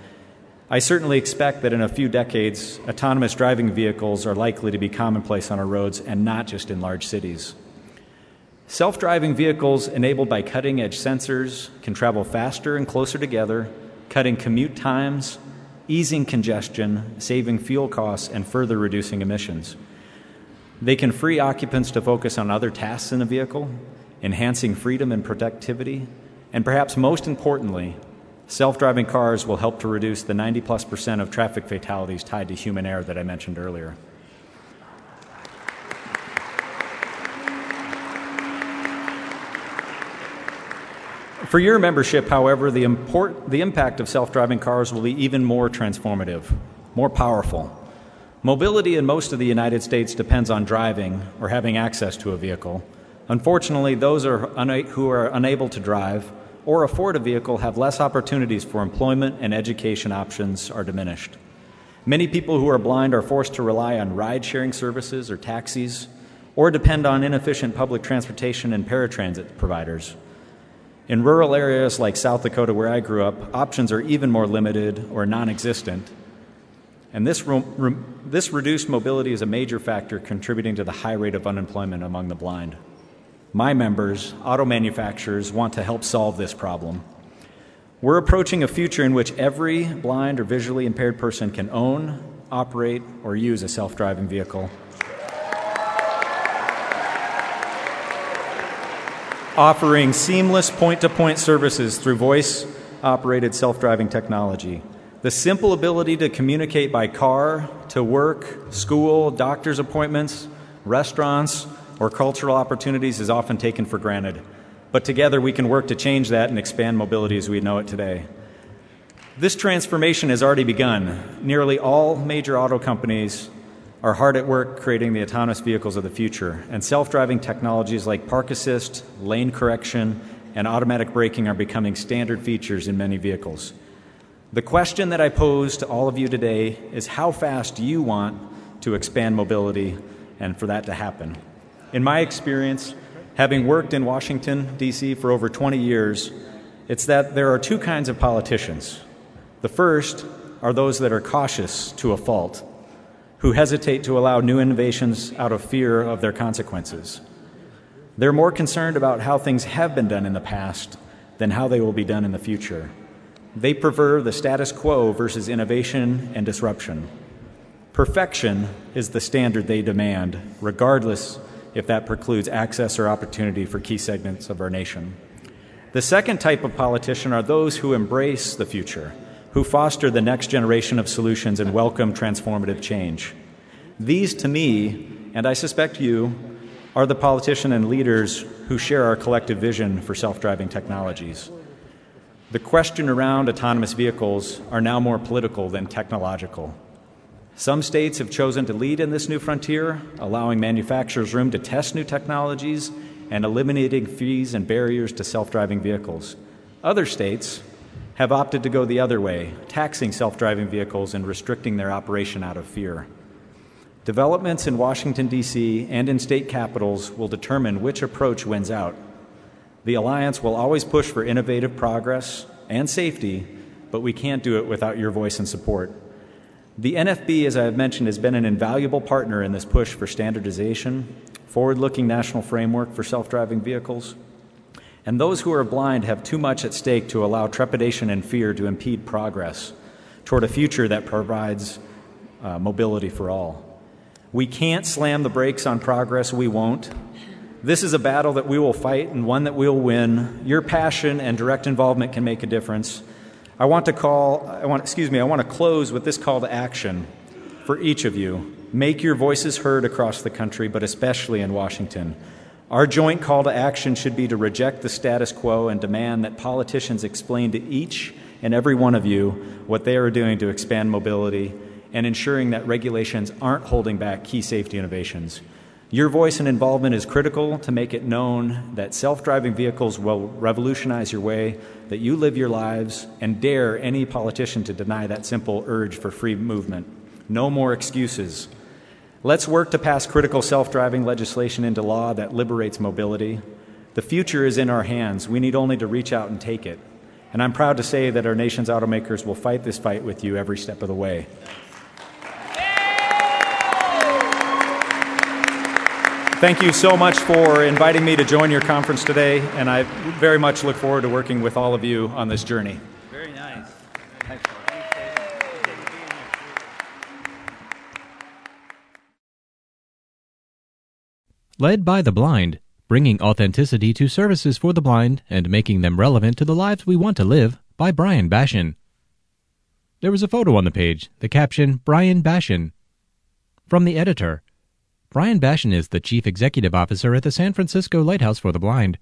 I certainly expect that in a few decades, autonomous driving vehicles are likely to be commonplace on our roads and not just in large cities. Self-driving vehicles enabled by cutting-edge sensors can travel faster and closer together, cutting commute times, easing congestion, saving fuel costs, and further reducing emissions. They can free occupants to focus on other tasks in the vehicle, enhancing freedom and productivity, and perhaps most importantly, self-driving cars will help to reduce the ninety plus percent of traffic fatalities tied to human error that I mentioned earlier. For your membership, however, the, import, the impact of self-driving cars will be even more transformative, more powerful. Mobility in most of the United States depends on driving or having access to a vehicle. Unfortunately, those are una- who are unable to drive or afford a vehicle have less opportunities for employment, and education options are diminished. Many people who are blind are forced to rely on ride-sharing services or taxis, or depend on inefficient public transportation and paratransit providers. In rural areas like South Dakota, where I grew up, options are even more limited or non-existent. And this, re- re- this reduced mobility is a major factor contributing to the high rate of unemployment among the blind. My members, auto manufacturers, want to help solve this problem. We're approaching a future in which every blind or visually impaired person can own, operate, or use a self-driving vehicle. Offering seamless point-to-point services through voice-operated self-driving technology. The simple ability to communicate by car, to work, school, doctor's appointments, restaurants, or cultural opportunities is often taken for granted. But together we can work to change that and expand mobility as we know it today. This transformation has already begun. Nearly all major auto companies are hard at work creating the autonomous vehicles of the future, and self-driving technologies like park assist, lane correction, and automatic braking are becoming standard features in many vehicles. The question that I pose to all of you today is how fast do you want to expand mobility and for that to happen? In my experience, having worked in Washington, D C for over twenty years, it's that there are two kinds of politicians. The first are those that are cautious to a fault, who hesitate to allow new innovations out of fear of their consequences. They're more concerned about how things have been done in the past than how they will be done in the future. They prefer the status quo versus innovation and disruption. Perfection is the standard they demand, regardless if that precludes access or opportunity for key segments of our nation. The second type of politician are those who embrace the future, who foster the next generation of solutions and welcome transformative change. These, to me, and I suspect you, are the politicians and leaders who share our collective vision for self-driving technologies. The question around autonomous vehicles are now more political than technological. Some states have chosen to lead in this new frontier, allowing manufacturers room to test new technologies and eliminating fees and barriers to self-driving vehicles. Other states have opted to go the other way, taxing self-driving vehicles and restricting their operation out of fear. Developments in Washington, D C and in state capitals will determine which approach wins out. The Alliance will always push for innovative progress and safety, but we can't do it without your voice and support. The N F B, as I have mentioned, has been an invaluable partner in this push for standardization, forward-looking national framework for self-driving vehicles. And those who are blind have too much at stake to allow trepidation and fear to impede progress toward a future that provides uh, mobility for all. We can't slam the brakes on progress, we won't. This is a battle that we will fight and one that we'll win. Your passion and direct involvement can make a difference. I want to call, I want, excuse me, I want to close with this call to action for each of you. Make your voices heard across the country, but especially in Washington. Our joint call to action should be to reject the status quo and demand that politicians explain to each and every one of you what they are doing to expand mobility and ensuring that regulations aren't holding back key safety innovations. Your voice and involvement is critical to make it known that self-driving vehicles will revolutionize your way, that you live your lives, and dare any politician to deny that simple urge for free movement. No more excuses. Let's work to pass critical self-driving legislation into law that liberates mobility. The future is in our hands. We need only to reach out and take it. And I'm proud to say that our nation's automakers will fight this fight with you every step of the way. Thank you so much for inviting me to join your conference today, and I very much look forward to working with all of you on this journey. Very nice. Thanks. Led by the Blind, Bringing Authenticity to Services for the Blind and Making Them Relevant to the Lives We Want to Live by Brian Bashin. There was a photo on the page, the caption, Brian Bashin. From the editor, Brian Bashin is the Chief Executive Officer at the San Francisco Lighthouse for the Blind.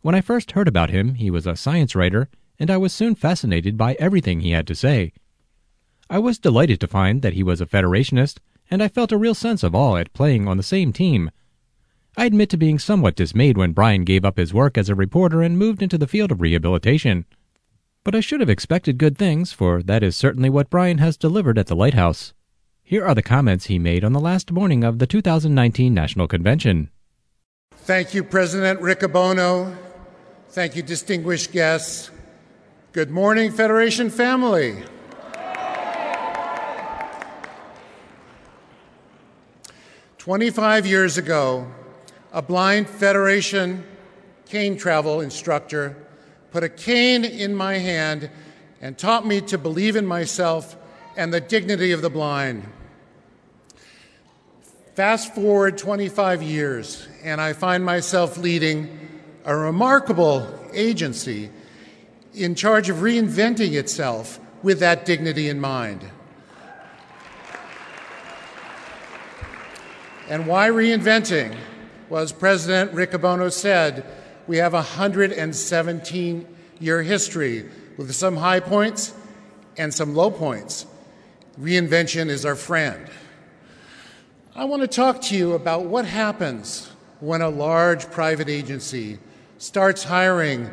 When I first heard about him, he was a science writer, and I was soon fascinated by everything he had to say. I was delighted to find that he was a Federationist, and I felt a real sense of awe at playing on the same team. I admit to being somewhat dismayed when Brian gave up his work as a reporter and moved into the field of rehabilitation. But I should have expected good things, for that is certainly what Brian has delivered at the Lighthouse. Here are the comments he made on the last morning of the two thousand nineteen National Convention. Thank you, President Riccobono. Thank you, distinguished guests. Good morning, Federation family. Twenty-five years ago, a blind Federation cane travel instructor put a cane in my hand and taught me to believe in myself and the dignity of the blind. Fast forward twenty-five years, and I find myself leading a remarkable agency in charge of reinventing itself with that dignity in mind. And why reinventing? Well, as President Riccobono said, we have a one hundred seventeen year history with some high points and some low points. Reinvention is our friend. I want to talk to you about what happens when a large private agency starts hiring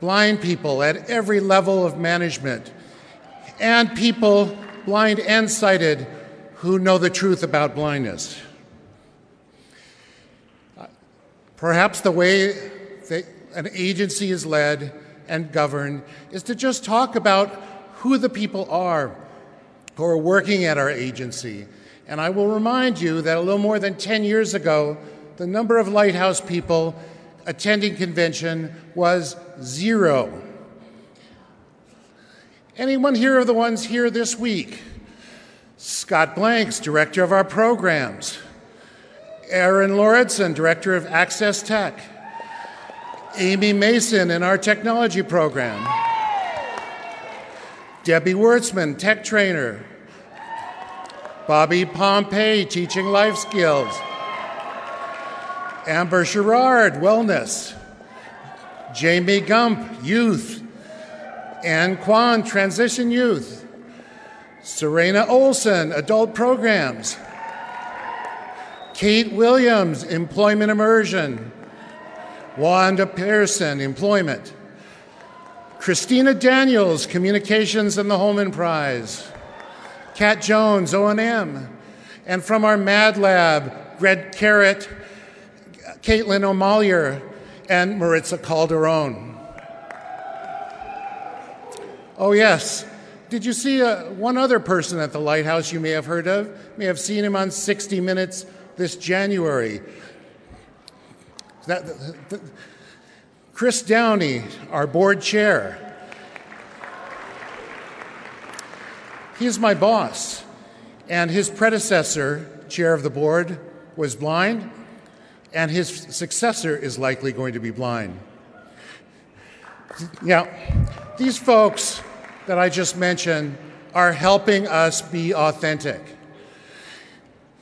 blind people at every level of management, and people, blind and sighted, who know the truth about blindness. Perhaps the way that an agency is led and governed is to just talk about who the people are who are working at our agency. And I will remind you that a little more than ten years ago, the number of Lighthouse people attending convention was zero. Anyone here of the ones here this week? Scott Blanks, director of our programs. Aaron Lauritsen, director of Access Tech. Amy Mason in our technology program. Debbie Wertzman, tech trainer. Bobby Pompey, teaching life skills. Amber Sherrard, wellness. Jamie Gump, youth. Ann Kwan, transition youth. Serena Olson, adult programs. Kate Williams, employment immersion. Wanda Pearson, employment. Christina Daniels, communications and the Holman Prize. Kat Jones, O and M. And from our Mad Lab, Greg Carrot, Caitlin O'Malley, and Maritza Calderon. Oh yes, did you see uh, one other person at the Lighthouse you may have heard of? May have seen him on sixty minutes this January. That, that, that, Chris Downey, our board chair. He's my boss, and his predecessor, chair of the board, was blind, and his successor is likely going to be blind. Now, these folks that I just mentioned are helping us be authentic.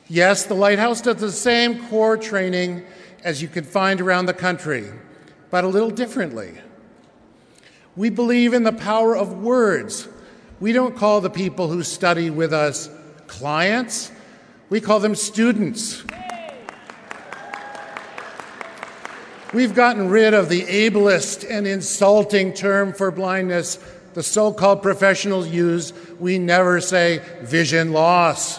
Yes, the Lighthouse does the same core training as you can find around the country, but a little differently. We believe in the power of words. We don't call the people who study with us clients. We call them students. We've gotten rid of the ableist and insulting term for blindness the so-called professionals use. We never say vision loss.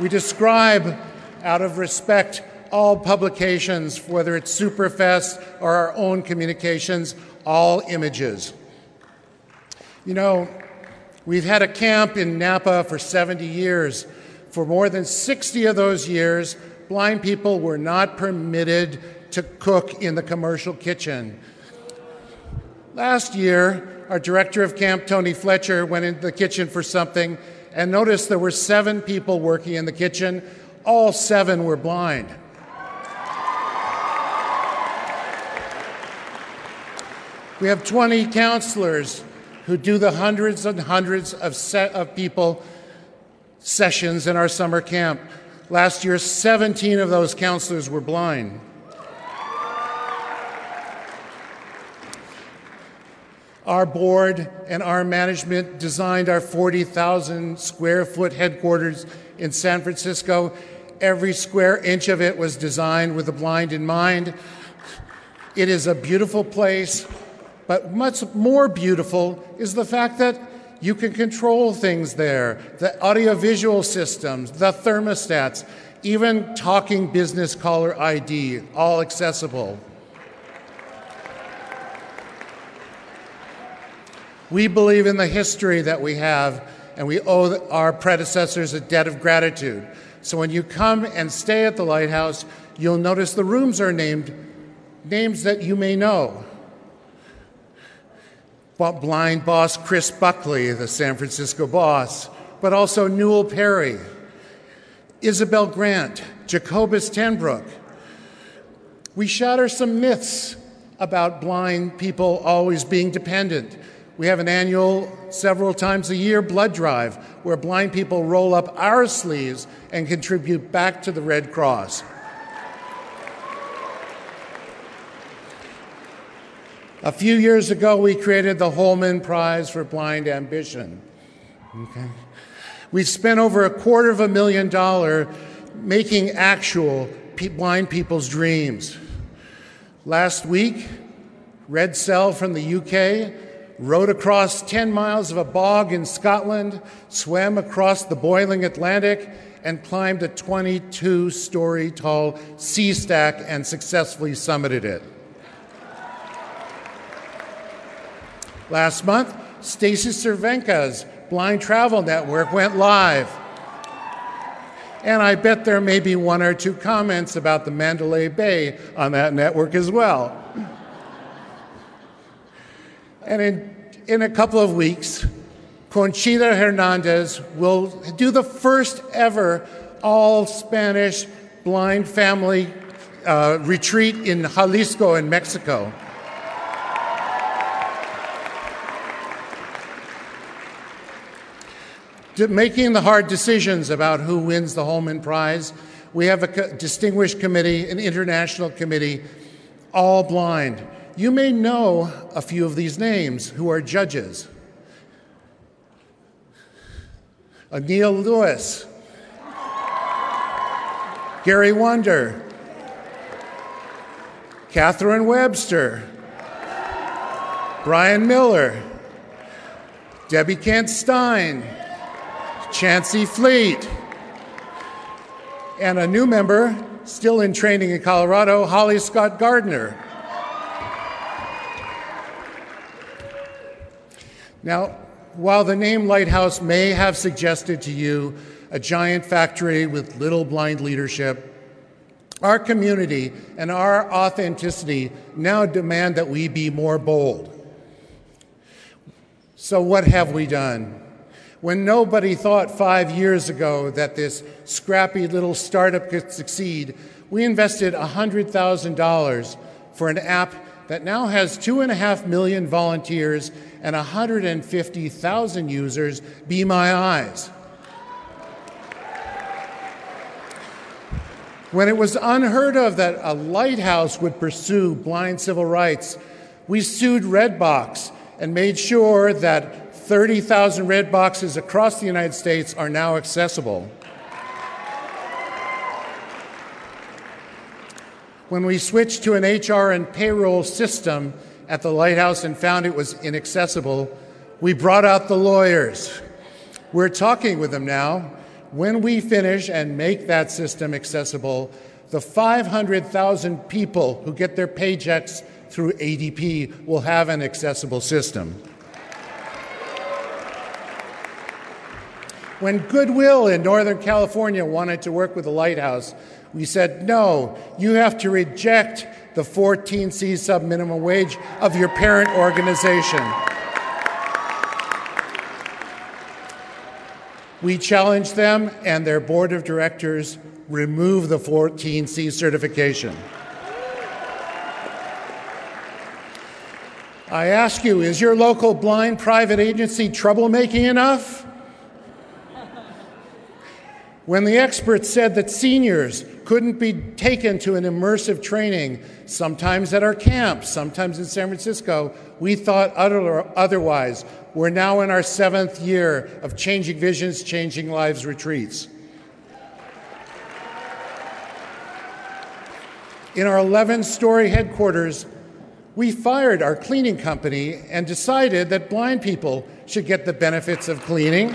We describe, out of respect, all publications, whether it's Superfest or our own communications, all images. You know, we've had a camp in Napa for seventy years. For more than sixty of those years, blind people were not permitted to cook in the commercial kitchen. Last year, our director of camp, Tony Fletcher, went into the kitchen for something and noticed there were seven people working in the kitchen. All seven were blind. We have twenty counselors who do the hundreds and hundreds of, se- of people sessions in our summer camp. Last year, seventeen of those counselors were blind. Our board and our management designed our forty thousand square foot headquarters in San Francisco. Every square inch of it was designed with the blind in mind. It is a beautiful place, but much more beautiful is the fact that You can control things there, the audiovisual systems, the thermostats, even talking business caller I D, all accessible. We believe in the history that we have, and we owe our predecessors a debt of gratitude. So when you come and stay at the Lighthouse, you'll notice the rooms are named names that you may know. Blind boss Chris Buckley, the San Francisco boss, but also Newell Perry, Isabel Grant, Jacobus tenBroek. We shatter some myths about blind people always being dependent. We have an annual, several times a year, blood drive where blind people roll up our sleeves and contribute back to the Red Cross. A few years ago, we created the Holman Prize for Blind Ambition. Okay. We spent over a quarter of a million dollars making actual pe- blind people's dreams. Last week, Red Cell from the U K rode across ten miles of a bog in Scotland, swam across the boiling Atlantic, and climbed a twenty-two story tall sea stack and successfully summited it. Last month, Stacy Cervenka's Blind Travel Network went live. And I bet there may be one or two comments about the Mandalay Bay on that network as well. And in, in a couple of weeks, Conchita Hernandez will do the first ever all-Spanish blind family uh, retreat in Jalisco in Mexico. Making the hard decisions about who wins the Holman Prize, we have a co- distinguished committee, an international committee, all blind. You may know a few of these names who are judges. Anil Lewis, Gary Wunder, Catherine Webster, Brian Miller, Debbie Kent Stein, Chancey Fleet, and a new member, still in training in Colorado, Holly Scott Gardner. Now, while the name Lighthouse may have suggested to you a giant factory with little blind leadership, our community and our authenticity now demand that we be more bold. So what have we done? When nobody thought five years ago that this scrappy little startup could succeed, we invested one hundred thousand dollars for an app that now has two and a half million volunteers and one hundred fifty thousand users, Be My Eyes. When it was unheard of that a lighthouse would pursue blind civil rights, we sued Redbox and made sure that thirty thousand red boxes across the United States are now accessible. When we switched to an H R and payroll system at the Lighthouse and found it was inaccessible, we brought out the lawyers. We're talking with them now. When we finish and make that system accessible, the five hundred thousand people who get their paychecks through A D P will have an accessible system. When Goodwill in Northern California wanted to work with the Lighthouse, we said, no, you have to reject the fourteen C subminimum wage of your parent organization. We challenged them and their board of directors remove the fourteen C certification. I ask you, is your local blind private agency troublemaking enough? When the experts said that seniors couldn't be taken to an immersive training, sometimes at our camp, sometimes in San Francisco, we thought otherwise. We're now in our seventh year of Changing Visions, Changing Lives retreats. In our eleven story headquarters, we fired our cleaning company and decided that blind people should get the benefits of cleaning.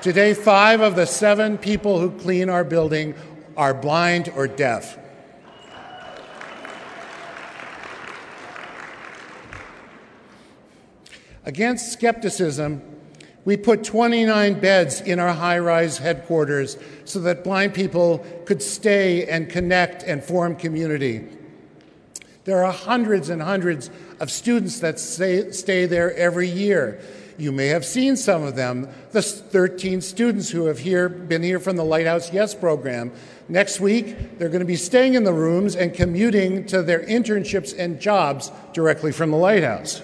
Today, five of the seven people who clean our building are blind or deaf. Against skepticism, we put twenty-nine beds in our high-rise headquarters so that blind people could stay and connect and form community. There are hundreds and hundreds of students that stay, stay there every year. You may have seen some of them, the thirteen students who have here been here from the Lighthouse Yes program. Next week, they're going to be staying in the rooms and commuting to their internships and jobs directly from the Lighthouse.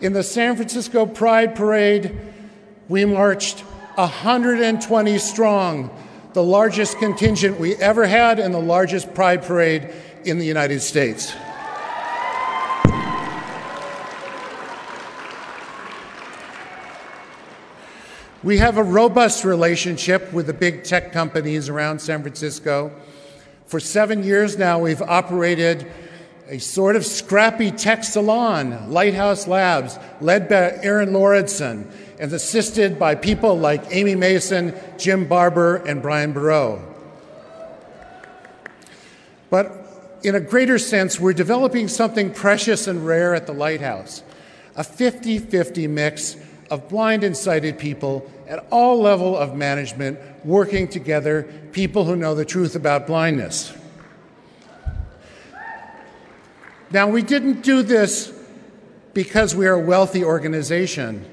In the San Francisco Pride Parade, we marched one hundred twenty strong, the largest contingent we ever had and the largest Pride Parade in the United States. We have a robust relationship with the big tech companies around San Francisco. For seven years now, we've operated a sort of scrappy tech salon, Lighthouse Labs, led by Aaron Lauridsen, and assisted by people like Amy Mason, Jim Barber, and Brian Barreau. But in a greater sense, we're developing something precious and rare at the Lighthouse, a fifty-fifty mix of blind and sighted people at all levels of management working together, people who know the truth about blindness. Now, we didn't do this because we are a wealthy organization.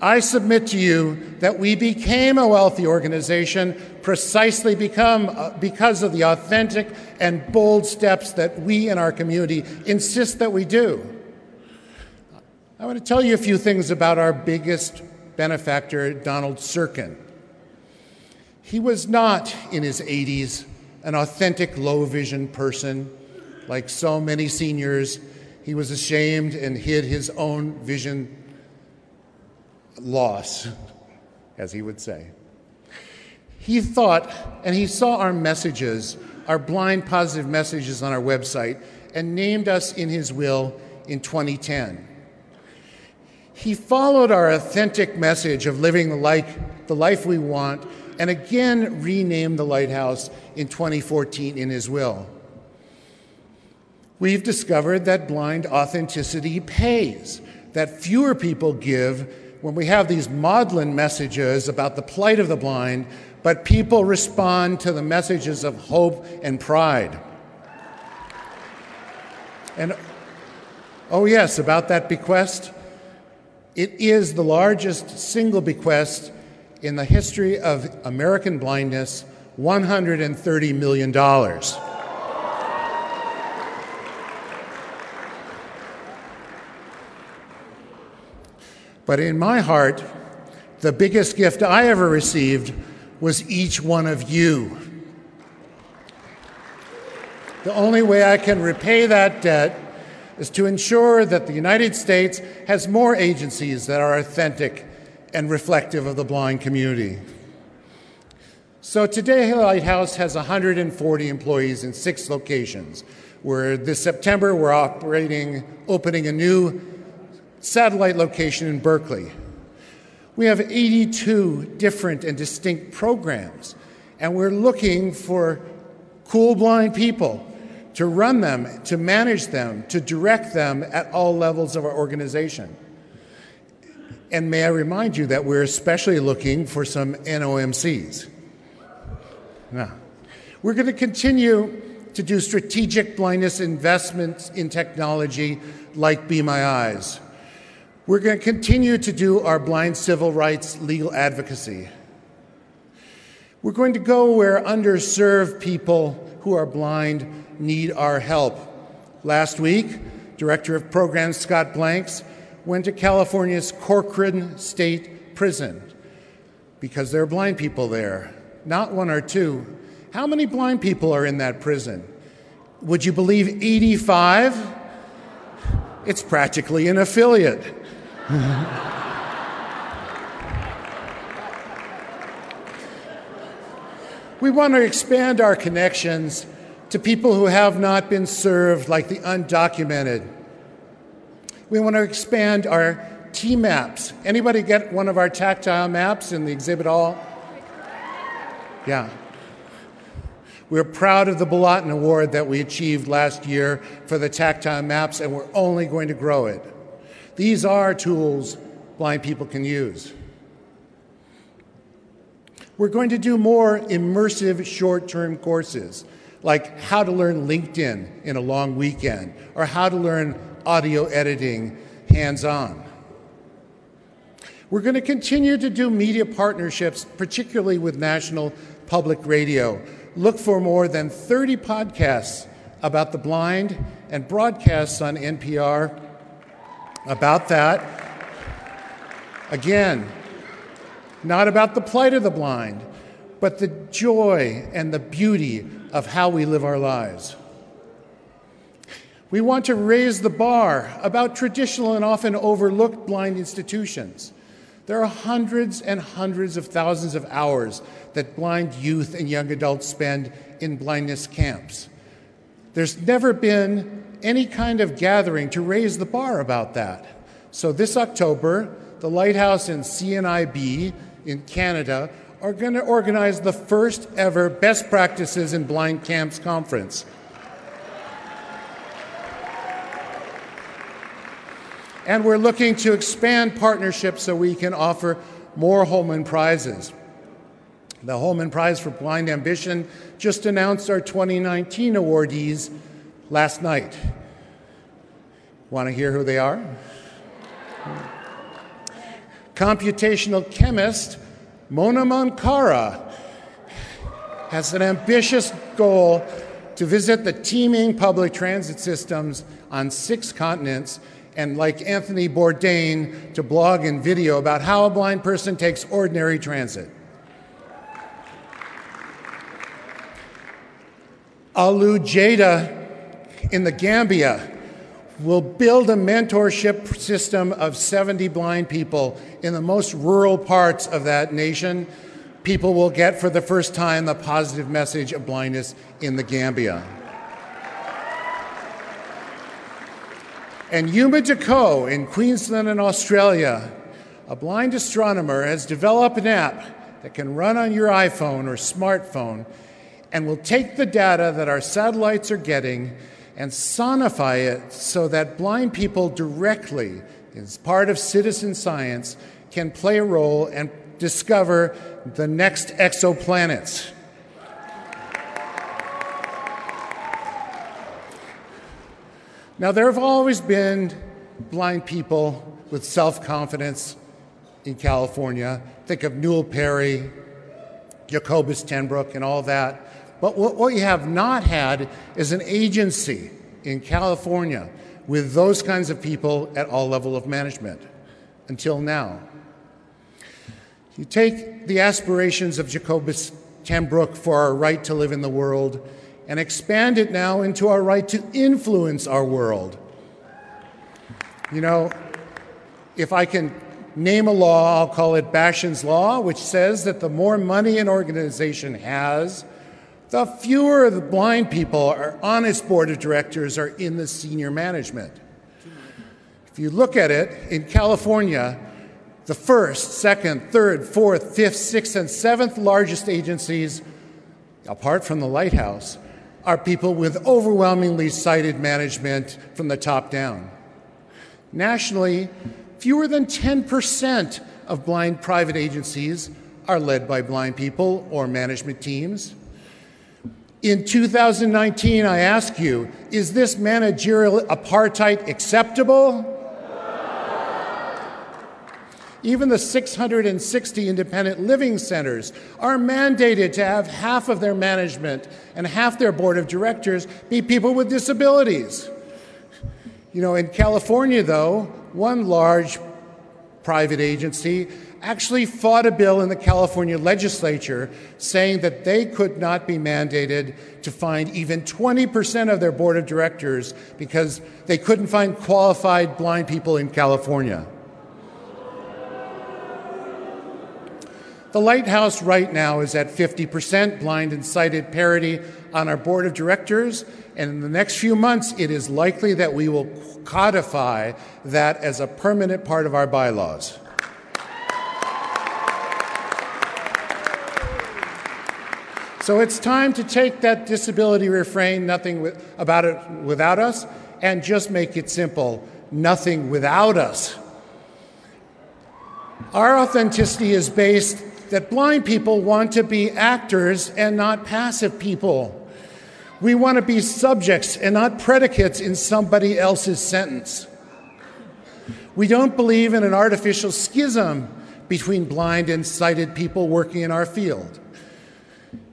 I submit to you that we became a wealthy organization precisely become, uh, because of the authentic and bold steps that we in our community insist that we do. I want to tell you a few things about our biggest benefactor, Donald Serkin. He was not, in his eighties, an authentic low-vision person. Like so many seniors, he was ashamed and hid his own vision loss, as he would say. He thought, and he saw our messages, our blind positive messages on our website, and named us in his will in twenty ten. He followed our authentic message of living the life, the life we want, and again renamed the Lighthouse in twenty fourteen in his will. We've discovered that blind authenticity pays, that fewer people give when we have these maudlin messages about the plight of the blind, but people respond to the messages of hope and pride. And oh yes, about that bequest, it is the largest single bequest in the history of American blindness, one hundred thirty million dollars. But in my heart, the biggest gift I ever received was each one of you. The only way I can repay that debt is to ensure that the United States has more agencies that are authentic and reflective of the blind community. So today, Lighthouse has one hundred forty employees in six locations, where this September we're operating, opening a new satellite location in Berkeley. We have eighty-two different and distinct programs, and we're looking for cool blind people to run them, to manage them, to direct them at all levels of our organization. And may I remind you that we're especially looking for some N O M Cs. Now, we're going to continue to do strategic blindness investments in technology like Be My Eyes. We're going to continue to do our blind civil rights legal advocacy. We're going to go where underserved people who are blind need our help. Last week, Director of Programs Scott Blanks went to California's Corcoran State Prison because there are blind people there, not one or two. How many blind people are in that prison? Would you believe eighty-five? It's practically an affiliate. We want to expand our connections to people who have not been served, like the undocumented. We want to expand our T-maps. Anybody get one of our tactile maps in the exhibit hall? Yeah. We're proud of the Bulatin Award that we achieved last year for the tactile maps, and we're only going to grow it. These are tools blind people can use. We're going to do more immersive short-term courses, like how to learn LinkedIn in a long weekend, or how to learn audio editing hands-on. We're going to continue to do media partnerships, particularly with National Public Radio. Look for more than thirty podcasts about the blind and broadcasts on N P R about that. Again, not about the plight of the blind, but the joy and the beauty of how we live our lives. We want to raise the bar about traditional and often overlooked blind institutions. There are hundreds and hundreds of thousands of hours that blind youth and young adults spend in blindness camps. There's never been any kind of gathering to raise the bar about that. So this October, the Lighthouse and C N I B in Canada are going to organize the first ever Best Practices in Blind Camps conference. And we're looking to expand partnerships so we can offer more Holman Prizes. The Holman Prize for Blind Ambition just announced our twenty nineteen awardees last night. Want to hear who they are? Computational chemist Mona Moncara has an ambitious goal to visit the teeming public transit systems on six continents, and like Anthony Bourdain, to blog and video about how a blind person takes ordinary transit. Alu Jada in the Gambia will build a mentorship system of seventy blind people in the most rural parts of that nation. People will get for the first time the positive message of blindness in the Gambia. And Yuma Deco in Queensland and Australia, a blind astronomer, has developed an app that can run on your iPhone or smartphone and will take the data that our satellites are getting and sonify it so that blind people directly, as part of citizen science, can play a role and discover the next exoplanets. Now, there have always been blind people with self-confidence in California. Think of Newell Perry, Jacobus tenBroek, and all that. But what we have not had is an agency in California with those kinds of people at all level of management until now. You take the aspirations of Jacobus tenBroek for our right to live in the world and expand it now into our right to influence our world. You know, if I can name a law, I'll call it Bashin's Law, which says that the more money an organization has, the fewer of the blind people are on its board of directors or in the senior management. If you look at it, in California, the first, second, third, fourth, fifth, sixth, and seventh largest agencies, apart from the Lighthouse, are people with overwhelmingly sighted management from the top down. Nationally, fewer than ten percent of blind private agencies are led by blind people or management teams. In two thousand nineteen, I ask you, is this managerial apartheid acceptable? Even the six hundred sixty independent living centers are mandated to have half of their management and half their board of directors be people with disabilities. You know, in California, though, one large private agency actually fought a bill in the California legislature saying that they could not be mandated to find even twenty percent of their board of directors because they couldn't find qualified blind people in California. The Lighthouse right now is at fifty percent blind and sighted parity on our board of directors, and in the next few months, it is likely that we will codify that as a permanent part of our bylaws. So it's time to take that disability refrain, nothing with, about it without us, and just make it simple, nothing without us. Our authenticity is based that blind people want to be actors and not passive people. We want to be subjects and not predicates in somebody else's sentence. We don't believe in an artificial schism between blind and sighted people working in our field.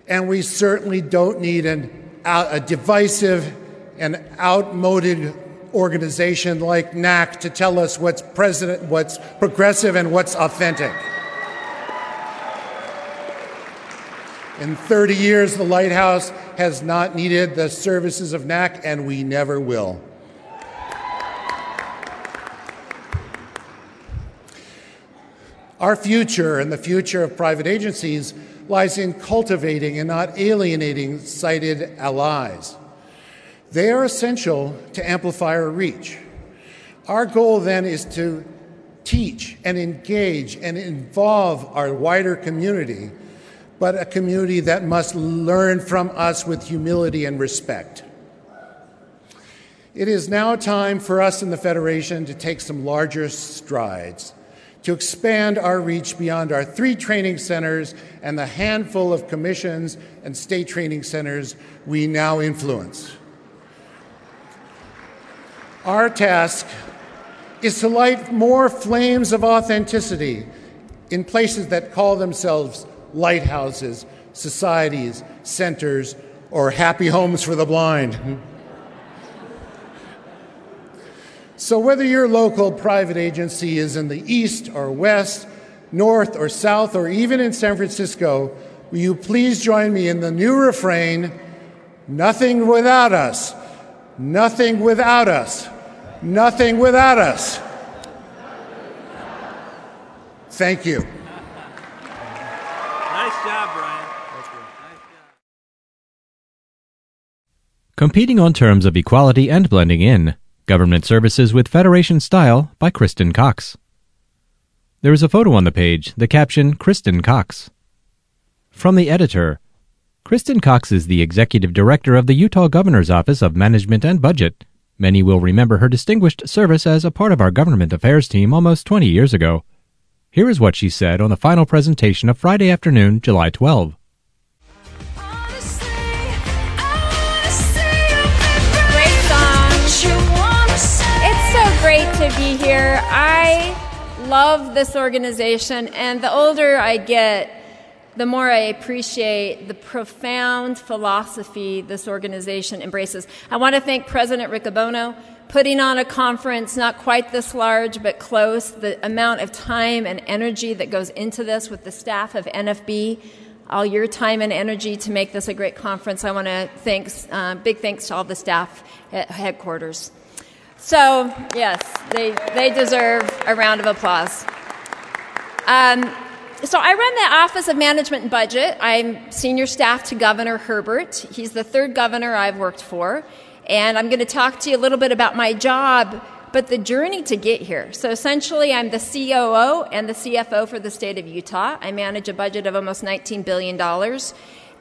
And we certainly don't need an, a divisive and outmoded organization like N A C to tell us what's president, what's progressive, and what's authentic. In thirty years, the Lighthouse has not needed the services of N A C, and we never will. Our future and the future of private agencies lies in cultivating and not alienating sighted allies. They are essential to amplify our reach. Our goal then is to teach and engage and involve our wider community, but a community that must learn from us with humility and respect. It is now time for us in the Federation to take some larger strides, to expand our reach beyond our three training centers and the handful of commissions and state training centers we now influence. Our task is to light more flames of authenticity in places that call themselves lighthouses, societies, centers, or happy homes for the blind. So whether your local private agency is in the east or west, north or south, or even in San Francisco, will you please join me in the new refrain, nothing without us, nothing without us, nothing without us. Thank you. Nice job, Brian. Nice job. Competing on Terms of Equality and Blending In, Government Services with Federation Style by Kristen Cox. There is a photo on the page, the caption, Kristen Cox. From the editor, Kristen Cox is the Executive Director of the Utah Governor's Office of Management and Budget. Many will remember her distinguished service as a part of our government affairs team almost twenty years ago. Here is what she said on the final presentation of Friday afternoon, July twelfth. Great to be here. I love this organization, and the older I get, the more I appreciate the profound philosophy this organization embraces. I want to thank President Riccobono putting on a conference not quite this large but close. The amount of time and energy that goes into this with the staff of N F B, all your time and energy to make this a great conference. I want to thank, uh, big thanks to all the staff at headquarters. So, yes, they, they deserve a round of applause. Um, so I run the Office of Management and Budget. I'm senior staff to Governor Herbert. He's the third governor I've worked for. And I'm going to talk to you a little bit about my job, but the journey to get here. So essentially, I'm the C O O and the C F O for the state of Utah. I manage a budget of almost nineteen billion dollars.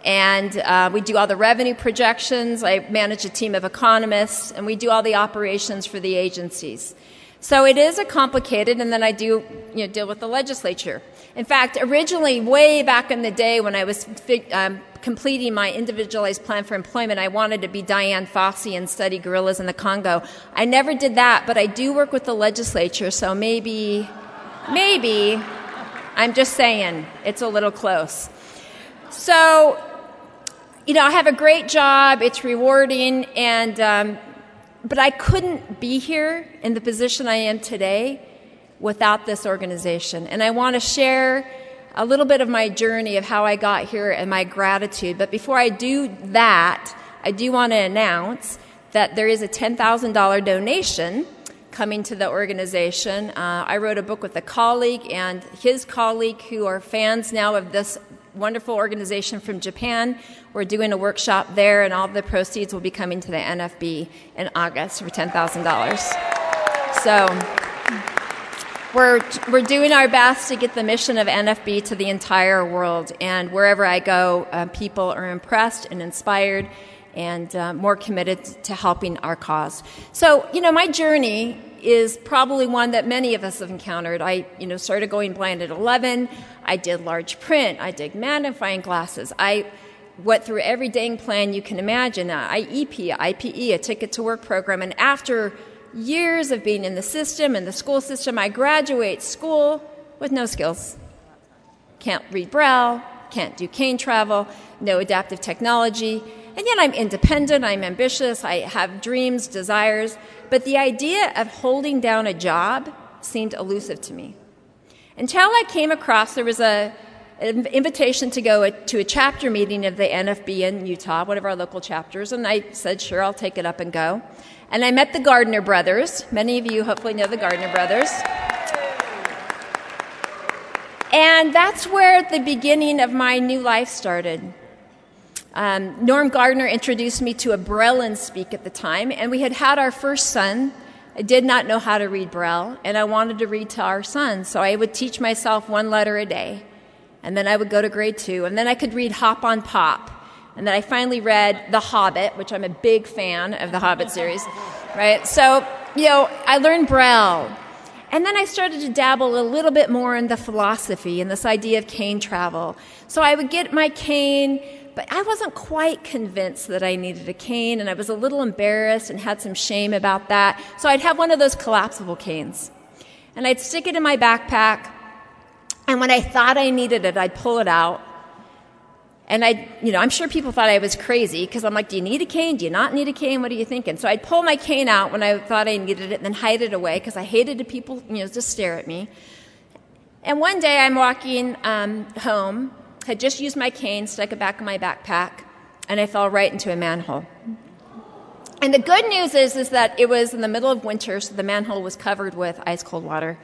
And uh, we do all the revenue projections. I manage a team of economists, and we do all the operations for the agencies. So it is a complicated, and then I do you know, deal with the legislature. In fact, originally, way back in the day when I was fig- um, completing my individualized plan for employment, I wanted to be Diane Fossey and study gorillas in the Congo. I never did that, but I do work with the legislature, so maybe, maybe, I'm just saying, it's a little close. So, you know, I have a great job, it's rewarding, and um, but I couldn't be here in the position I am today without this organization. And I want to share a little bit of my journey of how I got here and my gratitude. But before I do that, I do want to announce that there is a ten thousand dollars donation coming to the organization. Uh, I wrote a book with a colleague and his colleague who are fans now of this wonderful organization from Japan. We're doing a workshop there, and all the proceeds will be coming to the N F B in August for ten thousand dollars. So We're, we're doing our best to get the mission of N F B to the entire world, and wherever I go, uh, people are impressed and inspired and uh, more committed to helping our cause. So, you know, my journey is probably one that many of us have encountered. I, you know, started going blind at eleven. I did large print. I did magnifying glasses. I went through every dang plan you can imagine, uh, I E P, I P E, a Ticket to Work program, and after years of being in the system, in the school system, I graduate school with no skills. Can't read Braille, can't do cane travel, no adaptive technology, and yet I'm independent, I'm ambitious, I have dreams, desires, but the idea of holding down a job seemed elusive to me. Until I came across, there was a, an invitation to go to a chapter meeting of the N F B in Utah, one of our local chapters, and I said, sure, I'll take it up and go. And I met the Gardner brothers. Many of you hopefully know the Gardner brothers. And that's where the beginning of my new life started. Um, Norm Gardner introduced me to a Braillean speak at the time, and we had had our first son. I did not know how to read Braille, and I wanted to read to our son, so I would teach myself one letter a day, and then I would go to grade two, and then I could read Hop on Pop. And then I finally read The Hobbit, which I'm a big fan of the Hobbit series, right? So, you know, I learned Braille. And then I started to dabble a little bit more in the philosophy and this idea of cane travel. So I would get my cane, but I wasn't quite convinced that I needed a cane, and I was a little embarrassed and had some shame about that. So I'd have one of those collapsible canes, and I'd stick it in my backpack, and when I thought I needed it, I'd pull it out. And I, you know, I'm sure people thought I was crazy because I'm like, do you need a cane? Do you not need a cane? What are you thinking? So I'd pull my cane out when I thought I needed it and then hide it away because I hated the people, you know, just stare at me. And one day I'm walking um, home, had just used my cane, stuck it back in my backpack, and I fell right into a manhole. And the good news is, is that it was in the middle of winter, so the manhole was covered with ice-cold water.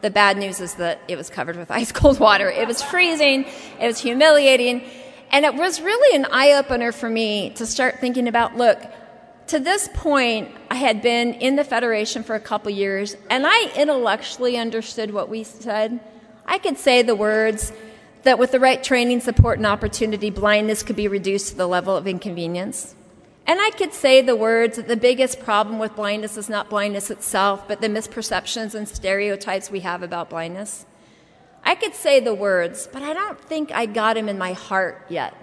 The bad news is that it was covered with ice-cold water. It was freezing. It was humiliating. And it was really an eye-opener for me to start thinking about, look, to this point, I had been in the Federation for a couple years, and I intellectually understood what we said. I could say the words that with the right training, support, and opportunity, blindness could be reduced to the level of inconvenience. And I could say the words that the biggest problem with blindness is not blindness itself, but the misperceptions and stereotypes we have about blindness. I could say the words, but I don't think I got them in my heart yet.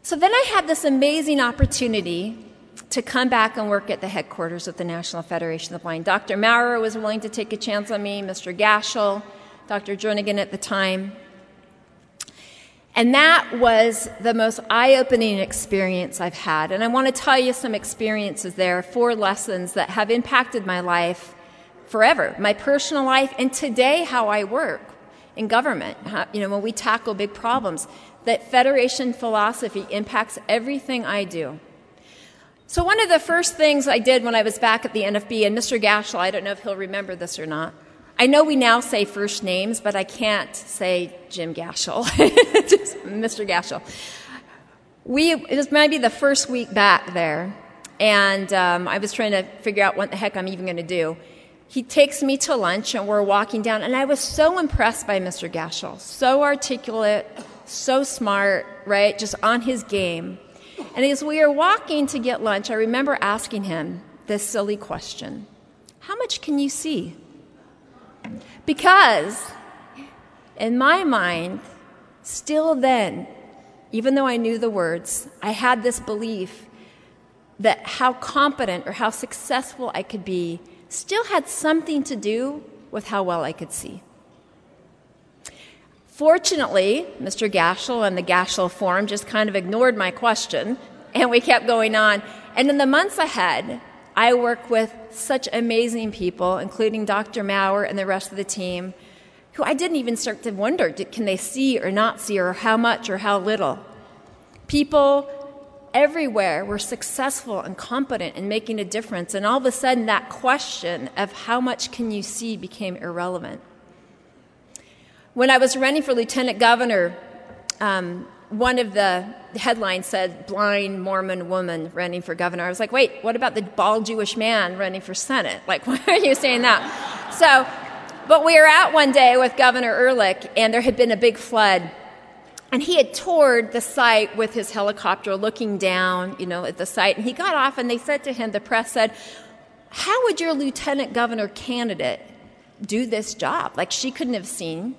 So then I had this amazing opportunity to come back and work at the headquarters of the National Federation of the Blind. Doctor Maurer was willing to take a chance on me, Mister Gashel, Doctor Jernigan at the time. And that was the most eye-opening experience I've had. And I want to tell you some experiences there, four lessons that have impacted my life forever, my personal life, and today how I work in government, how, you know, when we tackle big problems, that Federation philosophy impacts everything I do. So one of the first things I did when I was back at the N F B, and Mister Gashel, I don't know if he'll remember this or not, I know we now say first names, but I can't say Jim Gashel, just Mister Gashel. We, it was maybe the first week back there, and um, I was trying to figure out what the heck I'm even going to do. He takes me to lunch, and we're walking down, and I was so impressed by Mister Gashel, so articulate, so smart, right, just on his game. And as we were walking to get lunch, I remember asking him this silly question, how much can you see? Because in my mind, still then, even though I knew the words, I had this belief that how competent or how successful I could be still had something to do with how well I could see. Fortunately, Mister Gashel and the Gashel Forum just kind of ignored my question, and we kept going on. And in the months ahead, I worked with such amazing people, including Doctor Maurer and the rest of the team, who I didn't even start to wonder, can they see or not see, or how much or how little? People everywhere we're successful and competent and making a difference. And all of a sudden, that question of how much can you see became irrelevant. When I was running for lieutenant governor, um, one of the headlines said, blind Mormon woman running for governor. I was like, wait, what about the bald Jewish man running for Senate? Like, why are you saying that? So, but we were out one day with Governor Ehrlich, and there had been a big flood. And he had toured the site with his helicopter looking down, you know, at the site. And he got off, and they said to him, the press said, how would your lieutenant governor candidate do this job? Like, she couldn't have seen.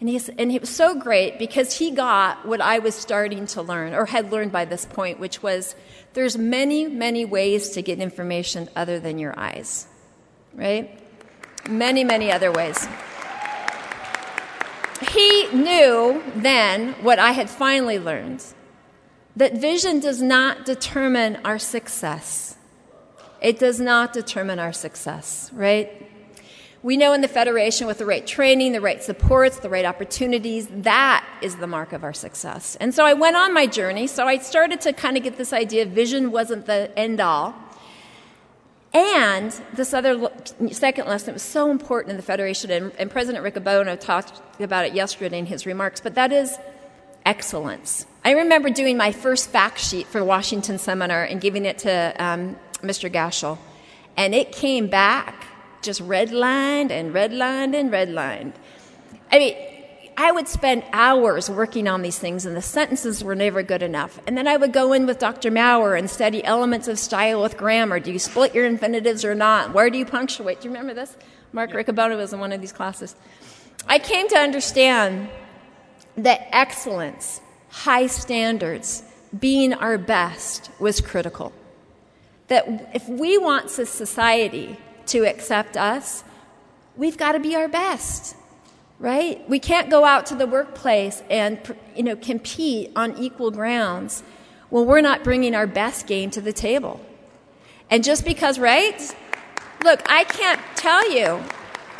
And he, and he was so great because he got what I was starting to learn, or had learned by this point, which was there's many, many ways to get information other than your eyes, right? Many, many other ways. He knew then what I had finally learned, that vision does not determine our success. It does not determine our success, right? We know in the Federation with the right training, the right supports, the right opportunities, that is the mark of our success. And so I went on my journey. So I started to kind of get this idea vision wasn't the end-all. And this other second lesson that was so important in the Federation, and, and President Riccobono talked about it yesterday in his remarks, but that is excellence. I remember doing my first fact sheet for Washington Seminar and giving it to um, Mister Gashel, and it came back just redlined and redlined and redlined. I mean, I would spend hours working on these things, and the sentences were never good enough. And then I would go in with Doctor Maurer and study elements of style with grammar. Do you split your infinitives or not? Where do you punctuate? Do you remember this? Mark yeah. Riccobono was in one of these classes. I came to understand that excellence, high standards, being our best was critical. That if we want society to accept us, we've got to be our best. Right? We can't go out to the workplace and, you know, compete on equal grounds when we're not bringing our best game to the table. And just because, right? Look, I can't tell you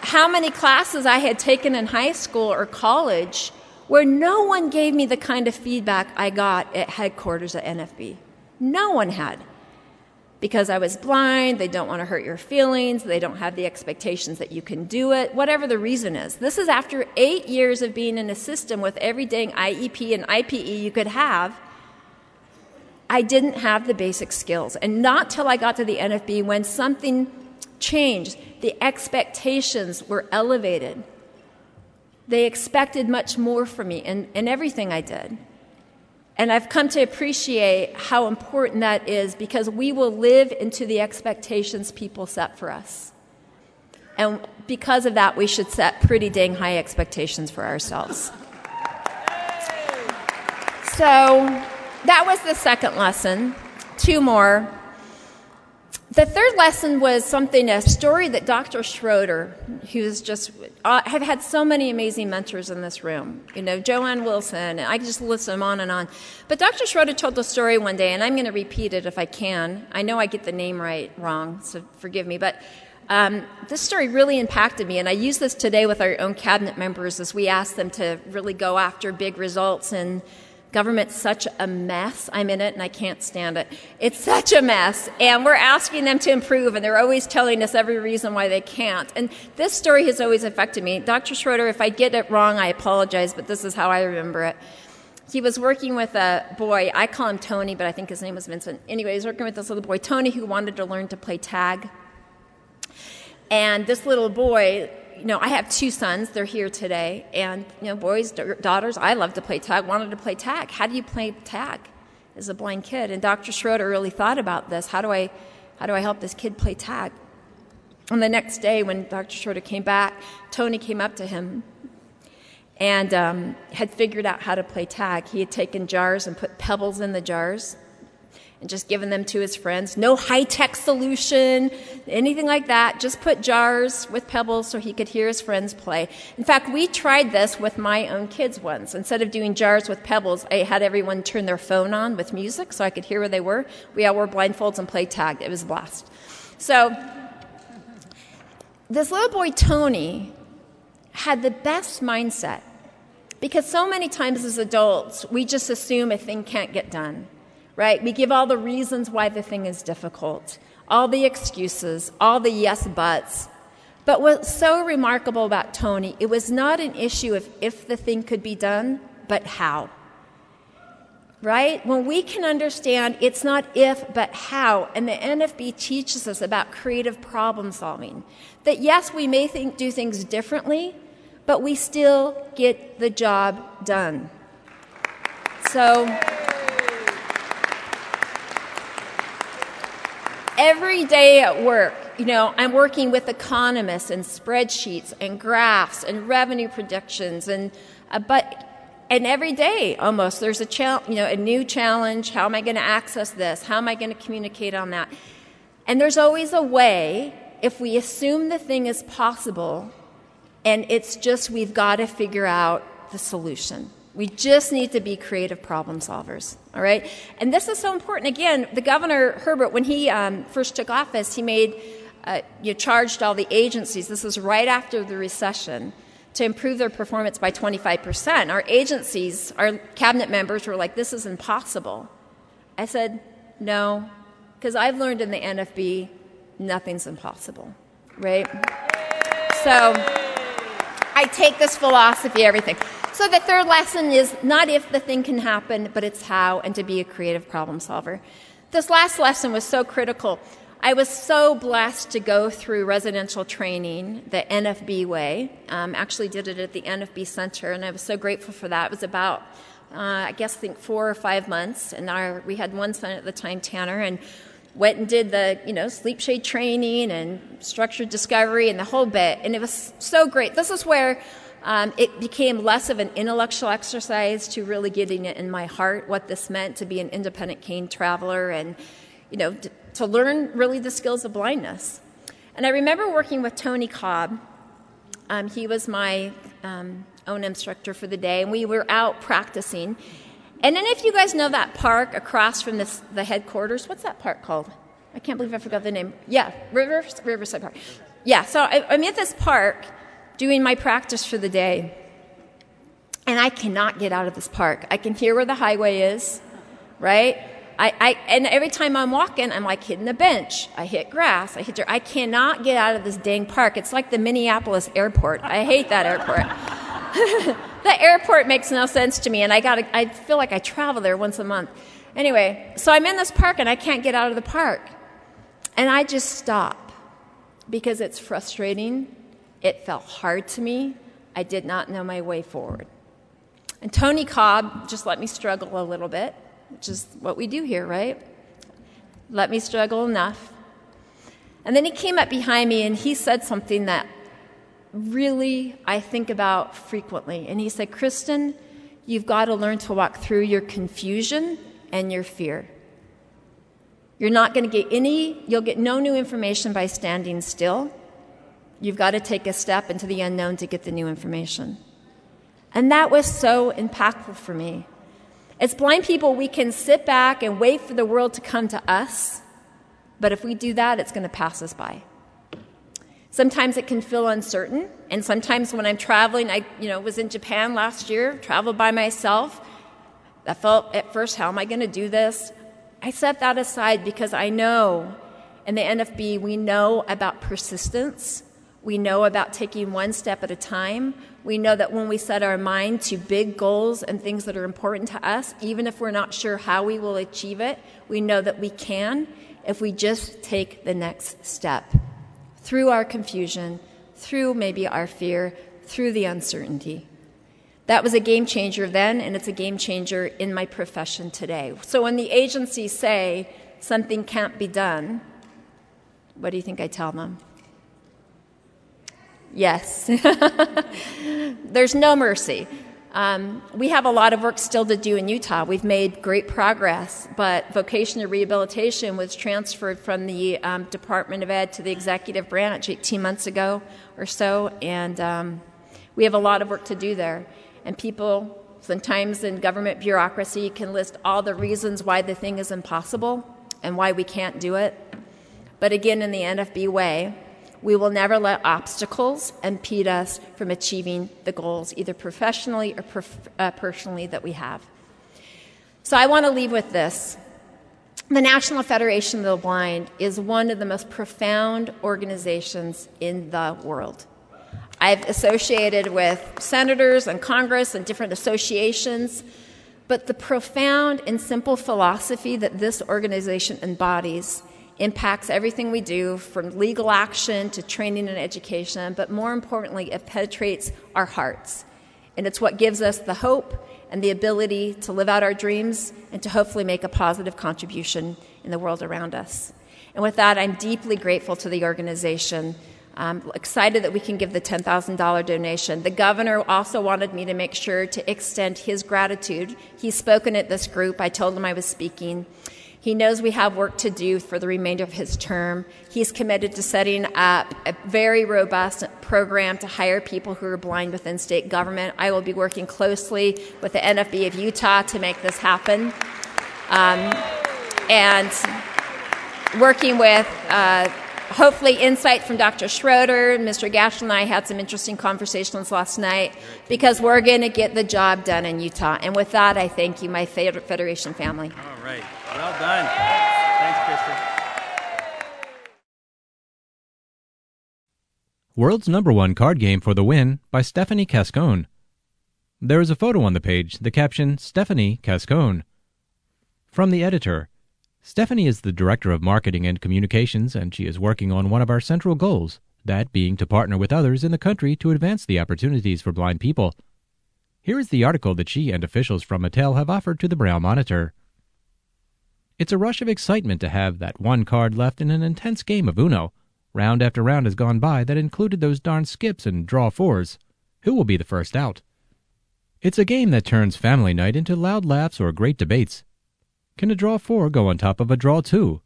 how many classes I had taken in high school or college where no one gave me the kind of feedback I got at headquarters at N F B. No one had. Because I was blind, they don't want to hurt your feelings, they don't have the expectations that you can do it, whatever the reason is. This is after eight years of being in a system with every dang I E P and I P E you could have. I didn't have the basic skills. And not till I got to the N F B when something changed. The expectations were elevated. They expected much more from me in, in everything I did. And I've come to appreciate how important that is, because we will live into the expectations people set for us. And because of that, we should set pretty dang high expectations for ourselves. So that was the second lesson. Two more. The third lesson was something, a story that Doctor Schroeder, who's just, I've had so many amazing mentors in this room, you know, Joanne Wilson, and I just list them on and on. But Doctor Schroeder told the story one day, and I'm going to repeat it if I can. I know I get the name right wrong, so forgive me. But um, this story really impacted me, and I use this today with our own cabinet members as we ask them to really go after big results. And government's such a mess. I'm in it, and I can't stand it. It's such a mess, and we're asking them to improve, and they're always telling us every reason why they can't. And this story has always affected me. Doctor Schroeder, if I get it wrong, I apologize, but this is how I remember it. He was working with a boy. I call him Tony, but I think his name was Vincent. Anyway, he was working with this little boy, Tony, who wanted to learn to play tag. And this little boy... You know, I have two sons. They're here today. And, you know, boys, da- daughters, I love to play tag, wanted to play tag. How do you play tag as a blind kid? And Doctor Schroeder really thought about this. How do I how do I help this kid play tag? And the next day when Doctor Schroeder came back, Tony came up to him and um, had figured out how to play tag. He had taken jars and put pebbles in the jars and just given them to his friends. No high-tech solution, anything like that. Just put jars with pebbles so he could hear his friends play. In fact, we tried this with my own kids once. Instead of doing jars with pebbles, I had everyone turn their phone on with music so I could hear where they were. We all wore blindfolds and played tag. It was a blast. So this little boy, Tony, had the best mindset, because so many times as adults, we just assume a thing can't get done. right? We give all the reasons why the thing is difficult, all the excuses, all the yes buts. But what's so remarkable about Tony, it was not an issue of if the thing could be done, but how. Right? When we can understand it's not if, but how, and the N F B teaches us about creative problem solving, that yes, we may think, do things differently, but we still get the job done. So every day at work, you know, I'm working with economists and spreadsheets and graphs and revenue predictions, and uh, but and every day almost there's a chal- you know, a new challenge. How am I going to access this? How am I going to communicate on that? And there's always a way if we assume the thing is possible, and it's just we've got to figure out the solution. We just need to be creative problem solvers, all right? And this is so important. Again, the Governor Herbert, when he um, first took office, he made, uh, you know, charged all the agencies, this was right after the recession, to improve their performance by twenty-five percent. Our agencies, our cabinet members were like, this is impossible. I said, no, because I've learned in the N F B, nothing's impossible, right? So I take this philosophy, everything. So the third lesson is not if the thing can happen, but it's how, and to be a creative problem solver. This last lesson was so critical. I was so blessed to go through residential training the N F B way. Um, actually did it at the N F B Center, and I was so grateful for that. It was about, uh, I guess, I think four or five months, and our, we had one son at the time, Tanner, and went and did the, you know, sleep shade training and structured discovery and the whole bit, and it was so great. This is where Um, it became less of an intellectual exercise to really getting it in my heart, what this meant to be an independent cane traveler and, you know, to, to learn really the skills of blindness. And I remember working with Tony Cobb. Um, he was my um, own instructor for the day, and we were out practicing. And then if you guys know that park across from this, the headquarters, what's that park called? I can't believe I forgot the name. Yeah, Rivers, Riverside Park. Yeah, so I, I'm at this park doing my practice for the day, and I cannot get out of this park. I can hear where the highway is, right? I, I and every time I'm walking, I'm like hitting a bench. I hit grass. I hit dirt. I cannot get out of this dang park. It's like the Minneapolis airport. I hate that airport. The airport makes no sense to me, and I gotta, I feel like I travel there once a month. Anyway, so I'm in this park, and I can't get out of the park. And I just stop because it's frustrating. It felt hard to me. I did not know my way forward. And Tony Cobb just let me struggle a little bit, which is what we do here, right? Let me struggle enough. And then he came up behind me, and he said something that really I think about frequently. And he said, Kristen, you've got to learn to walk through your confusion and your fear. You're not going to get any, you'll get no new information by standing still. You've got to take a step into the unknown to get the new information. And that was so impactful for me. As blind people, we can sit back and wait for the world to come to us, but if we do that, it's going to pass us by. Sometimes it can feel uncertain, and sometimes when I'm traveling, I you know, was in Japan last year, traveled by myself. I felt at first, how am I going to do this? I set that aside because I know, in the N F B, we know about persistence. We know about taking one step at a time. We know that when we set our mind to big goals and things that are important to us, even if we're not sure how we will achieve it, we know that we can if we just take the next step through our confusion, through maybe our fear, through the uncertainty. That was a game changer then, and it's a game changer in my profession today. So when the agencies say something can't be done, what do you think I tell them? Yes. There's no mercy. Um, we have a lot of work still to do in Utah. We've made great progress, but vocational rehabilitation was transferred from the um, Department of Ed to the executive branch eighteen months ago or so, and um, we have a lot of work to do there. And people, sometimes in government bureaucracy, can list all the reasons why the thing is impossible and why we can't do it. But again, in the N F B way, we will never let obstacles impede us from achieving the goals, either professionally or perf- uh, personally, that we have. So I want to leave with this. The National Federation of the Blind is one of the most profound organizations in the world. I've associated with senators and Congress and different associations, but the profound and simple philosophy that this organization embodies impacts everything we do, from legal action to training and education, but more importantly, it penetrates our hearts. And it's what gives us the hope and the ability to live out our dreams and to hopefully make a positive contribution in the world around us. And with that, I'm deeply grateful to the organization. I'm excited that we can give the ten thousand dollars donation. The governor also wanted me to make sure to extend his gratitude. He's spoken at this group. I told him I was speaking. He knows we have work to do for the remainder of his term. He's committed to setting up a very robust program to hire people who are blind within state government. I will be working closely with the N F B of Utah to make this happen. Um, and working with... Uh, Hopefully insight from Doctor Schroeder. Mister Gashel and I had some interesting conversations last night, because we're going to get the job done in Utah. And with that, I thank you, my favorite Federation family. All right. Well done. Thanks, Kristen. World's Number One Card Game for the Win by Stephanie Cascone. There is a photo on the page, the caption, Stephanie Cascone. From the editor. Stephanie is the Director of Marketing and Communications, and she is working on one of our central goals, that being to partner with others in the country to advance the opportunities for blind people. Here is the article that she and officials from Mattel have offered to the Braille Monitor. It's a rush of excitement to have that one card left in an intense game of UNO. Round after round has gone by that included those darn skips and draw fours. Who will be the first out? It's a game that turns family night into loud laughs or great debates. Can a draw four go on top of a draw two?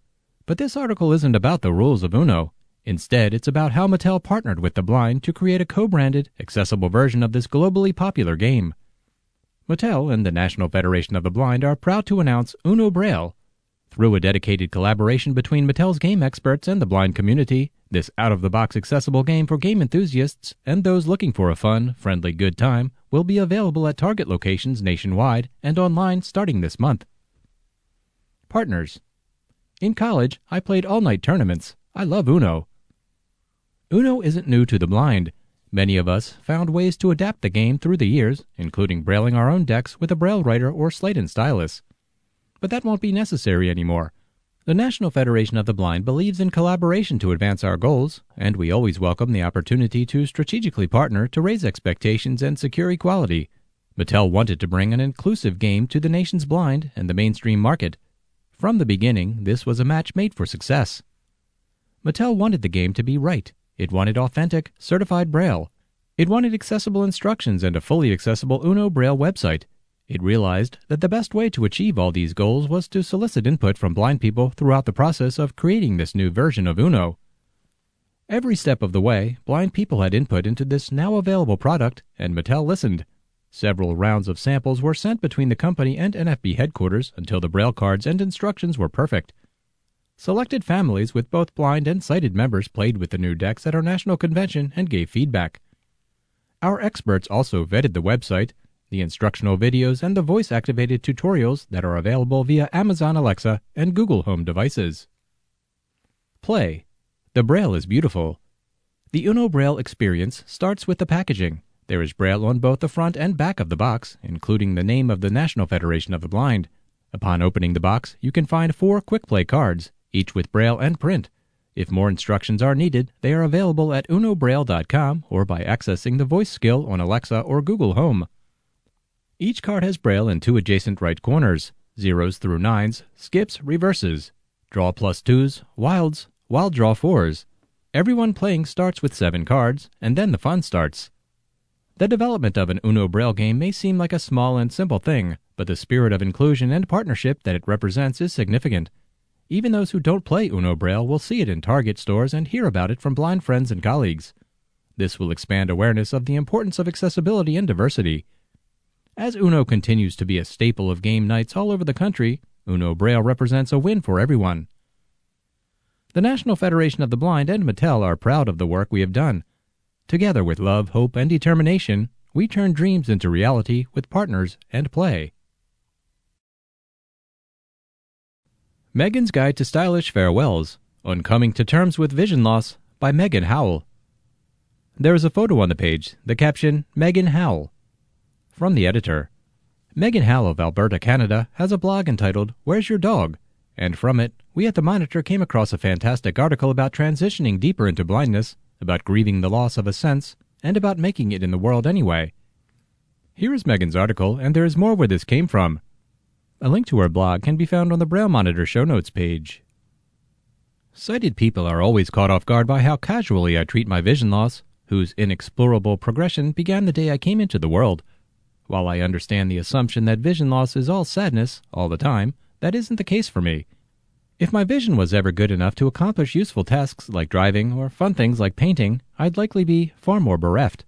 But this article isn't about the rules of UNO. Instead, it's about how Mattel partnered with the blind to create a co-branded, accessible version of this globally popular game. Mattel and the National Federation of the Blind are proud to announce UNO Braille. Through a dedicated collaboration between Mattel's game experts and the blind community, this out-of-the-box accessible game for game enthusiasts and those looking for a fun, friendly, good time will be available at Target locations nationwide and online starting this month. Partners. In college, I played all-night tournaments. I love UNO. UNO isn't new to the blind. Many of us found ways to adapt the game through the years, including brailing our own decks with a braille writer or slate and stylus. But that won't be necessary anymore. The National Federation of the Blind believes in collaboration to advance our goals, and we always welcome the opportunity to strategically partner to raise expectations and secure equality. Mattel wanted to bring an inclusive game to the nation's blind and the mainstream market. From the beginning, this was a match made for success. Mattel wanted the game to be right. It wanted authentic, certified Braille. It wanted accessible instructions and a fully accessible UNO Braille website. It realized that the best way to achieve all these goals was to solicit input from blind people throughout the process of creating this new version of UNO. Every step of the way, blind people had input into this now available product, and Mattel listened. Several rounds of samples were sent between the company and N F B headquarters until the Braille cards and instructions were perfect. Selected families with both blind and sighted members played with the new decks at our national convention and gave feedback. Our experts also vetted the website, the instructional videos, and the voice-activated tutorials that are available via Amazon Alexa and Google Home devices. Play. The Braille is beautiful. The UNO Braille experience starts with the packaging. There is Braille on both the front and back of the box, including the name of the National Federation of the Blind. Upon opening the box, you can find four Quick Play cards, each with Braille and print. If more instructions are needed, they are available at uno braille dot com or by accessing the voice skill on Alexa or Google Home. Each card has Braille in two adjacent right corners, zeros through nines, skips, reverses, draw plus twos, wilds, wild draw fours. Everyone playing starts with seven cards, and then the fun starts. The development of an UNO Braille game may seem like a small and simple thing, but the spirit of inclusion and partnership that it represents is significant. Even those who don't play UNO Braille will see it in Target stores and hear about it from blind friends and colleagues. This will expand awareness of the importance of accessibility and diversity. As UNO continues to be a staple of game nights all over the country, UNO Braille represents a win for everyone. The National Federation of the Blind and Mattel are proud of the work we have done. Together with love, hope, and determination, we turn dreams into reality with partners and play. Megan's Guide to Stylish Farewells, On Coming to Terms with Vision Loss, by Megan Howell. There is a photo on the page, the caption, Megan Howell. From the editor. Megan Howell of Alberta, Canada, has a blog entitled, Where's Your Dog? And from it, we at the Monitor came across a fantastic article about transitioning deeper into blindness, about grieving the loss of a sense, and about making it in the world anyway. Here is Megan's article, and there is more where this came from. A link to her blog can be found on the Braille Monitor show notes page. Sighted people are always caught off guard by how casually I treat my vision loss, whose inexplorable progression began the day I came into the world. While I understand the assumption that vision loss is all sadness, all the time, that isn't the case for me. If my vision was ever good enough to accomplish useful tasks like driving or fun things like painting, I'd likely be far more bereft.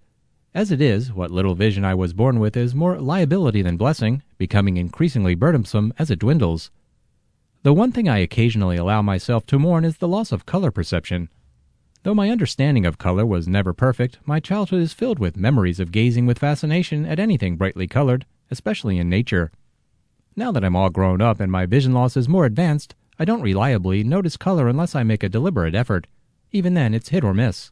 As it is, what little vision I was born with is more liability than blessing, becoming increasingly burdensome as it dwindles. The one thing I occasionally allow myself to mourn is the loss of color perception. Though my understanding of color was never perfect, my childhood is filled with memories of gazing with fascination at anything brightly colored, especially in nature. Now that I'm all grown up and my vision loss is more advanced, I don't reliably notice color unless I make a deliberate effort. Even then, it's hit or miss.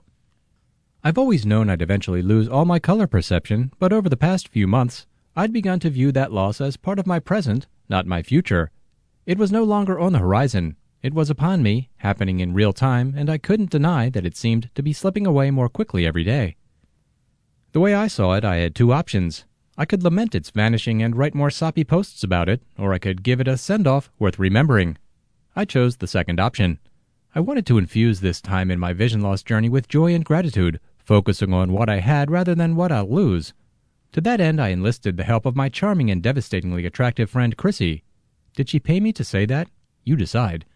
I've always known I'd eventually lose all my color perception, but over the past few months, I'd begun to view that loss as part of my present, not my future. It was no longer on the horizon. It was upon me, happening in real time, and I couldn't deny that it seemed to be slipping away more quickly every day. The way I saw it, I had two options. I could lament its vanishing and write more soppy posts about it, or I could give it a send-off worth remembering. I chose the second option. I wanted to infuse this time in my vision loss journey with joy and gratitude, focusing on what I had rather than what I'll lose. To that end, I enlisted the help of my charming and devastatingly attractive friend Chrissy. Did she pay me to say that? You decide.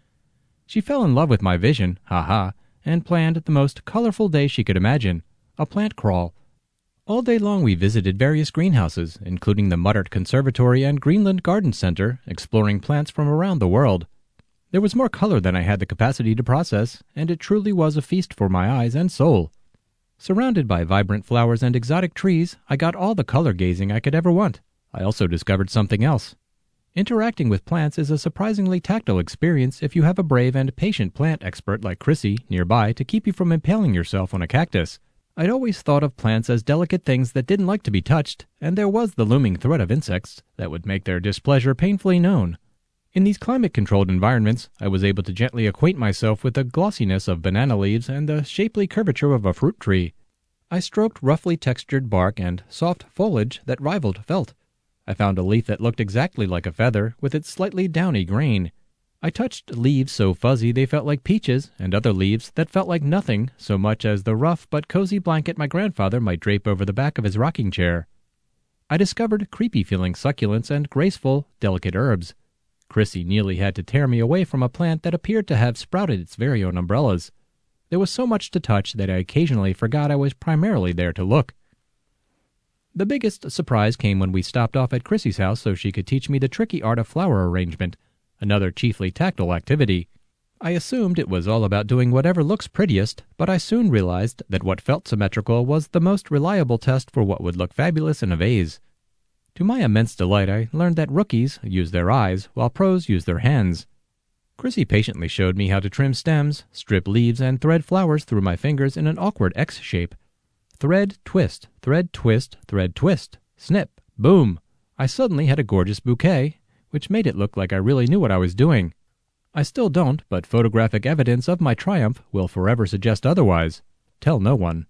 She fell in love with my vision, haha, and planned the most colorful day she could imagine, a plant crawl. All day long we visited various greenhouses, including the Muttert Conservatory and Greenland Garden Center, exploring plants from around the world. There was more color than I had the capacity to process, and it truly was a feast for my eyes and soul. Surrounded by vibrant flowers and exotic trees, I got all the color gazing I could ever want. I also discovered something else. Interacting with plants is a surprisingly tactile experience if you have a brave and patient plant expert like Chrissy nearby to keep you from impaling yourself on a cactus. I'd always thought of plants as delicate things that didn't like to be touched, and there was the looming threat of insects that would make their displeasure painfully known. In these climate-controlled environments, I was able to gently acquaint myself with the glossiness of banana leaves and the shapely curvature of a fruit tree. I stroked roughly textured bark and soft foliage that rivaled felt. I found a leaf that looked exactly like a feather, with its slightly downy grain. I touched leaves so fuzzy they felt like peaches, and other leaves that felt like nothing so much as the rough but cozy blanket my grandfather might drape over the back of his rocking chair. I discovered creepy-feeling succulents and graceful, delicate herbs. Chrissy nearly had to tear me away from a plant that appeared to have sprouted its very own umbrellas. There was so much to touch that I occasionally forgot I was primarily there to look. The biggest surprise came when we stopped off at Chrissy's house so she could teach me the tricky art of flower arrangement, another chiefly tactile activity. I assumed it was all about doing whatever looks prettiest, but I soon realized that what felt symmetrical was the most reliable test for what would look fabulous in a vase. To my immense delight, I learned that rookies use their eyes while pros use their hands. Chrissy patiently showed me how to trim stems, strip leaves, and thread flowers through my fingers in an awkward X shape. Thread, twist, thread, twist, thread, twist, snip, boom. I suddenly had a gorgeous bouquet, which made it look like I really knew what I was doing. I still don't, but photographic evidence of my triumph will forever suggest otherwise. Tell no one.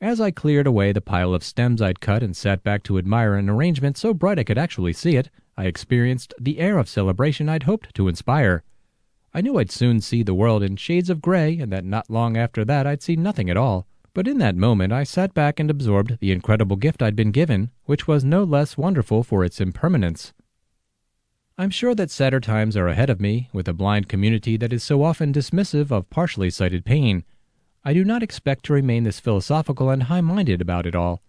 As I cleared away the pile of stems I'd cut and sat back to admire an arrangement so bright I could actually see it, I experienced the air of celebration I'd hoped to inspire. I knew I'd soon see the world in shades of gray, and that not long after that I'd see nothing at all. But in that moment I sat back and absorbed the incredible gift I'd been given, which was no less wonderful for its impermanence. I'm sure that sadder times are ahead of me, with a blind community that is so often dismissive of partially sighted pain. I do not expect to remain this philosophical and high-minded about it all.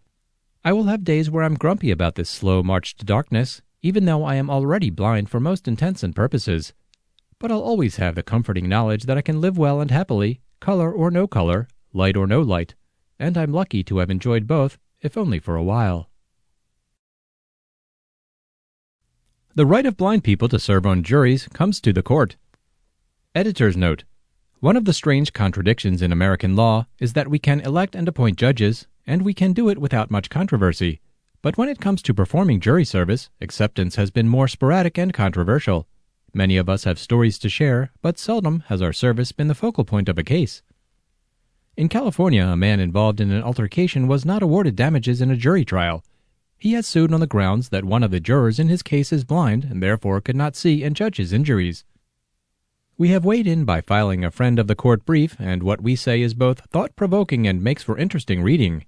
I will have days where I'm grumpy about this slow march to darkness, even though I am already blind for most intents and purposes. But I'll always have the comforting knowledge that I can live well and happily, color or no color, light or no light, and I'm lucky to have enjoyed both, if only for a while. The right of blind people to serve on juries comes to the court. Editor's note. One of the strange contradictions in American law is that we can elect and appoint judges, and we can do it without much controversy. But when it comes to performing jury service, acceptance has been more sporadic and controversial. Many of us have stories to share, but seldom has our service been the focal point of a case. In California, a man involved in an altercation was not awarded damages in a jury trial. He has sued on the grounds that one of the jurors in his case is blind and therefore could not see and judge his injuries. We have weighed in by filing a friend of the court brief, and what we say is both thought-provoking and makes for interesting reading.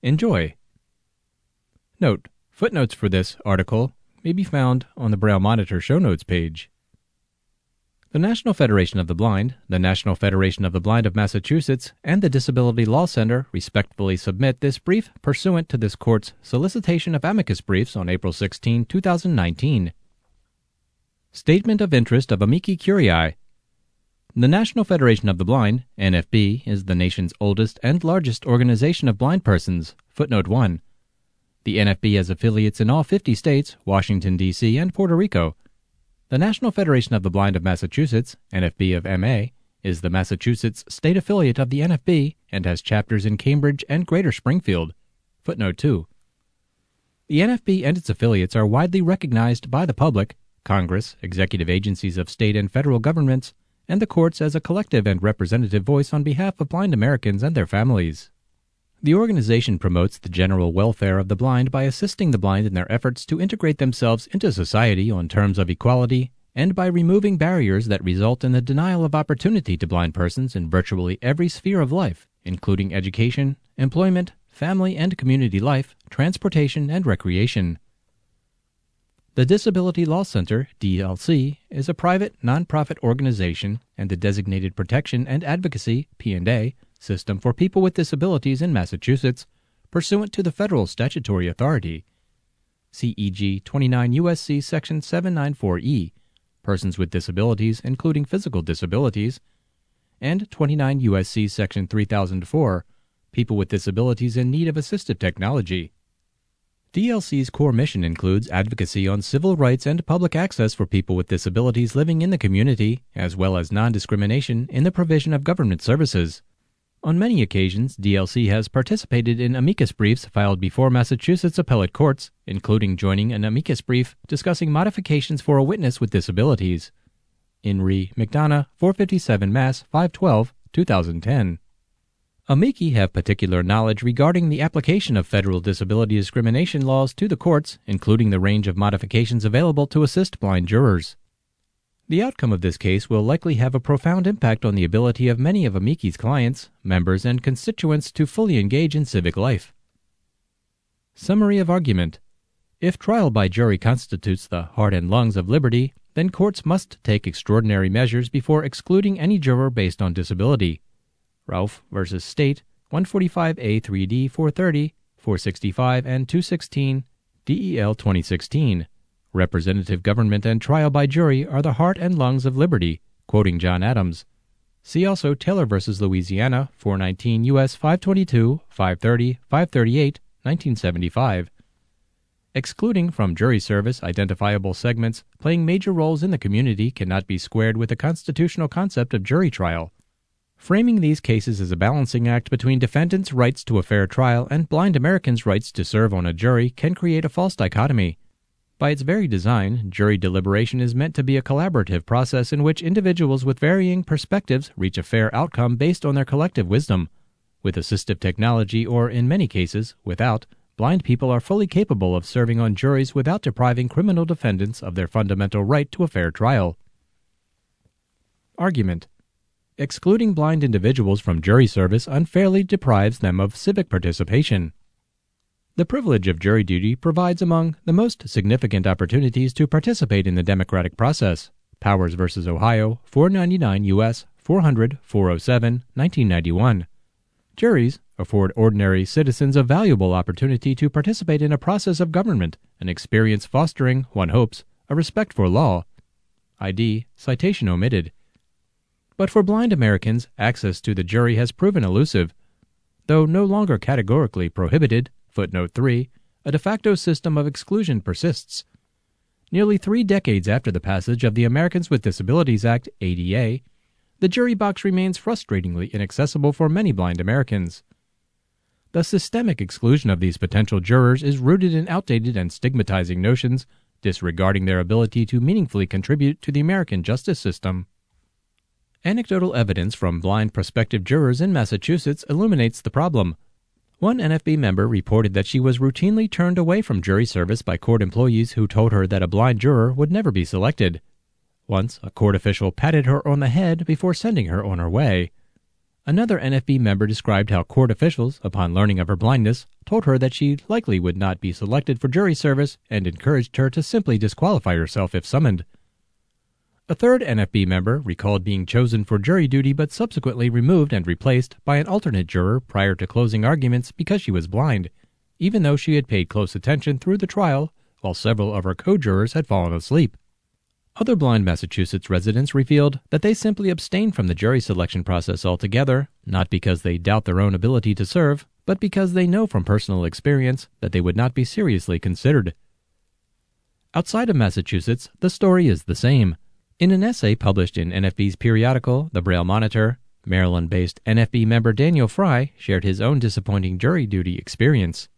Enjoy. Note: footnotes for this article may be found on the Braille Monitor show notes page. The National Federation of the Blind, the National Federation of the Blind of Massachusetts, and the Disability Law Center respectfully submit this brief pursuant to this court's solicitation of amicus briefs on April sixteenth, two thousand nineteen. Statement of Interest of Amici Curiae. The National Federation of the Blind, N F B, is the nation's oldest and largest organization of blind persons. Footnote one. The N F B has affiliates in all fifty states, Washington, D C, and Puerto Rico. The National Federation of the Blind of Massachusetts, N F B of M A, is the Massachusetts state affiliate of the N F B and has chapters in Cambridge and Greater Springfield. Footnote two. The N F B and its affiliates are widely recognized by the public, Congress, executive agencies of state and federal governments, and the courts as a collective and representative voice on behalf of blind Americans and their families. The organization promotes the general welfare of the blind by assisting the blind in their efforts to integrate themselves into society on terms of equality and by removing barriers that result in the denial of opportunity to blind persons in virtually every sphere of life, including education, employment, family and community life, transportation, and recreation. The Disability Law Center, D L C, is a private, nonprofit organization and the Designated Protection and Advocacy, P and A, system for people with disabilities in Massachusetts, pursuant to the federal statutory authority. C E G twenty-nine U S C Section seven ninety-four E, persons with disabilities including physical disabilities, and twenty-nine U S C Section three thousand four, people with disabilities in need of assistive technology. D L C's core mission includes advocacy on civil rights and public access for people with disabilities living in the community, as well as non-discrimination in the provision of government services. On many occasions, D L C has participated in amicus briefs filed before Massachusetts appellate courts, including joining an amicus brief discussing modifications for a witness with disabilities. In re. McDonough, four fifty-seven Mass. five twelve, two thousand ten. Amici have particular knowledge regarding the application of federal disability discrimination laws to the courts, including the range of modifications available to assist blind jurors. The outcome of this case will likely have a profound impact on the ability of many of Amici's clients, members, and constituents to fully engage in civic life. Summary of argument. If trial by jury constitutes the heart and lungs of liberty, then courts must take extraordinary measures before excluding any juror based on disability. Ralph v. State, one forty-five A three D four thirty, four sixty-five, and two sixteen, D E L twenty sixteen. Representative government and trial by jury are the heart and lungs of liberty, quoting John Adams. See also Taylor v. Louisiana, four nineteen U S five twenty-two, five thirty, five thirty-eight, nineteen seventy-five. Excluding from jury service identifiable segments playing major roles in the community cannot be squared with the constitutional concept of jury trial. Framing these cases as a balancing act between defendants' rights to a fair trial and blind Americans' rights to serve on a jury can create a false dichotomy. By its very design, jury deliberation is meant to be a collaborative process in which individuals with varying perspectives reach a fair outcome based on their collective wisdom. With assistive technology, or in many cases, without, blind people are fully capable of serving on juries without depriving criminal defendants of their fundamental right to a fair trial. Argument. Excluding blind individuals from jury service unfairly deprives them of civic participation. The privilege of jury duty provides among the most significant opportunities to participate in the democratic process. Powers v. Ohio, four ninety-nine U S four hundred, four oh seven, nineteen ninety-one. Juries afford ordinary citizens a valuable opportunity to participate in a process of government, an experience fostering, one hopes, a respect for law. I D. Citation omitted. But for blind Americans, access to the jury has proven elusive. Though no longer categorically prohibited, footnote three, a de facto system of exclusion persists. Nearly three decades after the passage of the Americans with Disabilities Act, A D A, the jury box remains frustratingly inaccessible for many blind Americans. The systemic exclusion of these potential jurors is rooted in outdated and stigmatizing notions, disregarding their ability to meaningfully contribute to the American justice system. Anecdotal evidence from blind prospective jurors in Massachusetts illuminates the problem. One N F B member reported that she was routinely turned away from jury service by court employees who told her that a blind juror would never be selected. Once, a court official patted her on the head before sending her on her way. Another N F B member described how court officials, upon learning of her blindness, told her that she likely would not be selected for jury service and encouraged her to simply disqualify herself if summoned. A third N F B member recalled being chosen for jury duty but subsequently removed and replaced by an alternate juror prior to closing arguments because she was blind, even though she had paid close attention through the trial while several of her co-jurors had fallen asleep. Other blind Massachusetts residents revealed that they simply abstained from the jury selection process altogether, not because they doubt their own ability to serve, but because they know from personal experience that they would not be seriously considered. Outside of Massachusetts, the story is the same. In an essay published in N F B's periodical, The Braille Monitor, Maryland-based N F B member Daniel Fry shared his own disappointing jury duty experience.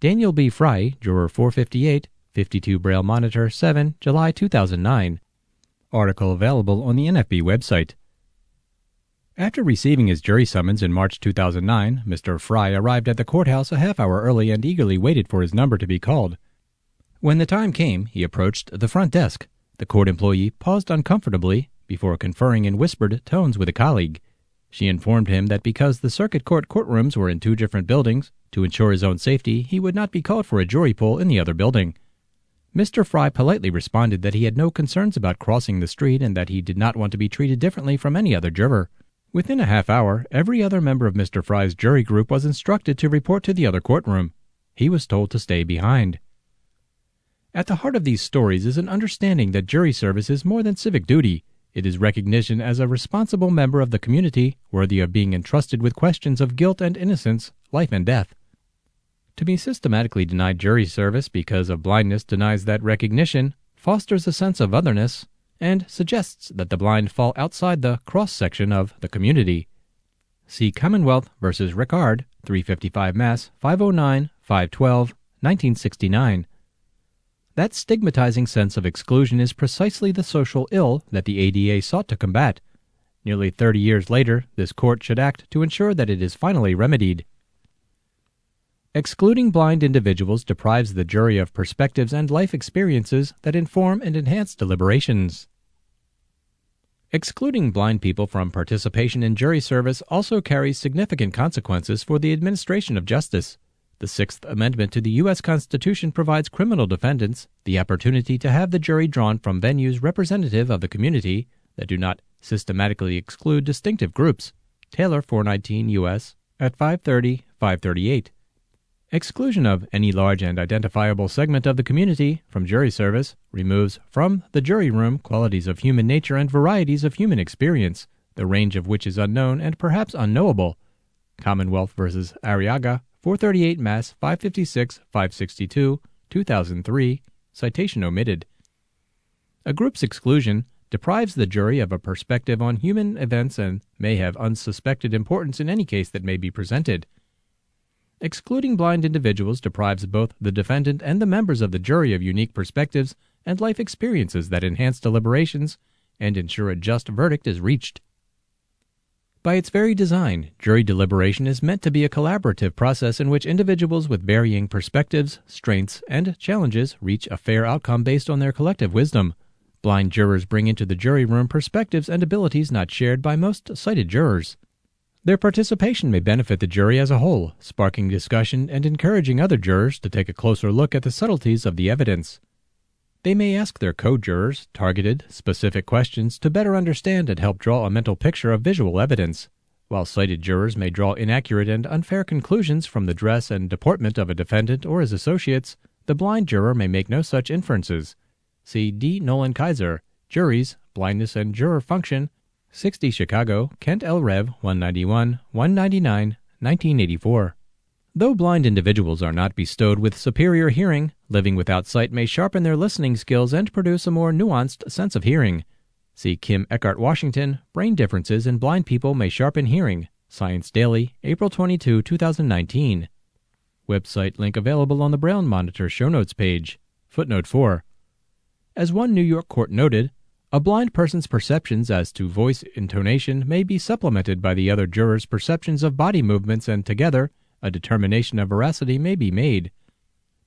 Daniel B. Fry, juror four fifty-eight, fifty-two Braille Monitor seven, July two thousand nine. Article available on the N F B website. After receiving his jury summons in March two thousand nine, Mister Fry arrived at the courthouse a half hour early and eagerly waited for his number to be called. When the time came, he approached the front desk. The court employee paused uncomfortably before conferring in whispered tones with a colleague. She informed him that because the circuit court courtrooms were in two different buildings, to ensure his own safety, he would not be called for a jury poll in the other building. Mister Fry politely responded that he had no concerns about crossing the street and that he did not want to be treated differently from any other juror. Within a half hour, every other member of Mister Fry's jury group was instructed to report to the other courtroom. He was told to stay behind. At the heart of these stories is an understanding that jury service is more than civic duty. It is recognition as a responsible member of the community, worthy of being entrusted with questions of guilt and innocence, life and death. To be systematically denied jury service because of blindness denies that recognition, fosters a sense of otherness, and suggests that the blind fall outside the cross-section of the community. See Commonwealth v. Ricard, three fifty-five Mass, five oh nine, five twelve, nineteen sixty-nine. That stigmatizing sense of exclusion is precisely the social ill that the A D A sought to combat. Nearly thirty years later, this court should act to ensure that it is finally remedied. Excluding blind individuals deprives the jury of perspectives and life experiences that inform and enhance deliberations. Excluding blind people from participation in jury service also carries significant consequences for the administration of justice. The Sixth Amendment to the U S Constitution provides criminal defendants the opportunity to have the jury drawn from venues representative of the community that do not systematically exclude distinctive groups. Taylor four nineteen U S at five thirty to five thirty-eight. Exclusion of any large and identifiable segment of the community from jury service removes from the jury room qualities of human nature and varieties of human experience, the range of which is unknown and perhaps unknowable. Commonwealth v. Arriaga, four thirty-eight Mass. five fifty-six, five sixty-two, two thousand three, citation omitted. A group's exclusion deprives the jury of a perspective on human events and may have unsuspected importance in any case that may be presented. Excluding blind individuals deprives both the defendant and the members of the jury of unique perspectives and life experiences that enhance deliberations and ensure a just verdict is reached. By its very design, jury deliberation is meant to be a collaborative process in which individuals with varying perspectives, strengths, and challenges reach a fair outcome based on their collective wisdom. Blind jurors bring into the jury room perspectives and abilities not shared by most sighted jurors. Their participation may benefit the jury as a whole, sparking discussion and encouraging other jurors to take a closer look at the subtleties of the evidence. They may ask their co-jurors targeted, specific questions to better understand and help draw a mental picture of visual evidence, while sighted jurors may draw inaccurate and unfair conclusions from the dress and deportment of a defendant or his associates. The blind juror may make no such inferences. See D. Nolan Kaiser, Juries, Blindness and Juror Function, sixty Chicago, Kent L. Rev. one ninety-one, one ninety-nine, nineteen eighty-four. Though blind individuals are not bestowed with superior hearing, living without sight may sharpen their listening skills and produce a more nuanced sense of hearing. See Kim Eckhart-Washington, Brain Differences in Blind People May Sharpen Hearing, Science Daily, April twenty-second, two thousand nineteen. Website link available on the Braille Monitor show notes page. Footnote four. As one New York court noted, a blind person's perceptions as to voice intonation may be supplemented by the other jurors' perceptions of body movements, and together, a determination of veracity may be made.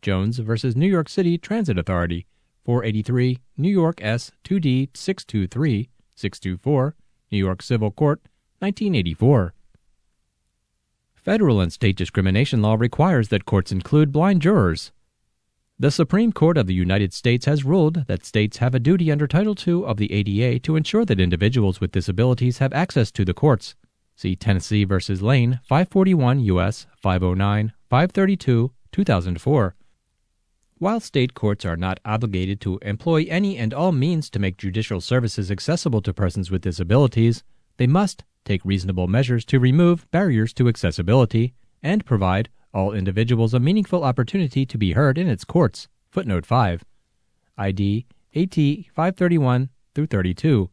Jones v. New York City Transit Authority, four eighty-three New York S. two D six two three six two four, New York Civil Court, nineteen eighty-four. Federal and state discrimination law requires that courts include blind jurors. The Supreme Court of the United States has ruled that states have a duty under Title two of the A D A to ensure that individuals with disabilities have access to the courts. See Tennessee v. Lane, five forty-one U S five oh nine, five thirty-two, two thousand four. While state courts are not obligated to employ any and all means to make judicial services accessible to persons with disabilities, they must take reasonable measures to remove barriers to accessibility, and provide all individuals a meaningful opportunity to be heard in its courts. Footnote five. I D AT five thirty-one through thirty-two.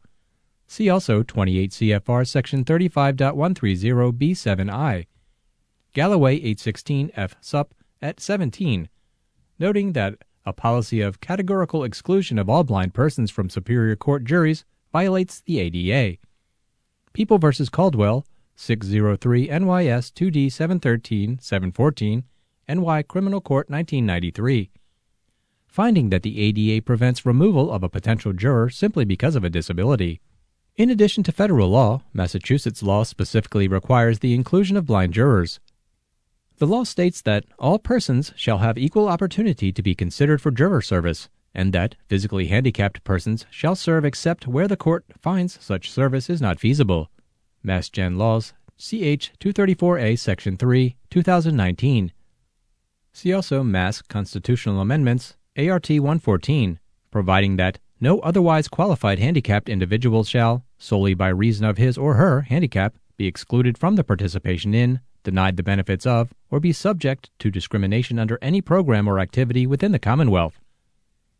See also twenty-eight C F R Section thirty-five point one thirty B seven I. Galloway eight sixteen F. Sup. at seventeen, noting that a policy of categorical exclusion of all blind persons from superior court juries violates the A D A. People v. Caldwell, six oh three N Y S two D seven thirteen seven fourteen, N Y Criminal Court nineteen ninety-three, finding that the A D A prevents removal of a potential juror simply because of a disability. In addition to federal law, Massachusetts law specifically requires the inclusion of blind jurors. The law states that all persons shall have equal opportunity to be considered for juror service, and that physically handicapped persons shall serve except where the court finds such service is not feasible. Mass Gen. Laws, C H two thirty-four A Section three, two thousand nineteen. See also Mass Constitutional Amendments, A R T one fourteen, providing that no otherwise qualified handicapped individual shall, solely by reason of his or her handicap, be excluded from the participation in, denied the benefits of, or be subject to discrimination under any program or activity within the Commonwealth.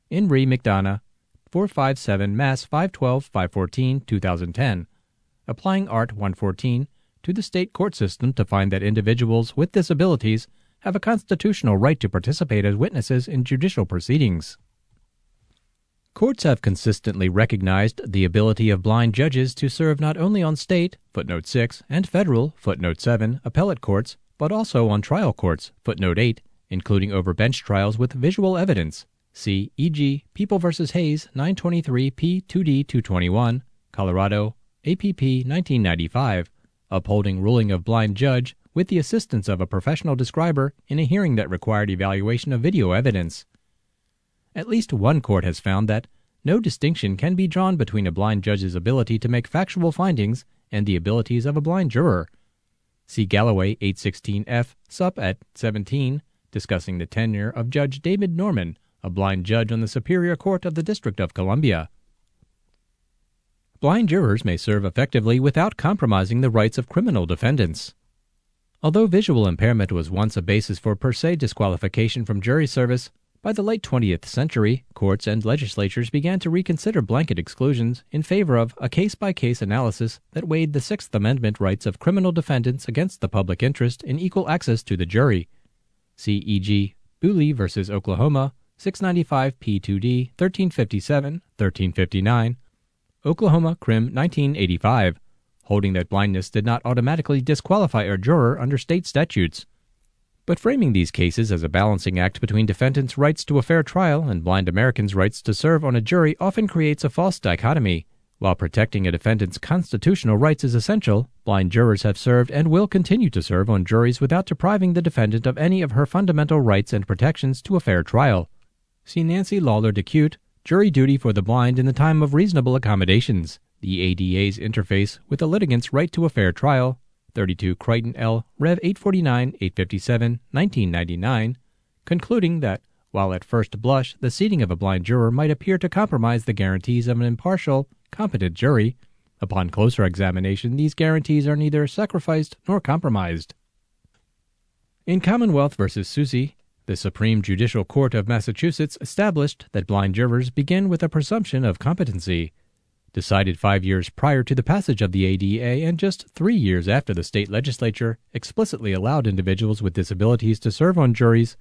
In re. McDonough, four fifty-seven Mass five twelve, five fourteen, two thousand ten, applying Art one fourteen to the state court system to find that individuals with disabilities have a constitutional right to participate as witnesses in judicial proceedings. Courts have consistently recognized the ability of blind judges to serve not only on state, footnote six, and federal, footnote seven, appellate courts, but also on trial courts, footnote eight, including over bench trials with visual evidence. See, for example, People v. Hayes, nine twenty-three P. two D two twenty-one, Colorado, A P P nineteen ninety-five, upholding ruling of blind judge with the assistance of a professional describer in a hearing that required evaluation of video evidence. At least one court has found that no distinction can be drawn between a blind judge's ability to make factual findings and the abilities of a blind juror. See Galloway eight sixteen F. Sup. at seventeen, discussing the tenure of Judge David Norman, a blind judge on the Superior Court of the District of Columbia. Blind jurors may serve effectively without compromising the rights of criminal defendants. Although visual impairment was once a basis for per se disqualification from jury service, by the late twentieth century, courts and legislatures began to reconsider blanket exclusions in favor of a case-by-case analysis that weighed the Sixth Amendment rights of criminal defendants against the public interest in equal access to the jury. See, for example, Booley v. Oklahoma, six ninety-five P two D, thirteen fifty-seven, thirteen fifty-nine, Oklahoma Crim nineteen eighty-five, holding that blindness did not automatically disqualify a juror under state statutes. But framing these cases as a balancing act between defendants' rights to a fair trial and blind Americans' rights to serve on a jury often creates a false dichotomy. While protecting a defendant's constitutional rights is essential, blind jurors have served and will continue to serve on juries without depriving the defendant of any of her fundamental rights and protections to a fair trial. See Nancy Lawler DeCute, Jury Duty for the Blind in the Time of Reasonable Accommodations, the A D A's Interface with a Litigant's Right to a Fair Trial, thirty-two Crichton L. Rev. eight forty-nine, eight fifty-seven, nineteen ninety-nine, concluding that, while at first blush the seating of a blind juror might appear to compromise the guarantees of an impartial, competent jury, upon closer examination these guarantees are neither sacrificed nor compromised. In Commonwealth v. Susie, the Supreme Judicial Court of Massachusetts established that blind jurors begin with a presumption of competency, decided five years prior to the passage of the A D A and just three years after the state legislature explicitly allowed individuals with disabilities to serve on juries.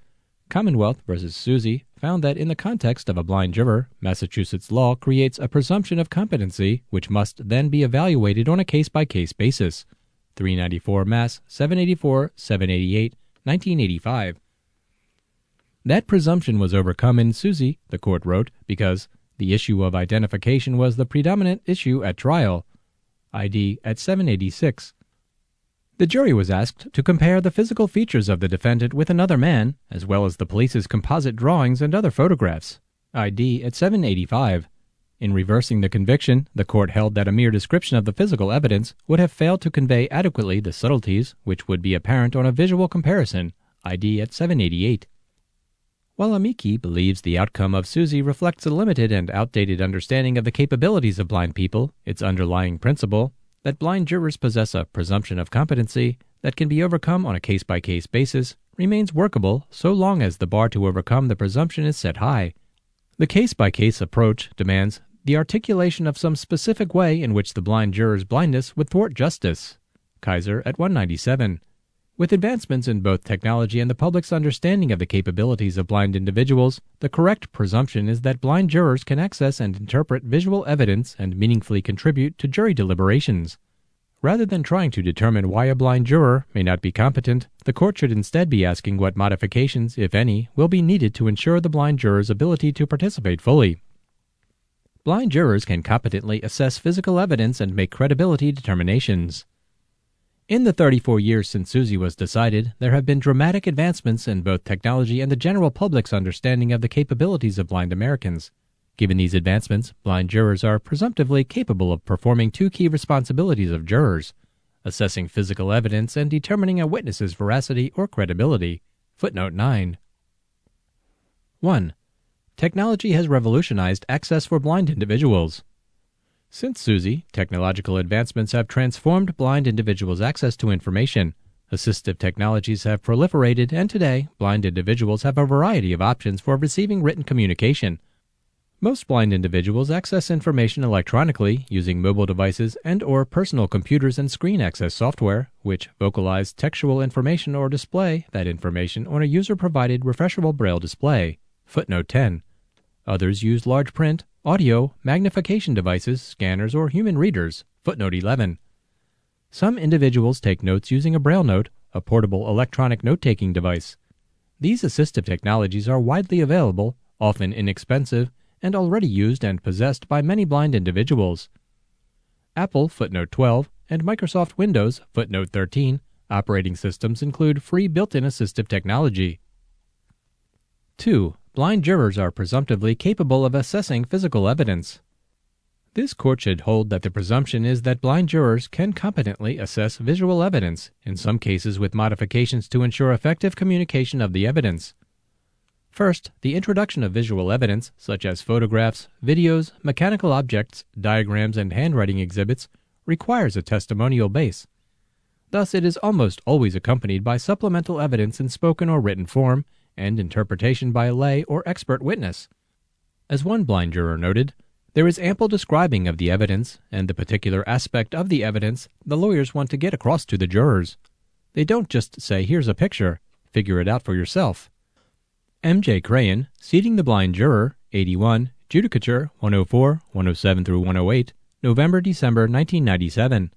Commonwealth v. Susie found that in the context of a blind juror, Massachusetts law creates a presumption of competency which must then be evaluated on a case-by-case basis. three ninety-four Mass seven eighty-four, seven eighty-eight, nineteen eighty-five. That presumption was overcome in Susie, the court wrote, because the issue of identification was the predominant issue at trial, I D at seven eighty-six. The jury was asked to compare the physical features of the defendant with another man, as well as the police's composite drawings and other photographs, I D at seven eighty-five. In reversing the conviction, the court held that a mere description of the physical evidence would have failed to convey adequately the subtleties which would be apparent on a visual comparison, I D at seven eighty-eight. While Amici believes the outcome of Susie reflects a limited and outdated understanding of the capabilities of blind people, its underlying principle, that blind jurors possess a presumption of competency that can be overcome on a case-by-case basis, remains workable so long as the bar to overcome the presumption is set high. The case-by-case approach demands the articulation of some specific way in which the blind juror's blindness would thwart justice. Kaiser at one ninety-seven. With advancements in both technology and the public's understanding of the capabilities of blind individuals, the correct presumption is that blind jurors can access and interpret visual evidence and meaningfully contribute to jury deliberations. Rather than trying to determine why a blind juror may not be competent, the court should instead be asking what modifications, if any, will be needed to ensure the blind juror's ability to participate fully. Blind jurors can competently assess physical evidence and make credibility determinations. In the thirty-four years since Susie was decided, there have been dramatic advancements in both technology and the general public's understanding of the capabilities of blind Americans. Given these advancements, blind jurors are presumptively capable of performing two key responsibilities of jurors: assessing physical evidence and determining a witness's veracity or credibility. Footnote nine. one. Technology has revolutionized access for blind individuals. Since Susie, technological advancements have transformed blind individuals' access to information. Assistive technologies have proliferated, and today, blind individuals have a variety of options for receiving written communication. Most blind individuals access information electronically using mobile devices and/or personal computers and screen access software, which vocalize textual information or display that information on a user-provided refreshable braille display. Footnote ten. Others use large print, audio, magnification devices, scanners, or human readers. Footnote eleven. Some individuals take notes using a braille note, a portable electronic note-taking device. These assistive technologies are widely available, often inexpensive, and already used and possessed by many blind individuals. Apple, footnote twelve, and Microsoft Windows, footnote thirteen, operating systems include free built-in assistive technology. two. Blind jurors are presumptively capable of assessing physical evidence. This court should hold that the presumption is that blind jurors can competently assess visual evidence, in some cases with modifications to ensure effective communication of the evidence. First, the introduction of visual evidence, such as photographs, videos, mechanical objects, diagrams, and handwriting exhibits, requires a testimonial base. Thus, it is almost always accompanied by supplemental evidence in spoken or written form, and interpretation by a lay or expert witness. As one blind juror noted, there is ample describing of the evidence and the particular aspect of the evidence the lawyers want to get across to the jurors. They don't just say, "Here's a picture, figure it out for yourself." M J Crayon, Seating the Blind Juror, eighty-one, Judicature one oh four, one oh seven through one oh eight, November-December nineteen ninety-seven.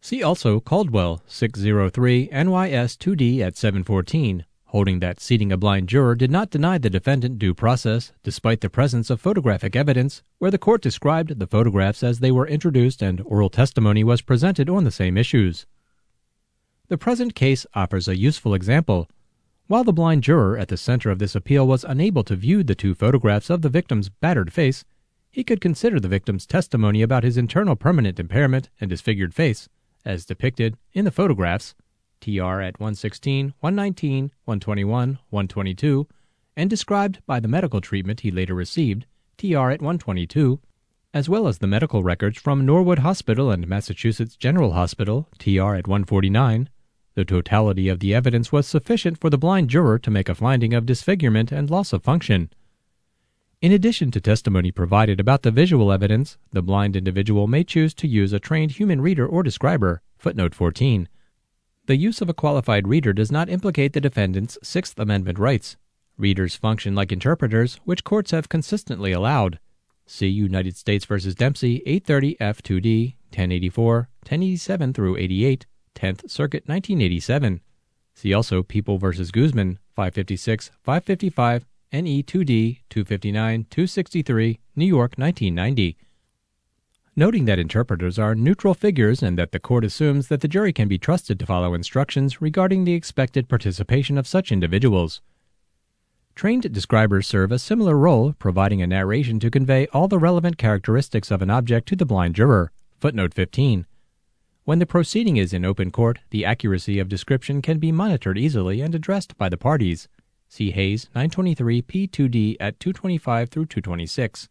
See also Caldwell, six oh three, N Y S two D at seven fourteen. Holding that seating a blind juror did not deny the defendant due process, despite the presence of photographic evidence, where the court described the photographs as they were introduced and oral testimony was presented on the same issues. The present case offers a useful example. While the blind juror at the center of this appeal was unable to view the two photographs of the victim's battered face, he could consider the victim's testimony about his internal permanent impairment and disfigured face, as depicted in the photographs, T R at one sixteen, one nineteen, one twenty-one, one twenty-two, and described by the medical treatment he later received, T R at one twenty-two, as well as the medical records from Norwood Hospital and Massachusetts General Hospital, T R at one forty-nine, The totality of the evidence was sufficient for the blind juror to make a finding of disfigurement and loss of function. In addition to testimony provided about the visual evidence, the blind individual may choose to use a trained human reader or describer, footnote fourteen. The use of a qualified reader does not implicate the defendant's Sixth Amendment rights. Readers function like interpreters, which courts have consistently allowed. See United States v. Dempsey, eight thirty F two D, ten eighty-four, ten eighty-seven through eighty-eight, tenth Circuit, nineteen eighty-seven. See also People v. Guzman, five fifty-six, five fifty-five, N E two D, two fifty-nine, two sixty-three, New York, nineteen ninety. Noting that interpreters are neutral figures and that the court assumes that the jury can be trusted to follow instructions regarding the expected participation of such individuals. Trained describers serve a similar role, providing a narration to convey all the relevant characteristics of an object to the blind juror, footnote fifteen. When the proceeding is in open court, the accuracy of description can be monitored easily and addressed by the parties. See Hayes, nine twenty-three P two D at two twenty-five through two twenty-six.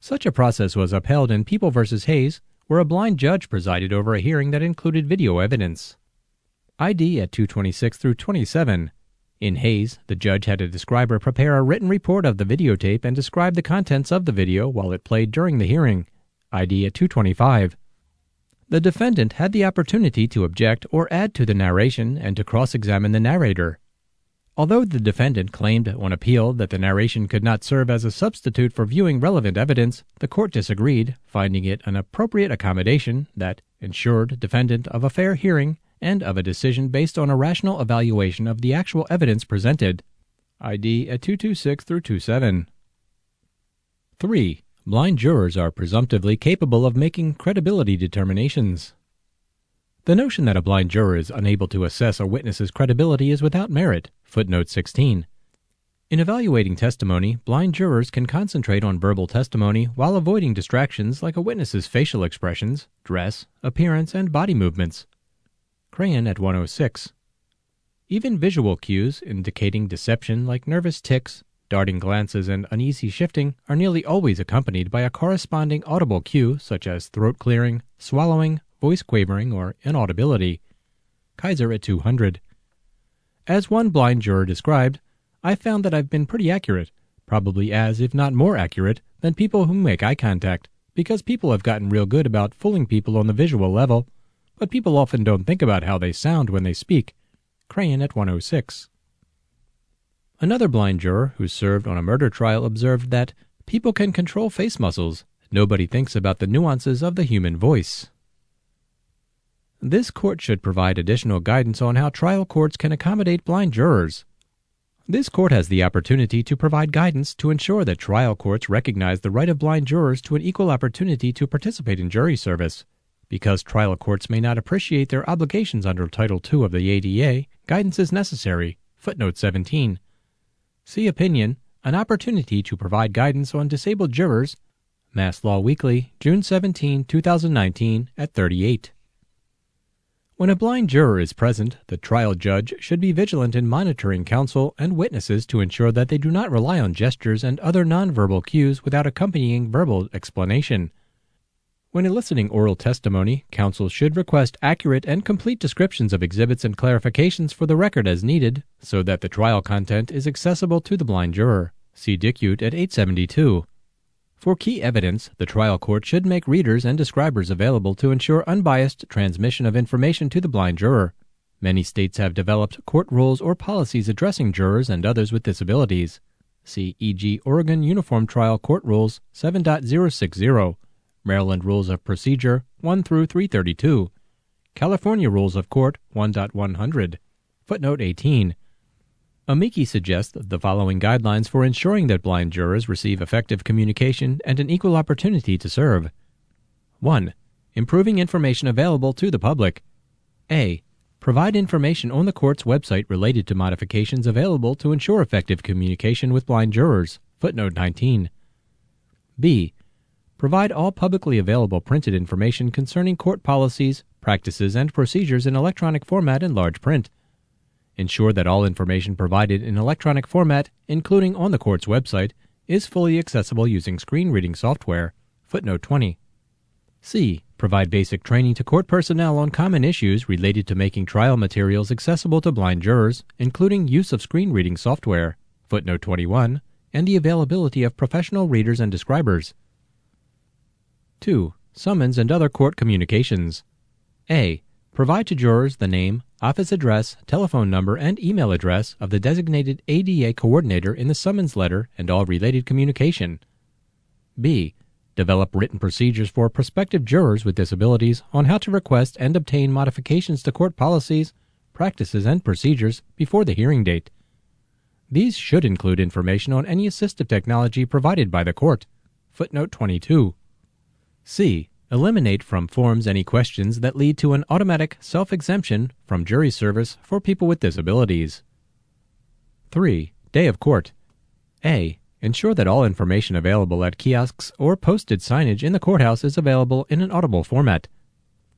Such a process was upheld in People v. Hayes, where a blind judge presided over a hearing that included video evidence. I D at two twenty-six through twenty-seven. In Hayes, the judge had a describer prepare a written report of the videotape and describe the contents of the video while it played during the hearing. I D at two twenty-five. The defendant had the opportunity to object or add to the narration and to cross-examine the narrator. Although the defendant claimed on appeal that the narration could not serve as a substitute for viewing relevant evidence, the court disagreed, finding it an appropriate accommodation that ensured defendant of a fair hearing and of a decision based on a rational evaluation of the actual evidence presented. I D at two twenty-six through twenty-seven. three. Blind jurors are presumptively capable of making credibility determinations. The notion that a blind juror is unable to assess a witness's credibility is without merit, footnote sixteen. In evaluating testimony, blind jurors can concentrate on verbal testimony while avoiding distractions like a witness's facial expressions, dress, appearance, and body movements. Crayon at one oh six. Even visual cues indicating deception like nervous tics, darting glances, and uneasy shifting are nearly always accompanied by a corresponding audible cue such as throat clearing, swallowing, voice quavering, or inaudibility. Kaiser at two hundred. As one blind juror described, I found that I've been pretty accurate, probably as, if not more accurate, than people who make eye contact, because people have gotten real good about fooling people on the visual level, but people often don't think about how they sound when they speak. Crayon at one oh six. Another blind juror who served on a murder trial observed that people can control face muscles. Nobody thinks about the nuances of the human voice. This court should provide additional guidance on how trial courts can accommodate blind jurors. This court has the opportunity to provide guidance to ensure that trial courts recognize the right of blind jurors to an equal opportunity to participate in jury service. Because trial courts may not appreciate their obligations under Title two of the A D A, guidance is necessary. Footnote seventeen. See Opinion, An Opportunity to Provide Guidance on Disabled Jurors, Mass Law Weekly, June seventeenth, twenty nineteen, at thirty-eight. When a blind juror is present, the trial judge should be vigilant in monitoring counsel and witnesses to ensure that they do not rely on gestures and other nonverbal cues without accompanying verbal explanation. When eliciting oral testimony, counsel should request accurate and complete descriptions of exhibits and clarifications for the record as needed, so that the trial content is accessible to the blind juror. See Dicute at eight seventy-two. For key evidence, the trial court should make readers and describers available to ensure unbiased transmission of information to the blind juror. Many states have developed court rules or policies addressing jurors and others with disabilities. See for example Oregon Uniform Trial Court Rules seven point oh six oh, Maryland Rules of Procedure one through three thirty-two, California Rules of Court one point one hundred, footnote eighteen. Amici suggests the following guidelines for ensuring that blind jurors receive effective communication and an equal opportunity to serve. one. Improving information available to the public. A. Provide information on the court's website related to modifications available to ensure effective communication with blind jurors. Footnote nineteen. B. Provide all publicly available printed information concerning court policies, practices, and procedures in electronic format and large print. Ensure that all information provided in electronic format, including on the court's website, is fully accessible using screen reading software. Footnote twenty. C. Provide basic training to court personnel on common issues related to making trial materials accessible to blind jurors, including use of screen reading software, footnote twenty-one, and the availability of professional readers and describers. two. Summons and other court communications. A. Provide to jurors the name, office address, telephone number, and email address of the designated A D A coordinator in the summons letter and all related communication. B. Develop written procedures for prospective jurors with disabilities on how to request and obtain modifications to court policies, practices, and procedures before the hearing date. These should include information on any assistive technology provided by the court. Footnote twenty-two. C. Eliminate from forms any questions that lead to an automatic self-exemption from jury service for people with disabilities. three. Day of court. A. Ensure that all information available at kiosks or posted signage in the courthouse is available in an audible format.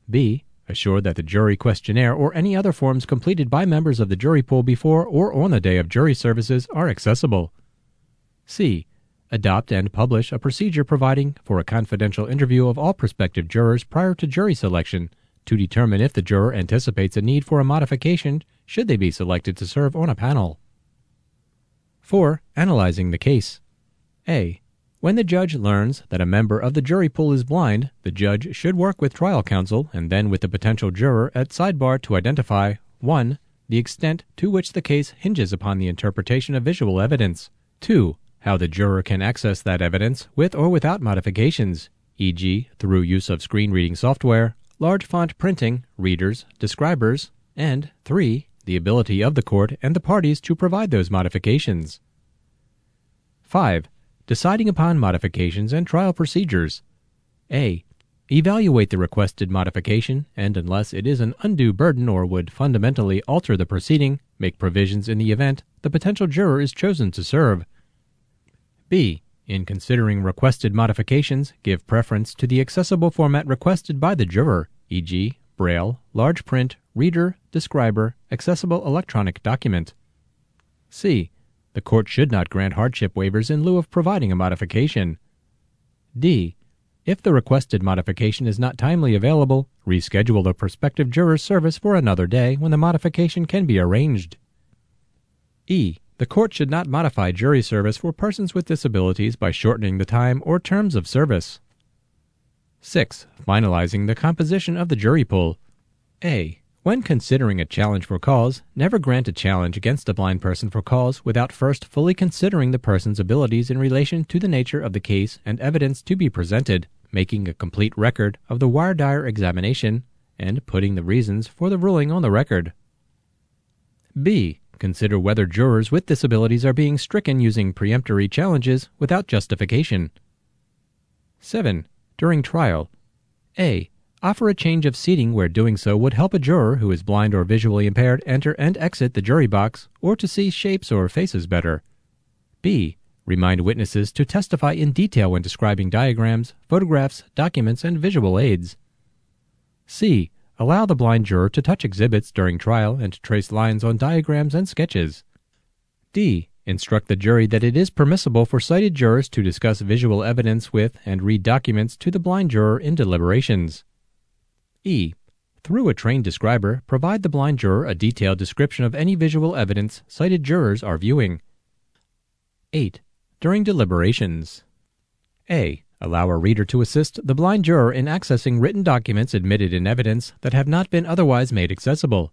B. Assure that the jury questionnaire or any other forms completed by members of the jury pool before or on the day of jury services are accessible. C. Adopt and publish a procedure providing for a confidential interview of all prospective jurors prior to jury selection to determine if the juror anticipates a need for a modification should they be selected to serve on a panel. four. Analyzing the case. A. When the judge learns that a member of the jury pool is blind, the judge should work with trial counsel and then with the potential juror at sidebar to identify one. The extent to which the case hinges upon the interpretation of visual evidence. two. How the juror can access that evidence with or without modifications, for example through use of screen reading software, large font printing, readers, describers, and three. The ability of the court and the parties to provide those modifications. five. Deciding upon modifications and trial procedures. A. Evaluate the requested modification and, unless it is an undue burden or would fundamentally alter the proceeding, make provisions in the event the potential juror is chosen to serve. B. In considering requested modifications, give preference to the accessible format requested by the juror, for example Braille, large print, reader, describer, accessible electronic document. C. The court should not grant hardship waivers in lieu of providing a modification. D. If the requested modification is not timely available, reschedule the prospective juror's service for another day when the modification can be arranged. E. The court should not modify jury service for persons with disabilities by shortening the time or terms of service. six. Finalizing the composition of the jury pool. A. When considering a challenge for cause, never grant a challenge against a blind person for cause without first fully considering the person's abilities in relation to the nature of the case and evidence to be presented, making a complete record of the Wire-Dyer examination, and putting the reasons for the ruling on the record. B. Consider whether jurors with disabilities are being stricken using peremptory challenges without justification. seven. During trial. A. Offer a change of seating where doing so would help a juror who is blind or visually impaired enter and exit the jury box or to see shapes or faces better. B. Remind witnesses to testify in detail when describing diagrams, photographs, documents, and visual aids. C. Allow the blind juror to touch exhibits during trial and to trace lines on diagrams and sketches. D. Instruct the jury that it is permissible for sighted jurors to discuss visual evidence with and read documents to the blind juror in deliberations. E. Through a trained describer, provide the blind juror a detailed description of any visual evidence sighted jurors are viewing. eight. During deliberations. A. Allow a reader to assist the blind juror in accessing written documents admitted in evidence that have not been otherwise made accessible.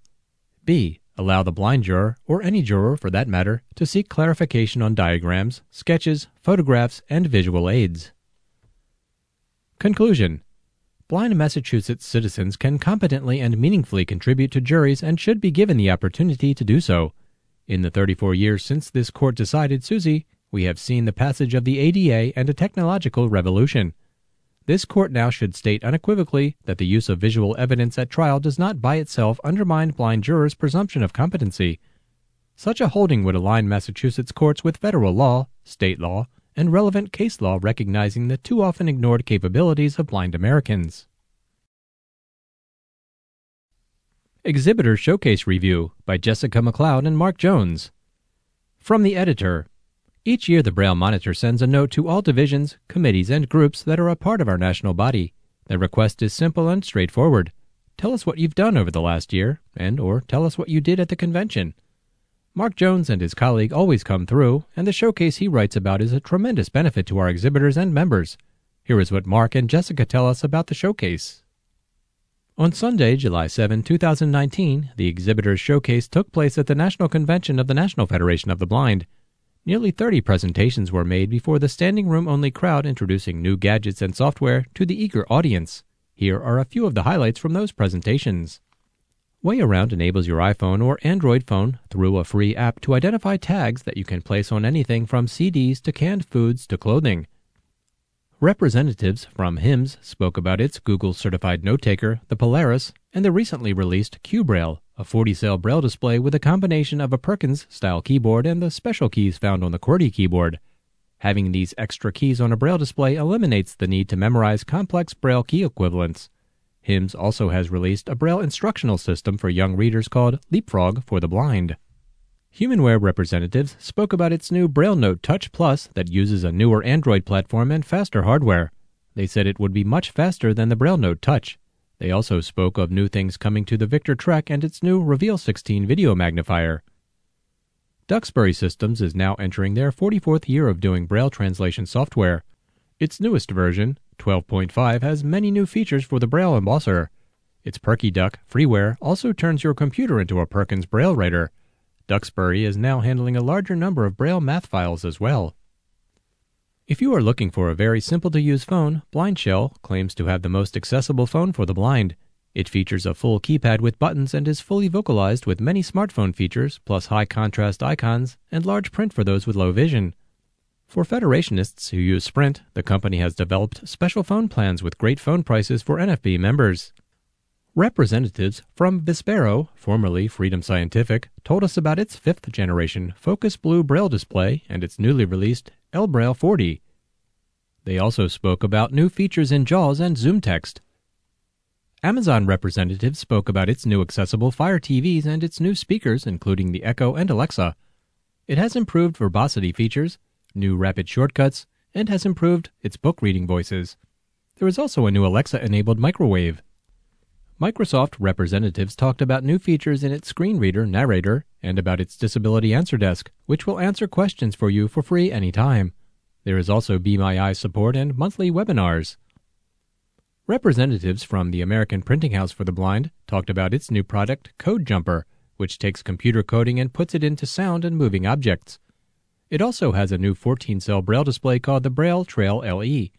B. Allow the blind juror, or any juror for that matter, to seek clarification on diagrams, sketches, photographs, and visual aids. Conclusion. Blind Massachusetts citizens can competently and meaningfully contribute to juries and should be given the opportunity to do so. In the thirty-four years since this court decided Susie, we have seen the passage of the A D A and a technological revolution. This court now should state unequivocally that the use of visual evidence at trial does not by itself undermine blind jurors' presumption of competency. Such a holding would align Massachusetts courts with federal law, state law, and relevant case law recognizing the too often ignored capabilities of blind Americans. Exhibitor Showcase Review by Jessica McLeod and Mark Jones. From the editor. Each year the Braille Monitor sends a note to all divisions, committees, and groups that are a part of our national body. The request is simple and straightforward. Tell us what you've done over the last year, and or tell us what you did at the convention. Mark Jones and his colleague always come through, and the showcase he writes about is a tremendous benefit to our exhibitors and members. Here is what Mark and Jessica tell us about the showcase. On Sunday, July seventh, two thousand nineteen, the exhibitors' showcase took place at the National Convention of the National Federation of the Blind. Nearly thirty presentations were made before the standing room-only crowd introducing new gadgets and software to the eager audience. Here are a few of the highlights from those presentations. Way Around enables your iPhone or Android phone through a free app to identify tags that you can place on anything from C Ds to canned foods to clothing. Representatives from Hims spoke about its Google-certified note-taker, the Polaris, and the recently released Q-Braille, a forty-cell braille display with a combination of a Perkins-style keyboard and the special keys found on the QWERTY keyboard. Having these extra keys on a braille display eliminates the need to memorize complex braille key equivalents. Hims also has released a braille instructional system for young readers called Leapfrog for the Blind. HumanWare representatives spoke about its new BrailleNote Touch Plus that uses a newer Android platform and faster hardware. They said it would be much faster than the BrailleNote Touch. They also spoke of new things coming to the Victor Trek and its new Reveal sixteen video magnifier. Duxbury Systems is now entering their forty-fourth year of doing Braille translation software. Its newest version, twelve point five, has many new features for the Braille embosser. Its Perky Duck freeware also turns your computer into a Perkins Braille writer. Duxbury is now handling a larger number of Braille math files as well. If you are looking for a very simple-to-use phone, BlindShell claims to have the most accessible phone for the blind. It features a full keypad with buttons and is fully vocalized with many smartphone features, plus high-contrast icons and large print for those with low vision. For Federationists who use Sprint, the company has developed special phone plans with great phone prices for N F B members. Representatives from Vispero, formerly Freedom Scientific, told us about its fifth-generation Focus Blue Braille display and its newly released L-Braille forty. They also spoke about new features in JAWS and ZoomText. Amazon representatives spoke about its new accessible Fire T Vs and its new speakers, including the Echo and Alexa. It has improved verbosity features, new rapid shortcuts, and has improved its book-reading voices. There is also a new Alexa-enabled microwave. Microsoft representatives talked about new features in its screen reader, Narrator, and about its Disability Answer Desk, which will answer questions for you for free anytime. There is also Be My Eyes support and monthly webinars. Representatives from the American Printing House for the Blind talked about its new product, Code Jumper, which takes computer coding and puts it into sound and moving objects. It also has a new fourteen-cell braille display called the Braille Trail L E.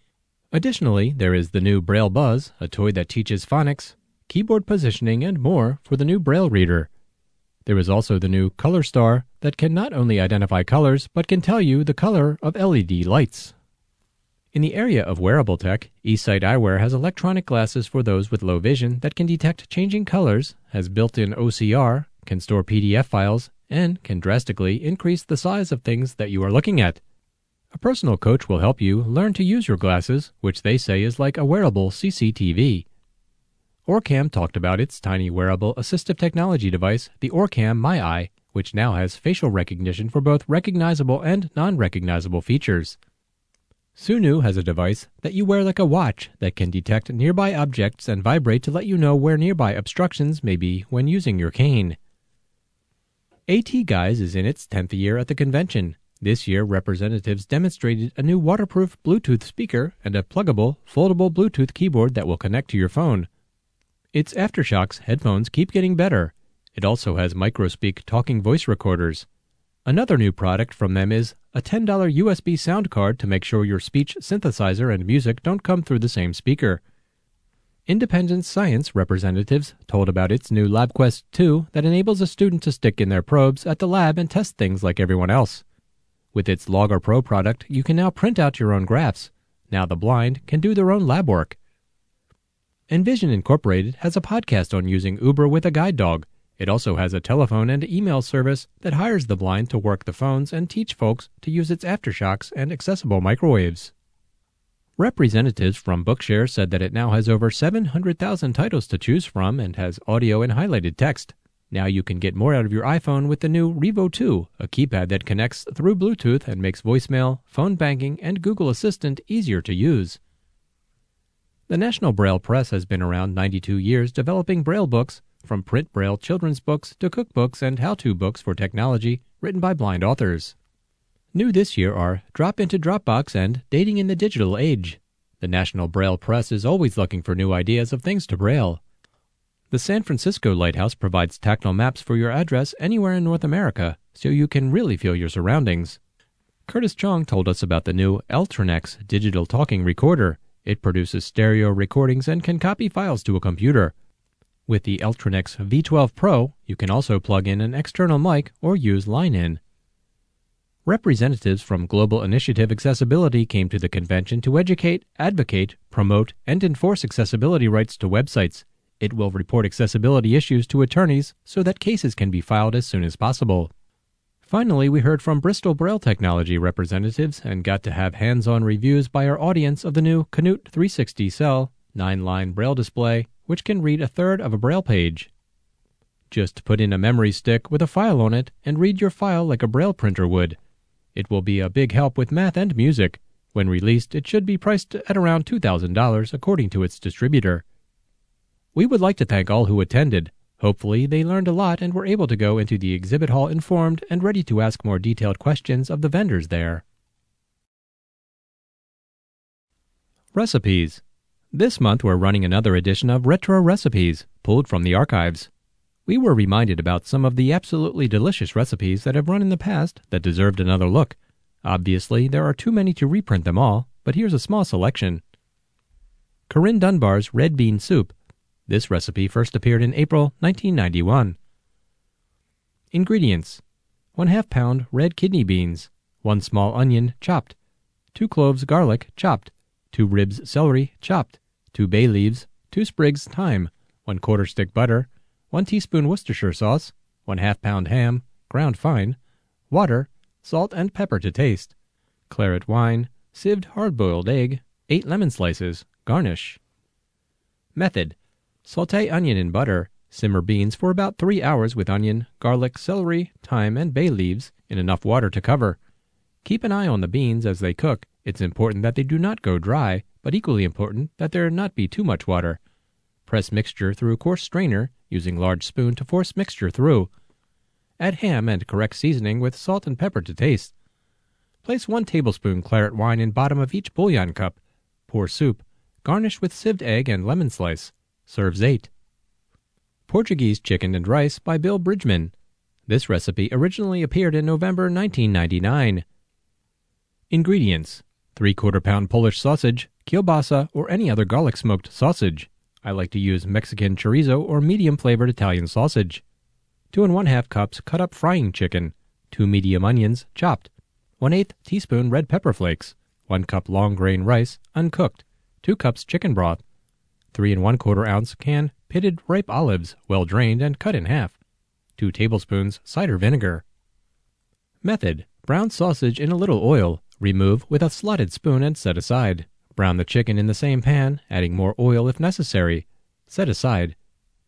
Additionally, there is the new Braille Buzz, a toy that teaches phonics, keyboard positioning, and more for the new Braille reader. There is also the new Color Star that can not only identify colors, but can tell you the color of L E D lights. In the area of wearable tech, eSight Eyewear has electronic glasses for those with low vision that can detect changing colors, has built-in O C R, can store P D F files, and can drastically increase the size of things that you are looking at. A personal coach will help you learn to use your glasses, which they say is like a wearable C C T V. Orcam talked about its tiny wearable assistive technology device, the Orcam MyEye, which now has facial recognition for both recognizable and non-recognizable features. Sunu has a device that you wear like a watch that can detect nearby objects and vibrate to let you know where nearby obstructions may be when using your cane. AT Guys is in its tenth year at the convention. This year, representatives demonstrated a new waterproof Bluetooth speaker and a pluggable, foldable Bluetooth keyboard that will connect to your phone. Its Aftershocks headphones keep getting better. It also has MicroSpeak talking voice recorders. Another new product from them is a ten dollar U S B sound card to make sure your speech synthesizer and music don't come through the same speaker. Independence Science representatives told about its new LabQuest two that enables a student to stick in their probes at the lab and test things like everyone else. With its Logger Pro product, you can now print out your own graphs. Now the blind can do their own lab work. Envision Incorporated has a podcast on using Uber with a guide dog. It also has a telephone and email service that hires the blind to work the phones and teach folks to use its aftershocks and accessible microwaves. Representatives from Bookshare said that it now has over seven hundred thousand titles to choose from and has audio and highlighted text. Now you can get more out of your iPhone with the new Revo two, a keypad that connects through Bluetooth and makes voicemail, phone banking, and Google Assistant easier to use. The National Braille Press has been around ninety-two years developing Braille books, from print Braille children's books to cookbooks and how-to books for technology written by blind authors. New this year are Drop into Dropbox and Dating in the Digital Age. The National Braille Press is always looking for new ideas of things to Braille. The San Francisco Lighthouse provides tactile maps for your address anywhere in North America, so you can really feel your surroundings. Curtis Chong told us about the new Eltronex digital talking recorder. It produces stereo recordings and can copy files to a computer. With the Eltronex V twelve Pro, you can also plug in an external mic or use line-in. Representatives from Global Initiative Accessibility came to the convention to educate, advocate, promote, and enforce accessibility rights to websites. It will report accessibility issues to attorneys so that cases can be filed as soon as possible. Finally, we heard from Bristol Braille Technology representatives and got to have hands-on reviews by our audience of the new Canute three sixty Cell nine-line Braille display, which can read a third of a Braille page. Just put in a memory stick with a file on it and read your file like a Braille printer would. It will be a big help with math and music. When released, it should be priced at around two thousand dollars according to its distributor. We would like to thank all who attended. Hopefully, they learned a lot and were able to go into the exhibit hall informed and ready to ask more detailed questions of the vendors there. Recipes. This month, we're running another edition of Retro Recipes, pulled from the archives. We were reminded about some of the absolutely delicious recipes that have run in the past that deserved another look. Obviously, there are too many to reprint them all, but here's a small selection. Corinne Dunbar's Red Bean Soup. This recipe first appeared in April nineteen ninety-one. Ingredients: one half pound red kidney beans, one small onion chopped, two cloves garlic chopped, two ribs celery chopped, two bay leaves, two sprigs thyme, one quarter stick butter, one teaspoon Worcestershire sauce, one half pound ham, ground fine, water, salt and pepper to taste, claret wine, sieved hard-boiled egg, eight lemon slices, garnish. Method: sauté onion in butter, simmer beans for about three hours with onion, garlic, celery, thyme, and bay leaves in enough water to cover. Keep an eye on the beans as they cook. It's important that they do not go dry, but equally important that there not be too much water. Press mixture through coarse strainer, using large spoon to force mixture through. Add ham and correct seasoning with salt and pepper to taste. Place one tablespoon claret wine in bottom of each bouillon cup. Pour soup. Garnish with sieved egg and lemon slice. Serves eight. Portuguese Chicken and Rice by Bill Bridgman. This recipe originally appeared in November nineteen ninety-nine. Ingredients: three quarter pound Polish sausage, kielbasa, or any other garlic smoked sausage. I like to use Mexican chorizo or medium flavored Italian sausage. Two and one half cups cut up frying chicken. Two medium onions chopped. One eighth teaspoon red pepper flakes. One cup long grain rice uncooked. Two cups chicken broth. Three and one quarter ounce can pitted ripe olives, well drained and cut in half. Two tablespoons cider vinegar. Method: brown sausage in a little oil. Remove with a slotted spoon and set aside. Brown the chicken in the same pan, adding more oil if necessary. Set aside.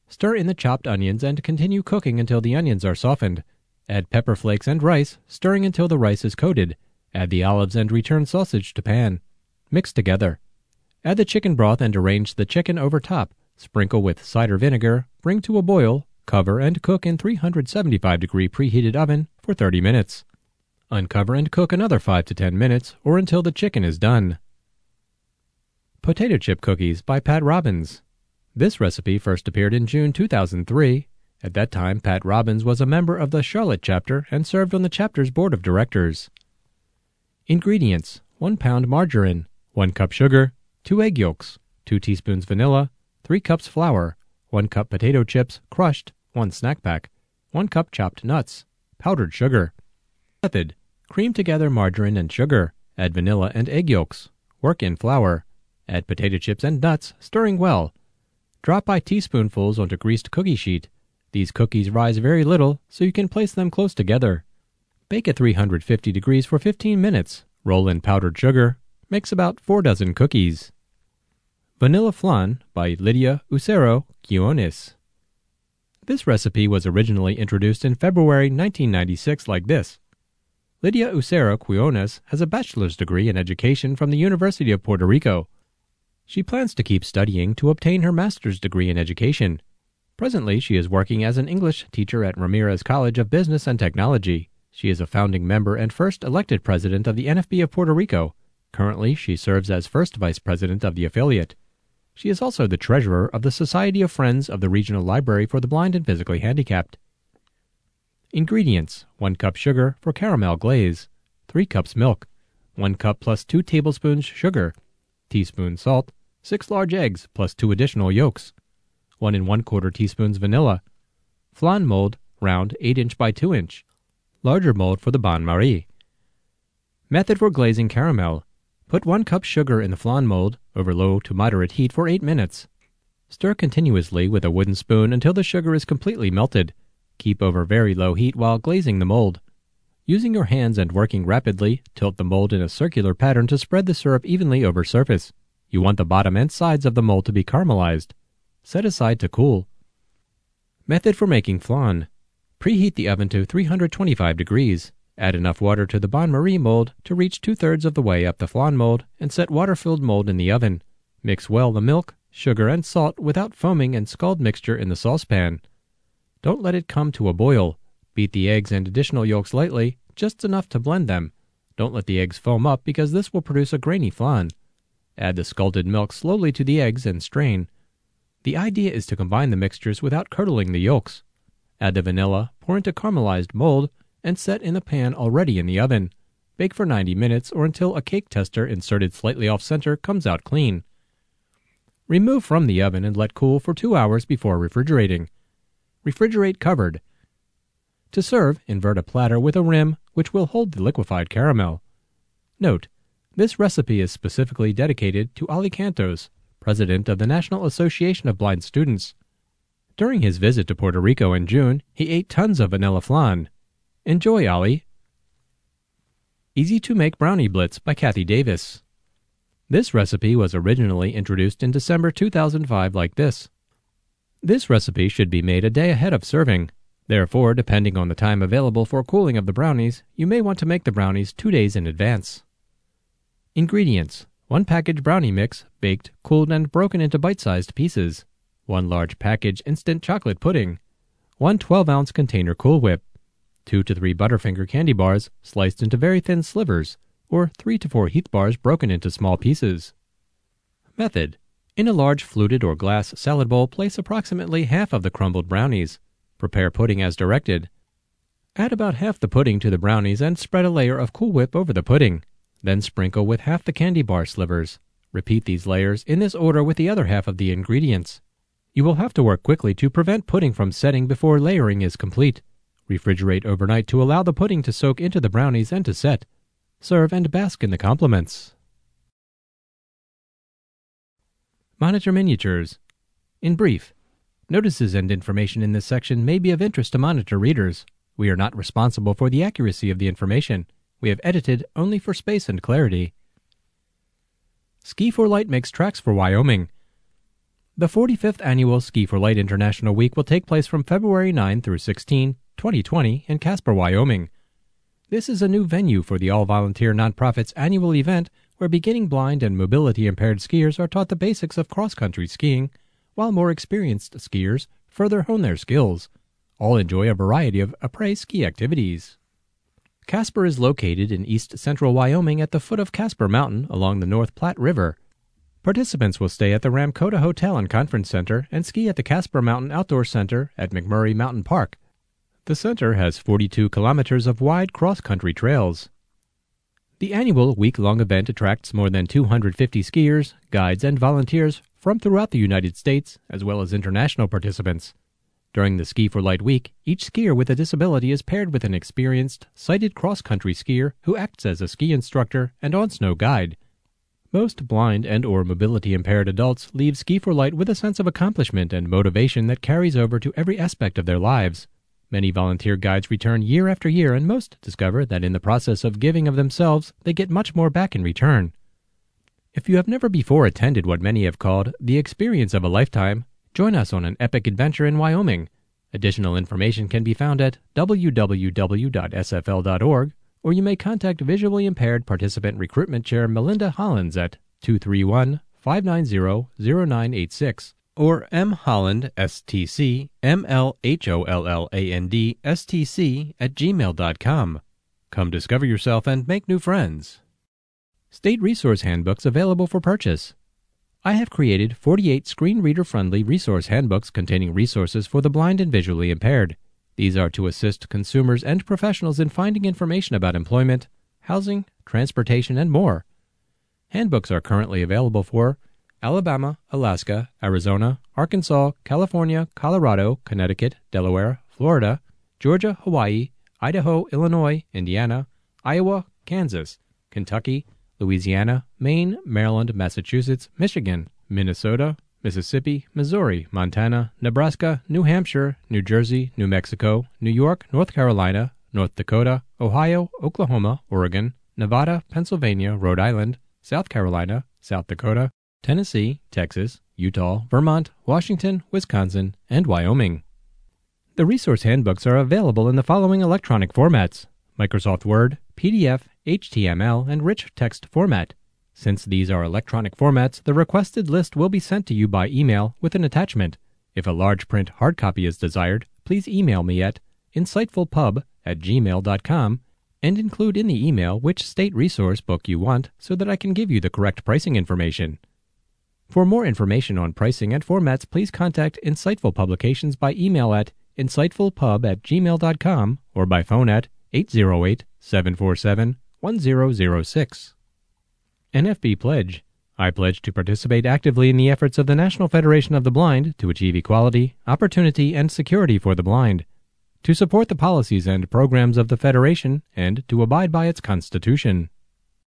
Stir in the chopped onions and continue cooking until the onions are softened. Add pepper flakes and rice, stirring until the rice is coated. Add the olives and return sausage to pan. Mix together. Add the chicken broth and arrange the chicken over top. Sprinkle with cider vinegar, bring to a boil, cover and cook in three hundred seventy-five degree preheated oven for thirty minutes. Uncover and cook another five to ten minutes or until the chicken is done. Potato Chip Cookies by Pat Robbins. This recipe first appeared in June two thousand three. At that time, Pat Robbins was a member of the Charlotte chapter and served on the chapter's board of directors. Ingredients: one pound margarine, one cup sugar, two egg yolks, two teaspoons vanilla, three cups flour, one cup potato chips, crushed, one snack pack, one cup chopped nuts, powdered sugar. Method: cream together margarine and sugar, add vanilla and egg yolks, work in flour, add potato chips and nuts, stirring well. Drop by teaspoonfuls onto greased cookie sheet. These cookies rise very little, so you can place them close together. Bake at three hundred fifty degrees for fifteen minutes, roll in powdered sugar. Makes about four dozen cookies. Vanilla Flan by Lydia Ucero Quiones. This recipe was originally introduced in February nineteen ninety-six like this. Lydia Ucero Quiones has a bachelor's degree in education from the University of Puerto Rico. She plans to keep studying to obtain her master's degree in education. Presently, she is working as an English teacher at Ramirez College of Business and Technology. She is a founding member and first elected president of the N F B of Puerto Rico. Currently, she serves as first vice president of the affiliate. She is also the treasurer of the Society of Friends of the Regional Library for the Blind and Physically Handicapped. Ingredients: one cup sugar for caramel glaze, three cups milk, one cup plus two tablespoons sugar, teaspoon salt, Six large eggs plus two additional yolks, one and one quarter teaspoons vanilla, flan mold, round eight inch by two inch, larger mold for the bain-marie. Method for glazing caramel. Put one cup sugar in the flan mold over low to moderate heat for eight minutes. Stir continuously with a wooden spoon until the sugar is completely melted. Keep over very low heat while glazing the mold. Using your hands and working rapidly, tilt the mold in a circular pattern to spread the syrup evenly over surface. You want the bottom and sides of the mold to be caramelized. Set aside to cool. Method for making flan. Preheat the oven to three hundred twenty-five degrees. Add enough water to the bain-marie mold to reach two-thirds of the way up the flan mold and set water-filled mold in the oven. Mix well the milk, sugar, and salt without foaming and scald mixture in the saucepan. Don't let it come to a boil. Beat the eggs and additional yolks lightly, just enough to blend them. Don't let the eggs foam up because this will produce a grainy flan. Add the scalded milk slowly to the eggs and strain. The idea is to combine the mixtures without curdling the yolks. Add the vanilla, pour into caramelized mold, and set in the pan already in the oven. Bake for ninety minutes or until a cake tester inserted slightly off-center comes out clean. Remove from the oven and let cool for two hours before refrigerating. Refrigerate covered. To serve, invert a platter with a rim which will hold the liquefied caramel. Note: this recipe is specifically dedicated to Ali Cantos, president of the National Association of Blind Students. During his visit to Puerto Rico in June, he ate tons of vanilla flan. Enjoy, Ali. Easy to Make Brownie Blitz by Kathy Davis. This recipe was originally introduced in December two thousand five like this. This recipe should be made a day ahead of serving. Therefore, depending on the time available for cooling of the brownies, you may want to make the brownies two days in advance. Ingredients: one package brownie mix, baked, cooled, and broken into bite-sized pieces, one large package instant chocolate pudding, one twelve-ounce container Cool Whip, two to three Butterfinger candy bars sliced into very thin slivers, or three to four Heath bars broken into small pieces. Method: in a large fluted or glass salad bowl, place approximately half of the crumbled brownies. Prepare pudding as directed. Add about half the pudding to the brownies and spread a layer of Cool Whip over the pudding. Then sprinkle with half the candy bar slivers. Repeat these layers in this order with the other half of the ingredients. You will have to work quickly to prevent pudding from setting before layering is complete. Refrigerate overnight to allow the pudding to soak into the brownies and to set. Serve and bask in the compliments. Monitor Miniatures. In brief, notices and information in this section may be of interest to monitor readers. We are not responsible for the accuracy of the information. We have edited only for space and clarity. Ski for Light makes tracks for Wyoming. The forty-fifth Annual Ski for Light International Week will take place from February ninth through sixteenth, twenty twenty, in Casper, Wyoming. This is a new venue for the all-volunteer nonprofit's annual event where beginning blind and mobility-impaired skiers are taught the basics of cross-country skiing, while more experienced skiers further hone their skills. All enjoy a variety of après ski activities. Casper is located in east-central Wyoming at the foot of Casper Mountain along the North Platte River. Participants will stay at the Ramcota Hotel and Conference Center and ski at the Casper Mountain Outdoor Center at McMurray Mountain Park. The center has forty-two kilometers of wide cross-country trails. The annual week-long event attracts more than two hundred fifty skiers, guides, and volunteers from throughout the United States, as well as international participants. During the Ski for Light Week, each skier with a disability is paired with an experienced, sighted cross-country skier who acts as a ski instructor and on-snow guide. Most blind and or mobility-impaired adults leave Ski for Light with a sense of accomplishment and motivation that carries over to every aspect of their lives. Many volunteer guides return year after year, and most discover that in the process of giving of themselves, they get much more back in return. If you have never before attended what many have called the experience of a lifetime, join us on an epic adventure in Wyoming. Additional information can be found at w w w dot s f l dot org, or you may contact Visually Impaired Participant Recruitment Chair Melinda Hollins at 231 five nine zero, zero nine eight six or mholland, S T C, M L H O L L A N D, S T C, at gmail dot com. Come discover yourself and make new friends. State resource handbooks available for purchase. I have created forty-eight screen reader-friendly resource handbooks containing resources for the blind and visually impaired. These are to assist consumers and professionals in finding information about employment, housing, transportation, and more. Handbooks are currently available for Alabama, Alaska, Arizona, Arkansas, California, Colorado, Connecticut, Delaware, Florida, Georgia, Hawaii, Idaho, Illinois, Indiana, Iowa, Kansas, Kentucky, Louisiana, Maine, Maryland, Massachusetts, Michigan, Minnesota, Mississippi, Missouri, Montana, Nebraska, New Hampshire, New Jersey, New Mexico, New York, North Carolina, North Dakota, Ohio, Oklahoma, Oregon, Nevada, Pennsylvania, Rhode Island, South Carolina, South Dakota, Tennessee, Texas, Utah, Vermont, Washington, Wisconsin, and Wyoming. The resource handbooks are available in the following electronic formats: Microsoft Word, P D F, H T M L, and rich text format. Since these are electronic formats, the requested list will be sent to you by email with an attachment. If a large print hard copy is desired, please email me at insightfulpub at gmail dot com and include in the email which state resource book you want so that I can give you the correct pricing information. For more information on pricing and formats, please contact Insightful Publications by email at insightfulpub at gmail dot com or by phone at eight zero eight, seven four seven, one zero zero six. N F B Pledge. I pledge to participate actively in the efforts of the National Federation of the Blind to achieve equality, opportunity, and security for the blind, to support the policies and programs of the Federation, and to abide by its Constitution.